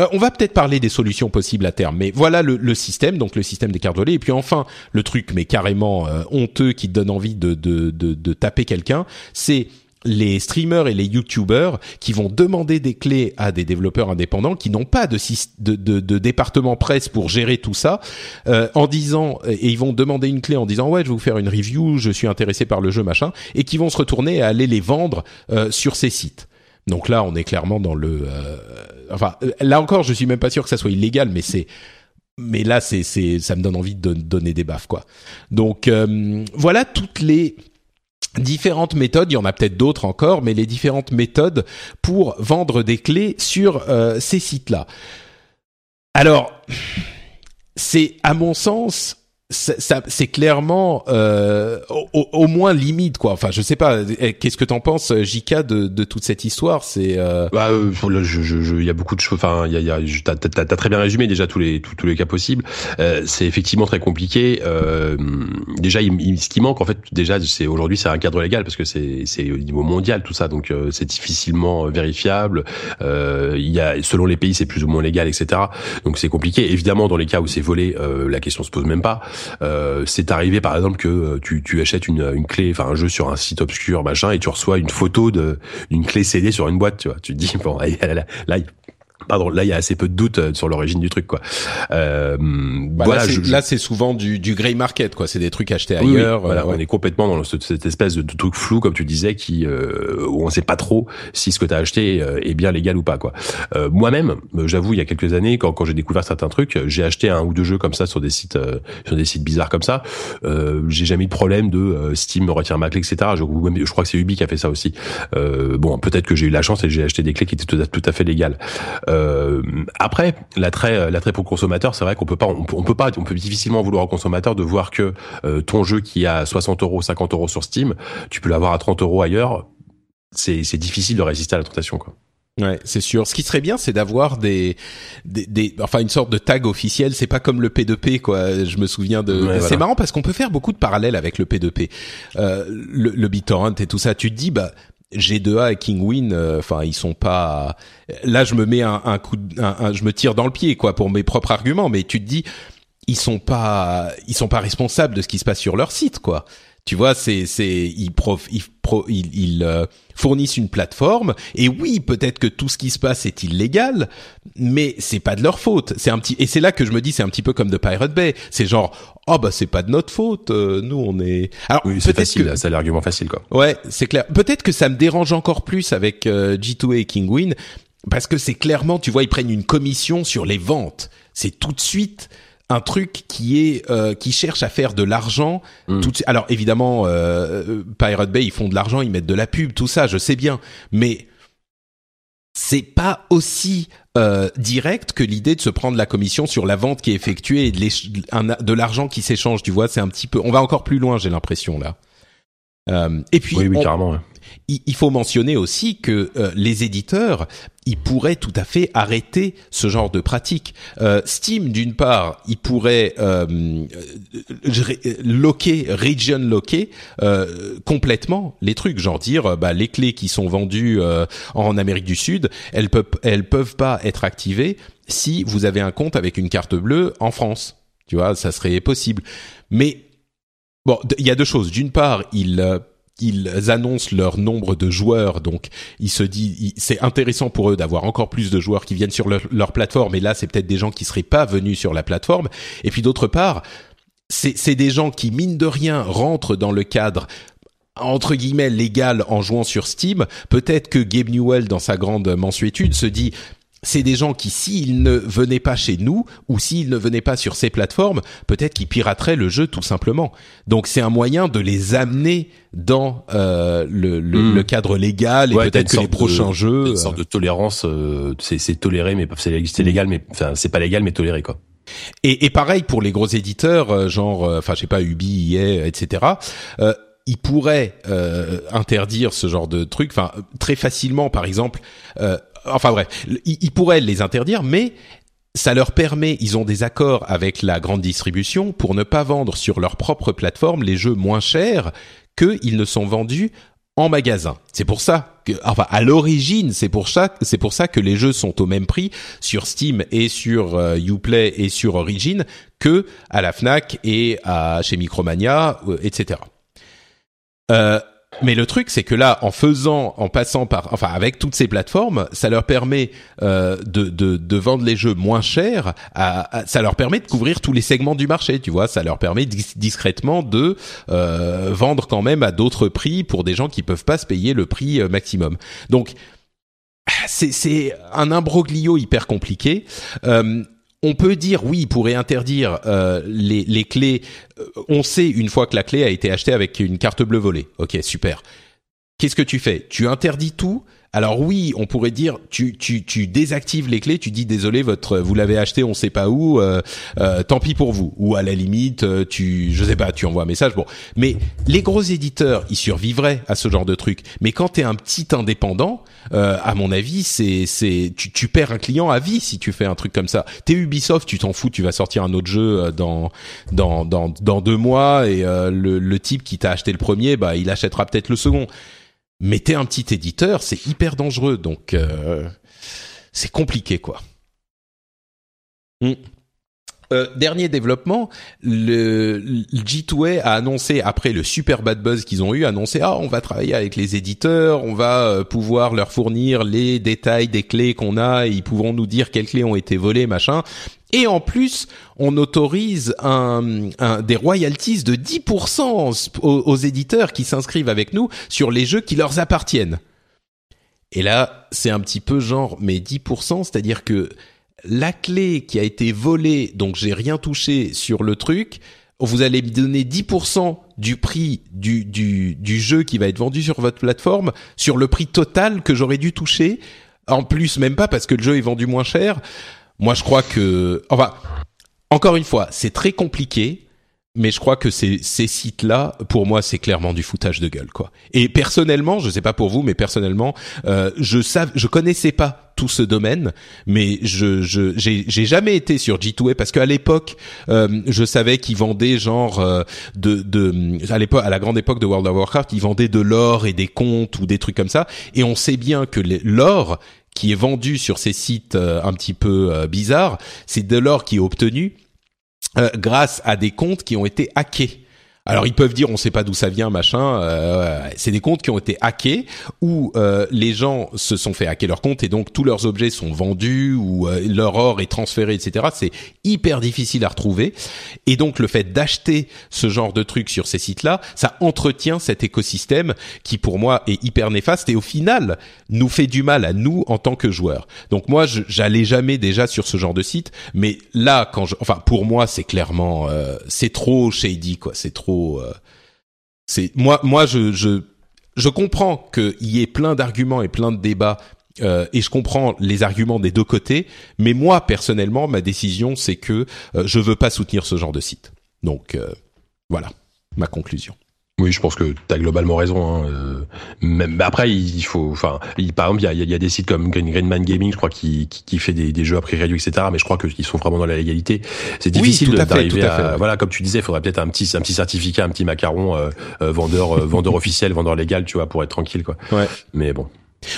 euh, on va peut-être parler des solutions possibles à terme, mais voilà le, le système, donc le système des cartes volées. Et puis enfin le truc mais carrément euh, honteux qui te donne envie de de de, de taper quelqu'un, c'est les streamers et les youtubeurs qui vont demander des clés à des développeurs indépendants qui n'ont pas de, de, de, de département presse pour gérer tout ça, euh, en disant, et ils vont demander une clé en disant ouais je vais vous faire une review, je suis intéressé par le jeu machin, et qui vont se retourner à aller les vendre euh, sur ces sites. Donc là on est clairement dans le euh, enfin là encore je suis même pas sûr que ça soit illégal, mais c'est mais là c'est c'est ça me donne envie de donner des baffes quoi. Donc euh, voilà toutes les différentes méthodes, il y en a peut-être d'autres encore, mais les différentes méthodes pour vendre des clés sur euh, ces sites-là. Alors, c'est à mon sens, c'est, ça, c'est clairement euh, au, au moins limite, quoi. Enfin, je sais pas, qu'est-ce que t'en penses, J K, de, de toute cette histoire ? C'est euh... bah, euh, je, je, je, y a beaucoup de choses. Enfin, il y a, y a, je, t'as, t'as, t'as très bien résumé déjà tous les tous, tous les cas possibles. Euh, c'est effectivement très compliqué. Euh, déjà, il, il, ce qui manque en fait, déjà, c'est aujourd'hui, c'est un cadre légal parce que c'est c'est au niveau mondial tout ça, donc euh, c'est difficilement vérifiable. Euh, il y a, selon les pays, c'est plus ou moins légal, et cetera. Donc c'est compliqué. Évidemment, dans les cas où c'est volé, euh, la question se pose même pas. Euh, c'est arrivé par exemple que tu, tu achètes une, une clé, enfin un jeu sur un site obscur machin, et tu reçois une photo de une clé C D sur une boîte, tu vois. Tu te dis bon, là, là, pardon, là il y a assez peu de doutes sur l'origine du truc quoi. Euh, bah voilà, là, c'est, je, là c'est souvent du, du grey market quoi, c'est des trucs achetés ailleurs. Oui, voilà, euh, ouais. On est complètement dans cette, cette espèce de, de truc flou comme tu disais, qui euh, où on sait pas trop si ce que t'as acheté est bien légal ou pas quoi. Euh, moi-même, j'avoue, il y a quelques années quand quand j'ai découvert certains trucs, j'ai acheté un ou deux jeux comme ça sur des sites euh, sur des sites bizarres comme ça. Euh, j'ai jamais eu de problème de euh, Steam me retire ma clé et cetera. Je, je crois que c'est Ubi qui a fait ça aussi. Euh, bon, peut-être que j'ai eu la chance et j'ai acheté des clés qui étaient tout à, tout à fait légales. Euh, Euh, après, l'attrait, l'attrait pour le consommateur, c'est vrai qu'on peut pas, on peut, on peut pas, on peut difficilement vouloir au consommateur de voir que euh, ton jeu qui a soixante euros, cinquante euros sur Steam, tu peux l'avoir à trente euros ailleurs. C'est, c'est difficile de résister à la tentation, quoi. Ouais, c'est sûr. Ce qui serait bien, c'est d'avoir des, des, des, enfin, une sorte de tag officiel. C'est pas comme le P deux P, quoi. Je me souviens de. Ouais, voilà. C'est marrant parce qu'on peut faire beaucoup de parallèles avec le P deux P, euh, le, le BitTorrent et tout ça. Tu te dis, bah. G deux A et Kingwin, enfin euh, ils sont pas. Là, je me mets un, un coup, de... un, un... je me tire dans le pied, quoi, pour mes propres arguments. Mais tu te dis, ils sont pas, ils sont pas responsables de ce qui se passe sur leur site, quoi. Tu vois, c'est, c'est, ils, prof... ils, pro... ils, ils euh, fournissent une plateforme. Et oui, peut-être que tout ce qui se passe est illégal, mais c'est pas de leur faute. C'est un petit, et c'est là que je me dis, c'est un petit peu comme de Pirate Bay. C'est genre. Ah oh bah c'est pas de notre faute, euh, nous on est. Alors oui, c'est facile, que... c'est l'argument facile quoi. Ouais, c'est clair. Peut-être que ça me dérange encore plus avec euh, G deux A et Kingwin parce que c'est clairement, tu vois, ils prennent une commission sur les ventes. C'est tout de suite un truc qui est euh, qui cherche à faire de l'argent. Mm. Tout de... Alors évidemment, euh, Pirate Bay ils font de l'argent, ils mettent de la pub, tout ça, je sais bien, mais c'est pas aussi Euh, direct que l'idée de se prendre la commission sur la vente qui est effectuée et de, un, de l'argent qui s'échange, tu vois, c'est un petit peu... On va encore plus loin, j'ai l'impression, là. Euh, et puis, oui, oui, on, carrément, ouais. il, il faut mentionner aussi que euh, les éditeurs, ils pourraient tout à fait arrêter ce genre de pratique. Euh, Steam, d'une part, ils pourraient euh, loquer, region loquer euh, complètement les trucs, genre dire bah, les clés qui sont vendues euh, en Amérique du Sud, elles peuvent, elles peuvent pas être activées si vous avez un compte avec une carte bleue en France. Tu vois, ça serait possible. Mais bon, il y a deux choses. D'une part, ils, ils annoncent leur nombre de joueurs, donc ils se disent, ils, c'est intéressant pour eux d'avoir encore plus de joueurs qui viennent sur leur, leur plateforme. Et là, c'est peut-être des gens qui seraient pas venus sur la plateforme. Et puis d'autre part, c'est, c'est des gens qui mine de rien rentrent dans le cadre entre guillemets légal en jouant sur Steam. Peut-être que Gabe Newell, dans sa grande mansuétude, se dit. C'est des gens qui, s'ils ne venaient pas chez nous ou s'ils ne venaient pas sur ces plateformes, peut-être qu'ils pirateraient le jeu tout simplement. Donc, c'est un moyen de les amener dans euh, le, le, mmh. le cadre légal et ouais, peut-être que les prochains de, jeux... Une sorte de tolérance, euh, c'est, c'est toléré, mais c'est, c'est légal, mais enfin, c'est pas légal, mais toléré, quoi. Et, et pareil pour les gros éditeurs, genre, enfin, je sais pas, Ubi, E A, et cetera, euh, ils pourraient euh, interdire ce genre de truc, enfin, très facilement, par exemple... Euh, Enfin bref, ils pourraient les interdire, mais ça leur permet, ils ont des accords avec la grande distribution pour ne pas vendre sur leur propre plateforme les jeux moins chers qu'ils ne sont vendus en magasin. C'est pour ça que, enfin, à l'origine, c'est pour ça, c'est pour ça que les jeux sont au même prix sur Steam et sur euh, Uplay et sur Origin que à la Fnac et à chez Micromania, euh, et cetera. Euh, Mais le truc, c'est que là, en faisant, en passant par, enfin, avec toutes ces plateformes, ça leur permet euh, de, de de vendre les jeux moins chers. À, à, ça leur permet de couvrir tous les segments du marché, tu vois. Ça leur permet dis- discrètement de euh, vendre quand même à d'autres prix pour des gens qui peuvent pas se payer le prix maximum. Donc, c'est c'est un imbroglio hyper compliqué. Euh, On peut dire, oui, il pourrait interdire euh, les, les clés. On sait une fois que la clé a été achetée avec une carte bleue volée. Ok, super. Qu'est-ce que tu fais ? Tu interdis tout ? Alors oui, on pourrait dire, tu, tu, tu désactives les clés, tu dis désolé, votre, vous l'avez acheté, on sait pas où, euh, euh, tant pis pour vous. Ou à la limite, tu, je sais pas, tu envoies un message. Bon, mais les gros éditeurs, ils survivraient à ce genre de truc. Mais quand t'es un petit indépendant, euh, à mon avis, c'est, c'est, tu, tu perds un client à vie si tu fais un truc comme ça. T'es Ubisoft, tu t'en fous, tu vas sortir un autre jeu dans, dans, dans, dans deux mois et euh, le, le type qui t'a acheté le premier, bah, il achètera peut-être le second. Mais t'es un petit éditeur, c'est hyper dangereux, donc euh, c'est compliqué, quoi. Mm. Euh, dernier développement, le, le G deux A a annoncé, après le super bad buzz qu'ils ont eu, annoncé « Ah, on va travailler avec les éditeurs, on va euh, pouvoir leur fournir les détails des clés qu'on a, et ils pourront nous dire quelles clés ont été volées, machin. » Et en plus, on autorise un, un, des royalties de dix pour cent aux, aux éditeurs qui s'inscrivent avec nous sur les jeux qui leur appartiennent. Et là, c'est un petit peu genre, mais dix pour cent, c'est-à-dire que la clé qui a été volée, donc j'ai rien touché sur le truc, vous allez me donner dix pour cent du prix du, du, du jeu qui va être vendu sur votre plateforme, sur le prix total que j'aurais dû toucher. En plus, même pas parce que le jeu est vendu moins cher. Moi, je crois que... Enfin, encore une fois, c'est très compliqué, mais je crois que ces, ces sites-là, pour moi, c'est clairement du foutage de gueule, quoi. Et personnellement, je sais pas pour vous, mais personnellement, euh, je sav- je connaissais pas tout ce domaine, mais je, je, j'ai, j'ai jamais été sur G deux A parce qu'à l'époque, euh, je savais qu'ils vendaient genre euh, de, de, à l'époque, à la grande époque de World of Warcraft, ils vendaient de l'or et des comptes ou des trucs comme ça. Et on sait bien que les, l'or qui est vendu sur ces sites euh, un petit peu euh, bizarres, c'est de l'or qui est obtenu Euh, grâce à des comptes qui ont été hackés. Alors ils peuvent dire on sait pas d'où ça vient machin, euh, c'est des comptes qui ont été hackés où euh, les gens se sont fait hacker leurs comptes et donc tous leurs objets sont vendus ou euh, leur or est transféré, et cetera. C'est hyper difficile à retrouver et donc le fait d'acheter ce genre de trucs sur ces sites-là, ça entretient cet écosystème qui pour moi est hyper néfaste et au final nous fait du mal à nous en tant que joueurs. Donc moi je, j'allais jamais déjà sur ce genre de site, mais là quand je, enfin pour moi c'est clairement euh, c'est trop shady quoi, c'est trop C'est moi, moi je, je je comprends qu'il y ait plein d'arguments et plein de débats euh, et je comprends les arguments des deux côtés. Mais moi personnellement, ma décision c'est que euh, je veux pas soutenir ce genre de site. Donc euh, voilà ma conclusion. Oui, je pense que t'as globalement raison. Hein. Même après, il faut, enfin, il, par exemple, il y a, il y a des sites comme Greenman Gaming, je crois, qui qui, qui fait des, des jeux à prix réduit, et cetera. Mais je crois que ils sont vraiment dans la légalité. C'est difficile oui, de, fait, d'arriver à, à, voilà, comme tu disais, il faudrait peut-être un petit, un petit certificat, un petit macaron euh, euh, vendeur, euh, vendeur officiel, vendeur légal, tu vois, pour être tranquille, quoi. Ouais. Mais bon.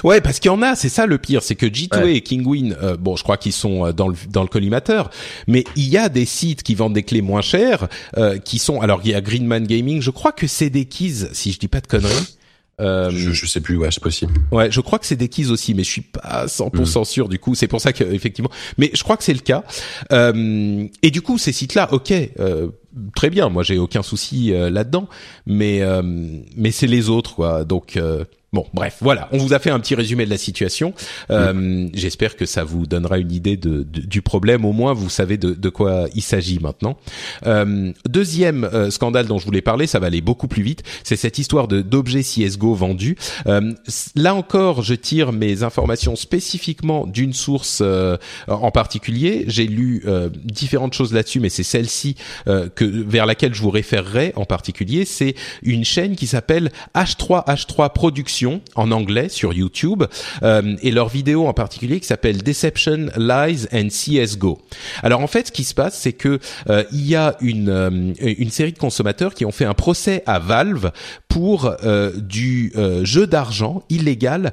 Ouais, parce qu'il y en a, c'est ça le pire, c'est que G deux A ouais. et Kingwin, euh, bon, je crois qu'ils sont dans le dans le collimateur, mais il y a des sites qui vendent des clés moins chères, euh, qui sont, alors il y a Greenman Gaming, je crois que c'est des keys, si je dis pas de conneries. Euh, je, je sais plus, ouais, c'est possible. Ouais, je crois que c'est des keys aussi, mais je suis pas cent pour cent mmh. sûr du coup. C'est pour ça que effectivement, mais je crois que c'est le cas. Euh, et du coup, ces sites-là, ok, euh, très bien, moi j'ai aucun souci euh, là-dedans, mais euh, mais c'est les autres, quoi. Donc euh, Bon, bref, voilà. On vous a fait un petit résumé de la situation. Euh, mmh. J'espère que ça vous donnera une idée de, de, du problème. Au moins, vous savez de, de quoi il s'agit maintenant. Euh, deuxième euh, scandale dont je voulais parler, ça va aller beaucoup plus vite. C'est cette histoire de d'objets C S G O vendus. Euh, là encore, je tire mes informations spécifiquement d'une source euh, en particulier. J'ai lu euh, différentes choses là-dessus, mais c'est celle-ci euh, que vers laquelle je vous référerai en particulier. C'est une chaîne qui s'appelle H trois H trois Productions, en anglais sur YouTube, euh, et leur vidéo en particulier qui s'appelle Deception, Lies and C S G O. Alors en fait, ce qui se passe, c'est que euh, il y a une euh, une série de consommateurs qui ont fait un procès à Valve pour euh, du euh, jeu d'argent illégal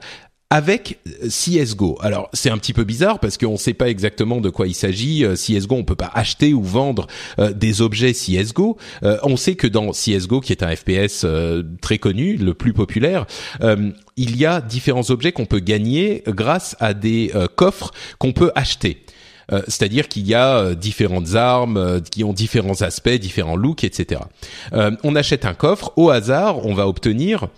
avec C S G O. Alors, c'est un petit peu bizarre parce qu'on ne sait pas exactement de quoi il s'agit. C S G O, on peut pas acheter ou vendre euh, des objets C S G O. Euh, on sait que dans C S G O, qui est un F P S euh, très connu, le plus populaire, euh, il y a différents objets qu'on peut gagner grâce à des euh, coffres qu'on peut acheter. Euh, c'est-à-dire qu'il y a euh, différentes armes euh, qui ont différents aspects, différents looks, et cetera. Euh, on achète un coffre. Au hasard, on va obtenir...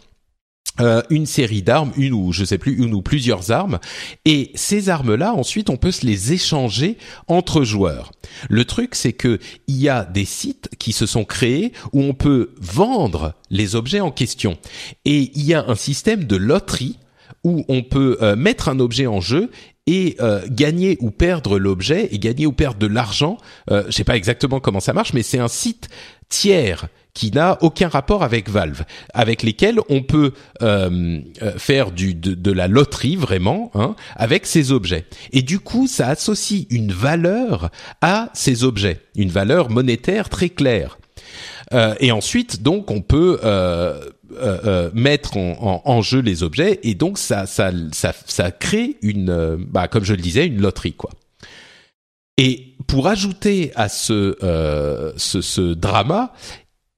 Euh, une série d'armes, une ou je sais plus, une ou plusieurs armes, et ces armes-là, ensuite, on peut se les échanger entre joueurs. Le truc, c'est que il y a des sites qui se sont créés où on peut vendre les objets en question, et il y a un système de loterie où on peut euh, mettre un objet en jeu et euh, gagner ou perdre l'objet et gagner ou perdre de l'argent. Euh, je sais pas exactement comment ça marche, mais c'est un site tiers qui n'a aucun rapport avec Valve, avec lesquels on peut euh, faire du, de, de la loterie vraiment hein, avec ces objets. Et du coup, ça associe une valeur à ces objets, une valeur monétaire très claire. Euh, et ensuite, donc, on peut euh, euh, euh, mettre en, en, en jeu les objets, et donc ça, ça, ça, ça crée une, euh, bah, comme je le disais, une loterie, quoi. Et pour ajouter à ce, euh, ce, ce drama,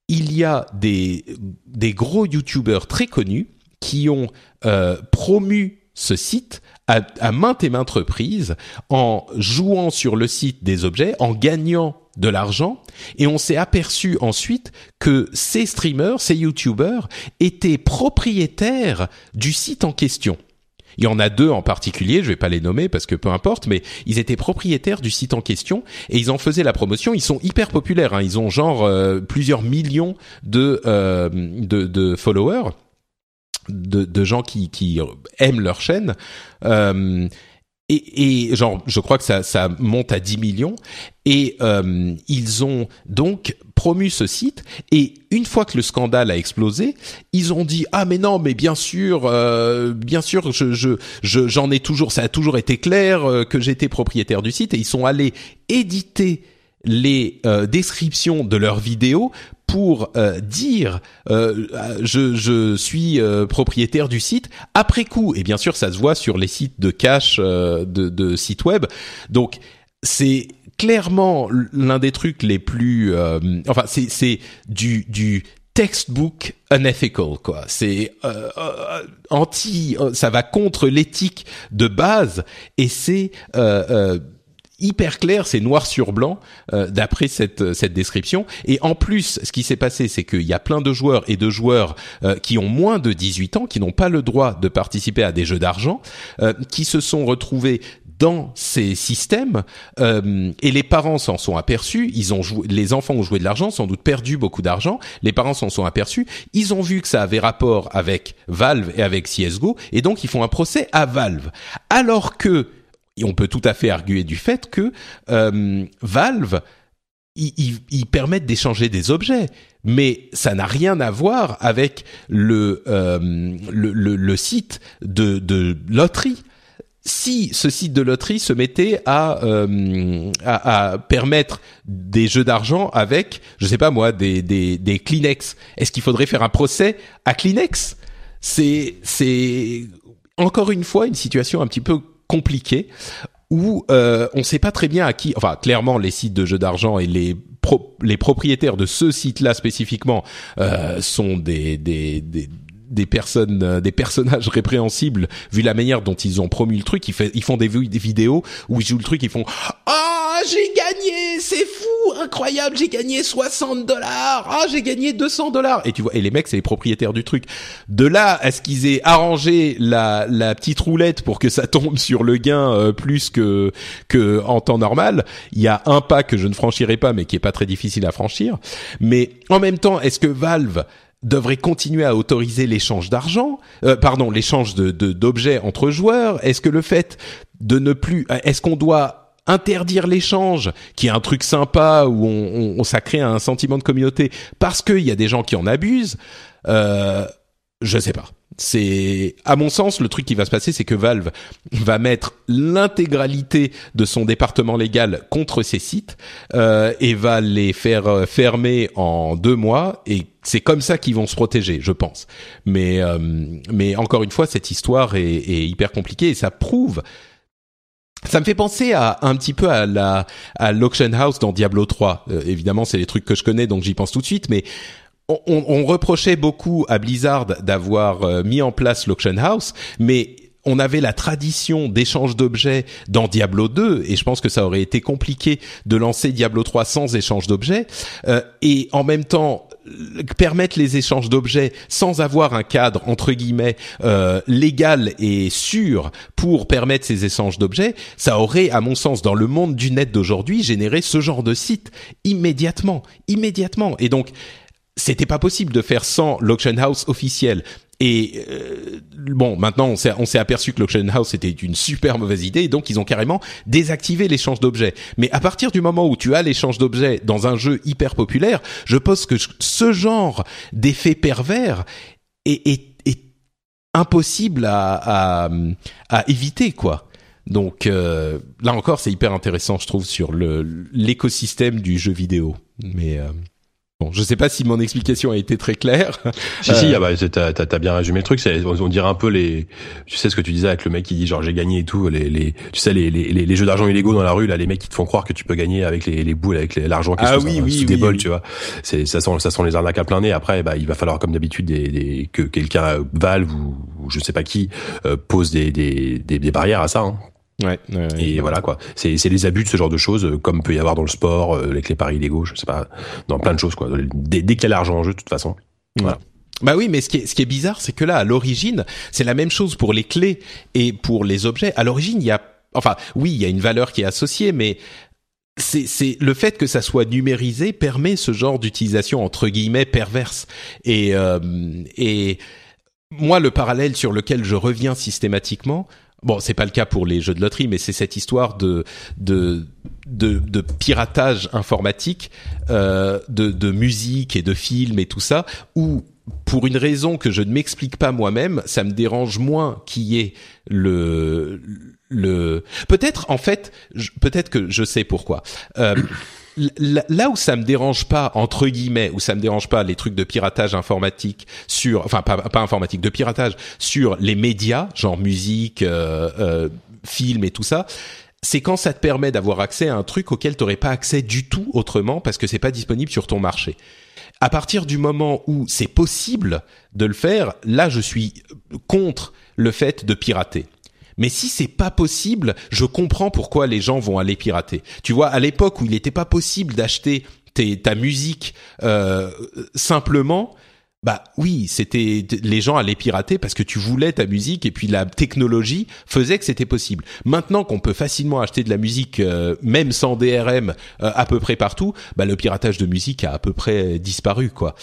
il y a des, des gros youtubeurs très connus qui ont euh, promu ce site à, à maintes et maintes reprises en jouant sur le site des objets, en gagnant de l'argent. Et on s'est aperçu ensuite que ces streamers, ces youtubeurs étaient propriétaires du site en question. Il y en a deux en particulier, je vais pas les nommer parce que peu importe, mais ils étaient propriétaires du site en question et ils en faisaient la promotion. Ils sont hyper populaires, hein. Ils ont genre euh, plusieurs millions de, euh, de, de followers. de, de gens qui, qui aiment leur chaîne. Euh, Et, et genre, je crois que ça, ça monte à dix millions. Et euh, ils ont donc promu ce site. Et une fois que le scandale a explosé, ils ont dit ah mais non, mais bien sûr, euh, bien sûr, je, je, je, j'en ai toujours. Ça a toujours été clair euh, que j'étais propriétaire du site. Et ils sont allés éditer les euh, descriptions de leurs vidéos pour euh, dire euh, je, je suis euh, propriétaire du site après coup. Et bien sûr, ça se voit sur les sites de cash euh, de, de sites web. Donc, c'est clairement l'un des trucs les plus... Euh, enfin, c'est, c'est du... du textbook unethical, quoi. C'est euh, euh, anti... Euh, ça va contre l'éthique de base et c'est... Euh, euh, hyper clair, c'est noir sur blanc euh, d'après cette cette description. Et en plus, ce qui s'est passé, c'est qu'il y a plein de joueurs et de joueurs euh, qui ont moins de dix-huit ans, qui n'ont pas le droit de participer à des jeux d'argent, euh, qui se sont retrouvés dans ces systèmes euh, et les parents s'en sont aperçus. Ils ont joué, les enfants ont joué de l'argent, sans doute perdu beaucoup d'argent. Les parents s'en sont aperçus. Ils ont vu que ça avait rapport avec Valve et avec C S G O, et donc ils font un procès à Valve, alors que et on peut tout à fait arguer du fait que euh, Valve, ils permettent d'échanger des objets, mais ça n'a rien à voir avec le euh, le, le, le site de, de loterie. Si ce site de loterie se mettait à, euh, à, à permettre des jeux d'argent avec, je sais pas moi, des des, des Kleenex, est-ce qu'il faudrait faire un procès à Kleenex ? C'est c'est encore une fois une situation un petit peu compliqué où euh, on ne sait pas très bien à qui... Enfin, clairement, les sites de jeux d'argent et les, pro- les propriétaires de ce site-là spécifiquement euh, sont des, des, des, des personnes, euh, des personnages répréhensibles vu la manière dont ils ont promu le truc. Ils, fait, ils font des, des vidéos où ils jouent le truc, ils font « Ah, oh, j'ai gagné, c'est fou, incroyable, j'ai gagné soixante dollars, ah, oh, j'ai gagné deux cents dollars !» Et tu vois, et les mecs, c'est les propriétaires du truc. De là à ce qu'ils aient arrangé la, la petite roulette pour que ça tombe sur le gain euh, plus que, que en temps normal, il y a un pas que je ne franchirai pas, mais qui est pas très difficile à franchir. Mais en même temps, est-ce que Valve devrait continuer à autoriser l'échange d'argent, euh, pardon, l'échange de, de, d'objets entre joueurs? Est-ce que le fait de ne plus, est-ce qu'on doit interdire l'échange, qui est un truc sympa où on, on ça crée un sentiment de communauté parce qu'il y a des gens qui en abusent? euh, Je sais pas. C'est, à mon sens, le truc qui va se passer, c'est que Valve va mettre l'intégralité de son département légal contre ces sites euh, et va les faire fermer en deux mois. Et c'est comme ça qu'ils vont se protéger, je pense. Mais, euh, mais encore une fois, cette histoire est, est hyper compliquée et ça prouve. Ça me fait penser à un petit peu à la à l'auction house dans Diablo trois. Euh, évidemment, c'est les trucs que je connais, donc j'y pense tout de suite. Mais on, on, on reprochait beaucoup à Blizzard d'avoir euh, mis en place l'auction house, mais on avait la tradition d'échange d'objets dans Diablo deux, et je pense que ça aurait été compliqué de lancer Diablo trois sans échange d'objets. Euh, et en même temps, permettre les échanges d'objets sans avoir un cadre entre guillemets euh, légal et sûr pour permettre ces échanges d'objets, ça aurait, à mon sens, dans le monde du net d'aujourd'hui, généré ce genre de site immédiatement, immédiatement. Et donc, c'était pas possible de faire sans l'auction house officiel. Et euh, bon, maintenant, on s'est, on s'est aperçu que l'auction house était une super mauvaise idée, et donc ils ont carrément désactivé l'échange d'objets. Mais à partir du moment où tu as l'échange d'objets dans un jeu hyper populaire, je pense que ce genre d'effet pervers est, est, est impossible à, à, à éviter, quoi. Donc euh, là encore, c'est hyper intéressant, je trouve, sur le, l'écosystème du jeu vidéo. Mais... Euh Bon, je sais pas si mon explication a été très claire. Si, euh... si, ah bah, t'as, t'as bien résumé le truc. C'est, on dirait un peu les, tu sais ce que tu disais avec le mec qui dit genre j'ai gagné et tout, les, les, tu sais, les, les, les jeux d'argent illégaux dans la rue, là, les mecs qui te font croire que tu peux gagner avec les, les boules, avec les, l'argent qui ah, se oui, sous oui, des oui, bols, oui. Tu vois. C'est, ça sent, ça sent les arnaques à plein nez. Après, bah, il va falloir, comme d'habitude, des, des, que quelqu'un, Valve ou, ou je sais pas qui, euh, pose des, des, des, des barrières à ça, hein. Ouais, ouais, et ouais. Voilà quoi, c'est, c'est les abus de ce genre de choses, comme peut y avoir dans le sport, avec les paris illégaux, je sais pas, dans plein de choses quoi. Dès, dès qu'il y a l'argent en jeu, de toute façon. Voilà. Bah oui, mais ce qui est, ce qui est bizarre, c'est que là, à l'origine, c'est la même chose pour les clés et pour les objets. À l'origine, il y a, enfin, oui, il y a une valeur qui est associée, mais c'est, c'est le fait que ça soit numérisé permet ce genre d'utilisation entre guillemets perverse et euh, et moi, le parallèle sur lequel je reviens systématiquement, bon, c'est pas le cas pour les jeux de loterie, mais c'est cette histoire de de de, de piratage informatique, euh, de de musique et de films et tout ça, où pour une raison que je ne m'explique pas moi-même, ça me dérange moins qui est le le. Peut-être en fait, je, peut-être que je sais pourquoi. Euh, Là où ça me dérange pas, entre guillemets, où ça me dérange pas les trucs de piratage informatique sur, enfin pas, pas informatique, de piratage sur les médias, genre musique, euh, euh, films et tout ça, c'est quand ça te permet d'avoir accès à un truc auquel t'aurais pas accès du tout autrement parce que c'est pas disponible sur ton marché. À partir du moment où c'est possible de le faire, là je suis contre le fait de pirater. Mais si c'est pas possible, je comprends pourquoi les gens vont aller pirater. Tu vois, à l'époque où il n'était pas possible d'acheter tes, ta musique euh, simplement, bah oui, c'était les gens allaient pirater parce que tu voulais ta musique et puis la technologie faisait que c'était possible. Maintenant qu'on peut facilement acheter de la musique euh, même sans D R M euh, à peu près partout, bah le piratage de musique a à peu près disparu, quoi.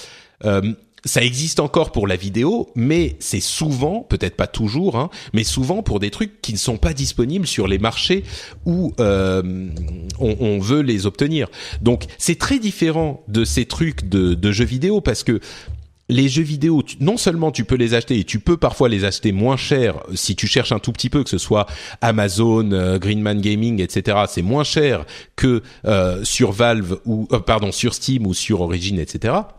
Euh, Ça existe encore pour la vidéo, mais c'est souvent, peut-être pas toujours, hein, mais souvent pour des trucs qui ne sont pas disponibles sur les marchés où euh, on, on veut les obtenir. Donc c'est très différent de ces trucs de, de jeux vidéo parce que les jeux vidéo, tu, non seulement tu peux les acheter et tu peux parfois les acheter moins cher si tu cherches un tout petit peu, que ce soit Amazon, euh, Greenman Gaming, et cetera. C'est moins cher que euh, sur Valve ou euh, pardon sur Steam ou sur Origin, et cetera.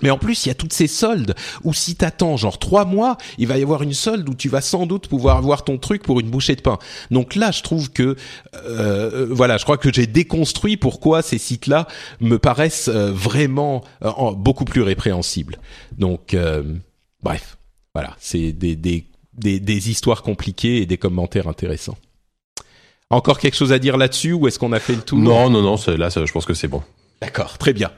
Mais en plus, il y a toutes ces soldes où si t'attends genre trois mois, il va y avoir une solde où tu vas sans doute pouvoir avoir ton truc pour une bouchée de pain. Donc là, je trouve que euh, voilà, je crois que j'ai déconstruit pourquoi ces sites-là me paraissent euh, vraiment euh, beaucoup plus répréhensibles. Donc euh, bref, voilà, c'est des, des des des histoires compliquées et des commentaires intéressants. Encore quelque chose à dire là-dessus ou est-ce qu'on a fait le tour ? Non, non, non, c'est, là, ça, je pense que c'est bon. D'accord, très bien.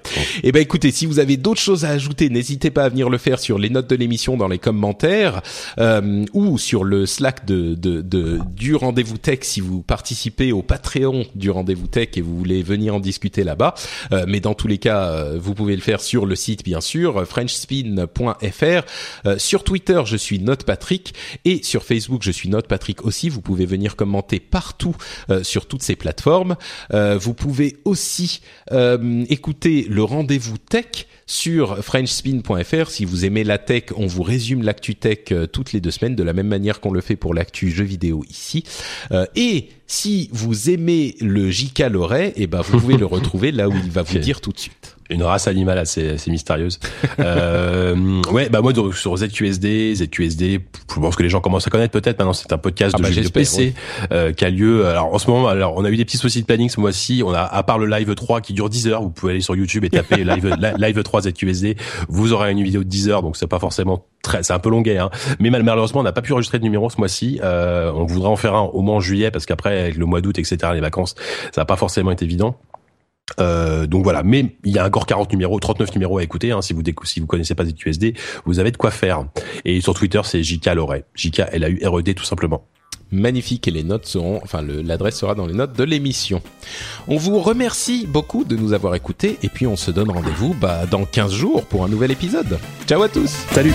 Eh ben, écoutez, si vous avez d'autres choses à ajouter, n'hésitez pas à venir le faire sur les notes de l'émission, dans les commentaires, euh, ou sur le Slack de, de, de, du Rendez-vous Tech si vous participez au Patreon du Rendez-vous Tech et vous voulez venir en discuter là-bas. Euh, mais dans tous les cas, euh, vous pouvez le faire sur le site, bien sûr, french spin point f r. Euh, sur Twitter, je suis NotePatrick et sur Facebook, je suis NotePatrick aussi. Vous pouvez venir commenter partout euh, sur toutes ces plateformes. Euh, vous pouvez aussi euh, écoutez le Rendez-vous Tech sur french spin point f r. Si vous aimez la tech, on vous résume l'actu tech toutes les deux semaines de la même manière qu'on le fait pour l'actu jeux vidéo ici. Euh, et si vous aimez le J K Loret, et ben vous pouvez le retrouver là où il va vous dire tout de suite. Une race animale assez, assez mystérieuse. euh, ouais, bah moi sur Z Q S D, Z Q S D, je pense que les gens commencent à connaître peut-être. Maintenant, c'est un podcast ah bah de jeux de P C oui. euh, qui a lieu. Alors en ce moment, alors on a eu des petits soucis de planning ce mois-ci. On a, à part le live trois qui dure dix heures, vous pouvez aller sur YouTube et taper live, live trois Z Q S D. Vous aurez une vidéo de dix heures, donc c'est pas forcément très, c'est un peu longuet, hein. Mais mal, malheureusement, on n'a pas pu enregistrer de numéro ce mois-ci. Euh, on voudrait en faire un au moins en juillet parce qu'après, avec le mois d'août, et cetera, les vacances, ça n'a pas forcément été évident. Euh, donc voilà, mais il y a encore quarante numéros, trente-neuf numéros à écouter, hein, si vous si vous connaissez pas Z Q S D, vous avez de quoi faire. Et sur Twitter, c'est J K Loret, J K L A U R E D tout simplement. Magnifique, et les notes seront, enfin le, l'adresse sera dans les notes de l'émission. On vous remercie beaucoup de nous avoir écoutés et puis on se donne rendez-vous bah, dans quinze jours pour un nouvel épisode. Ciao à tous. Salut.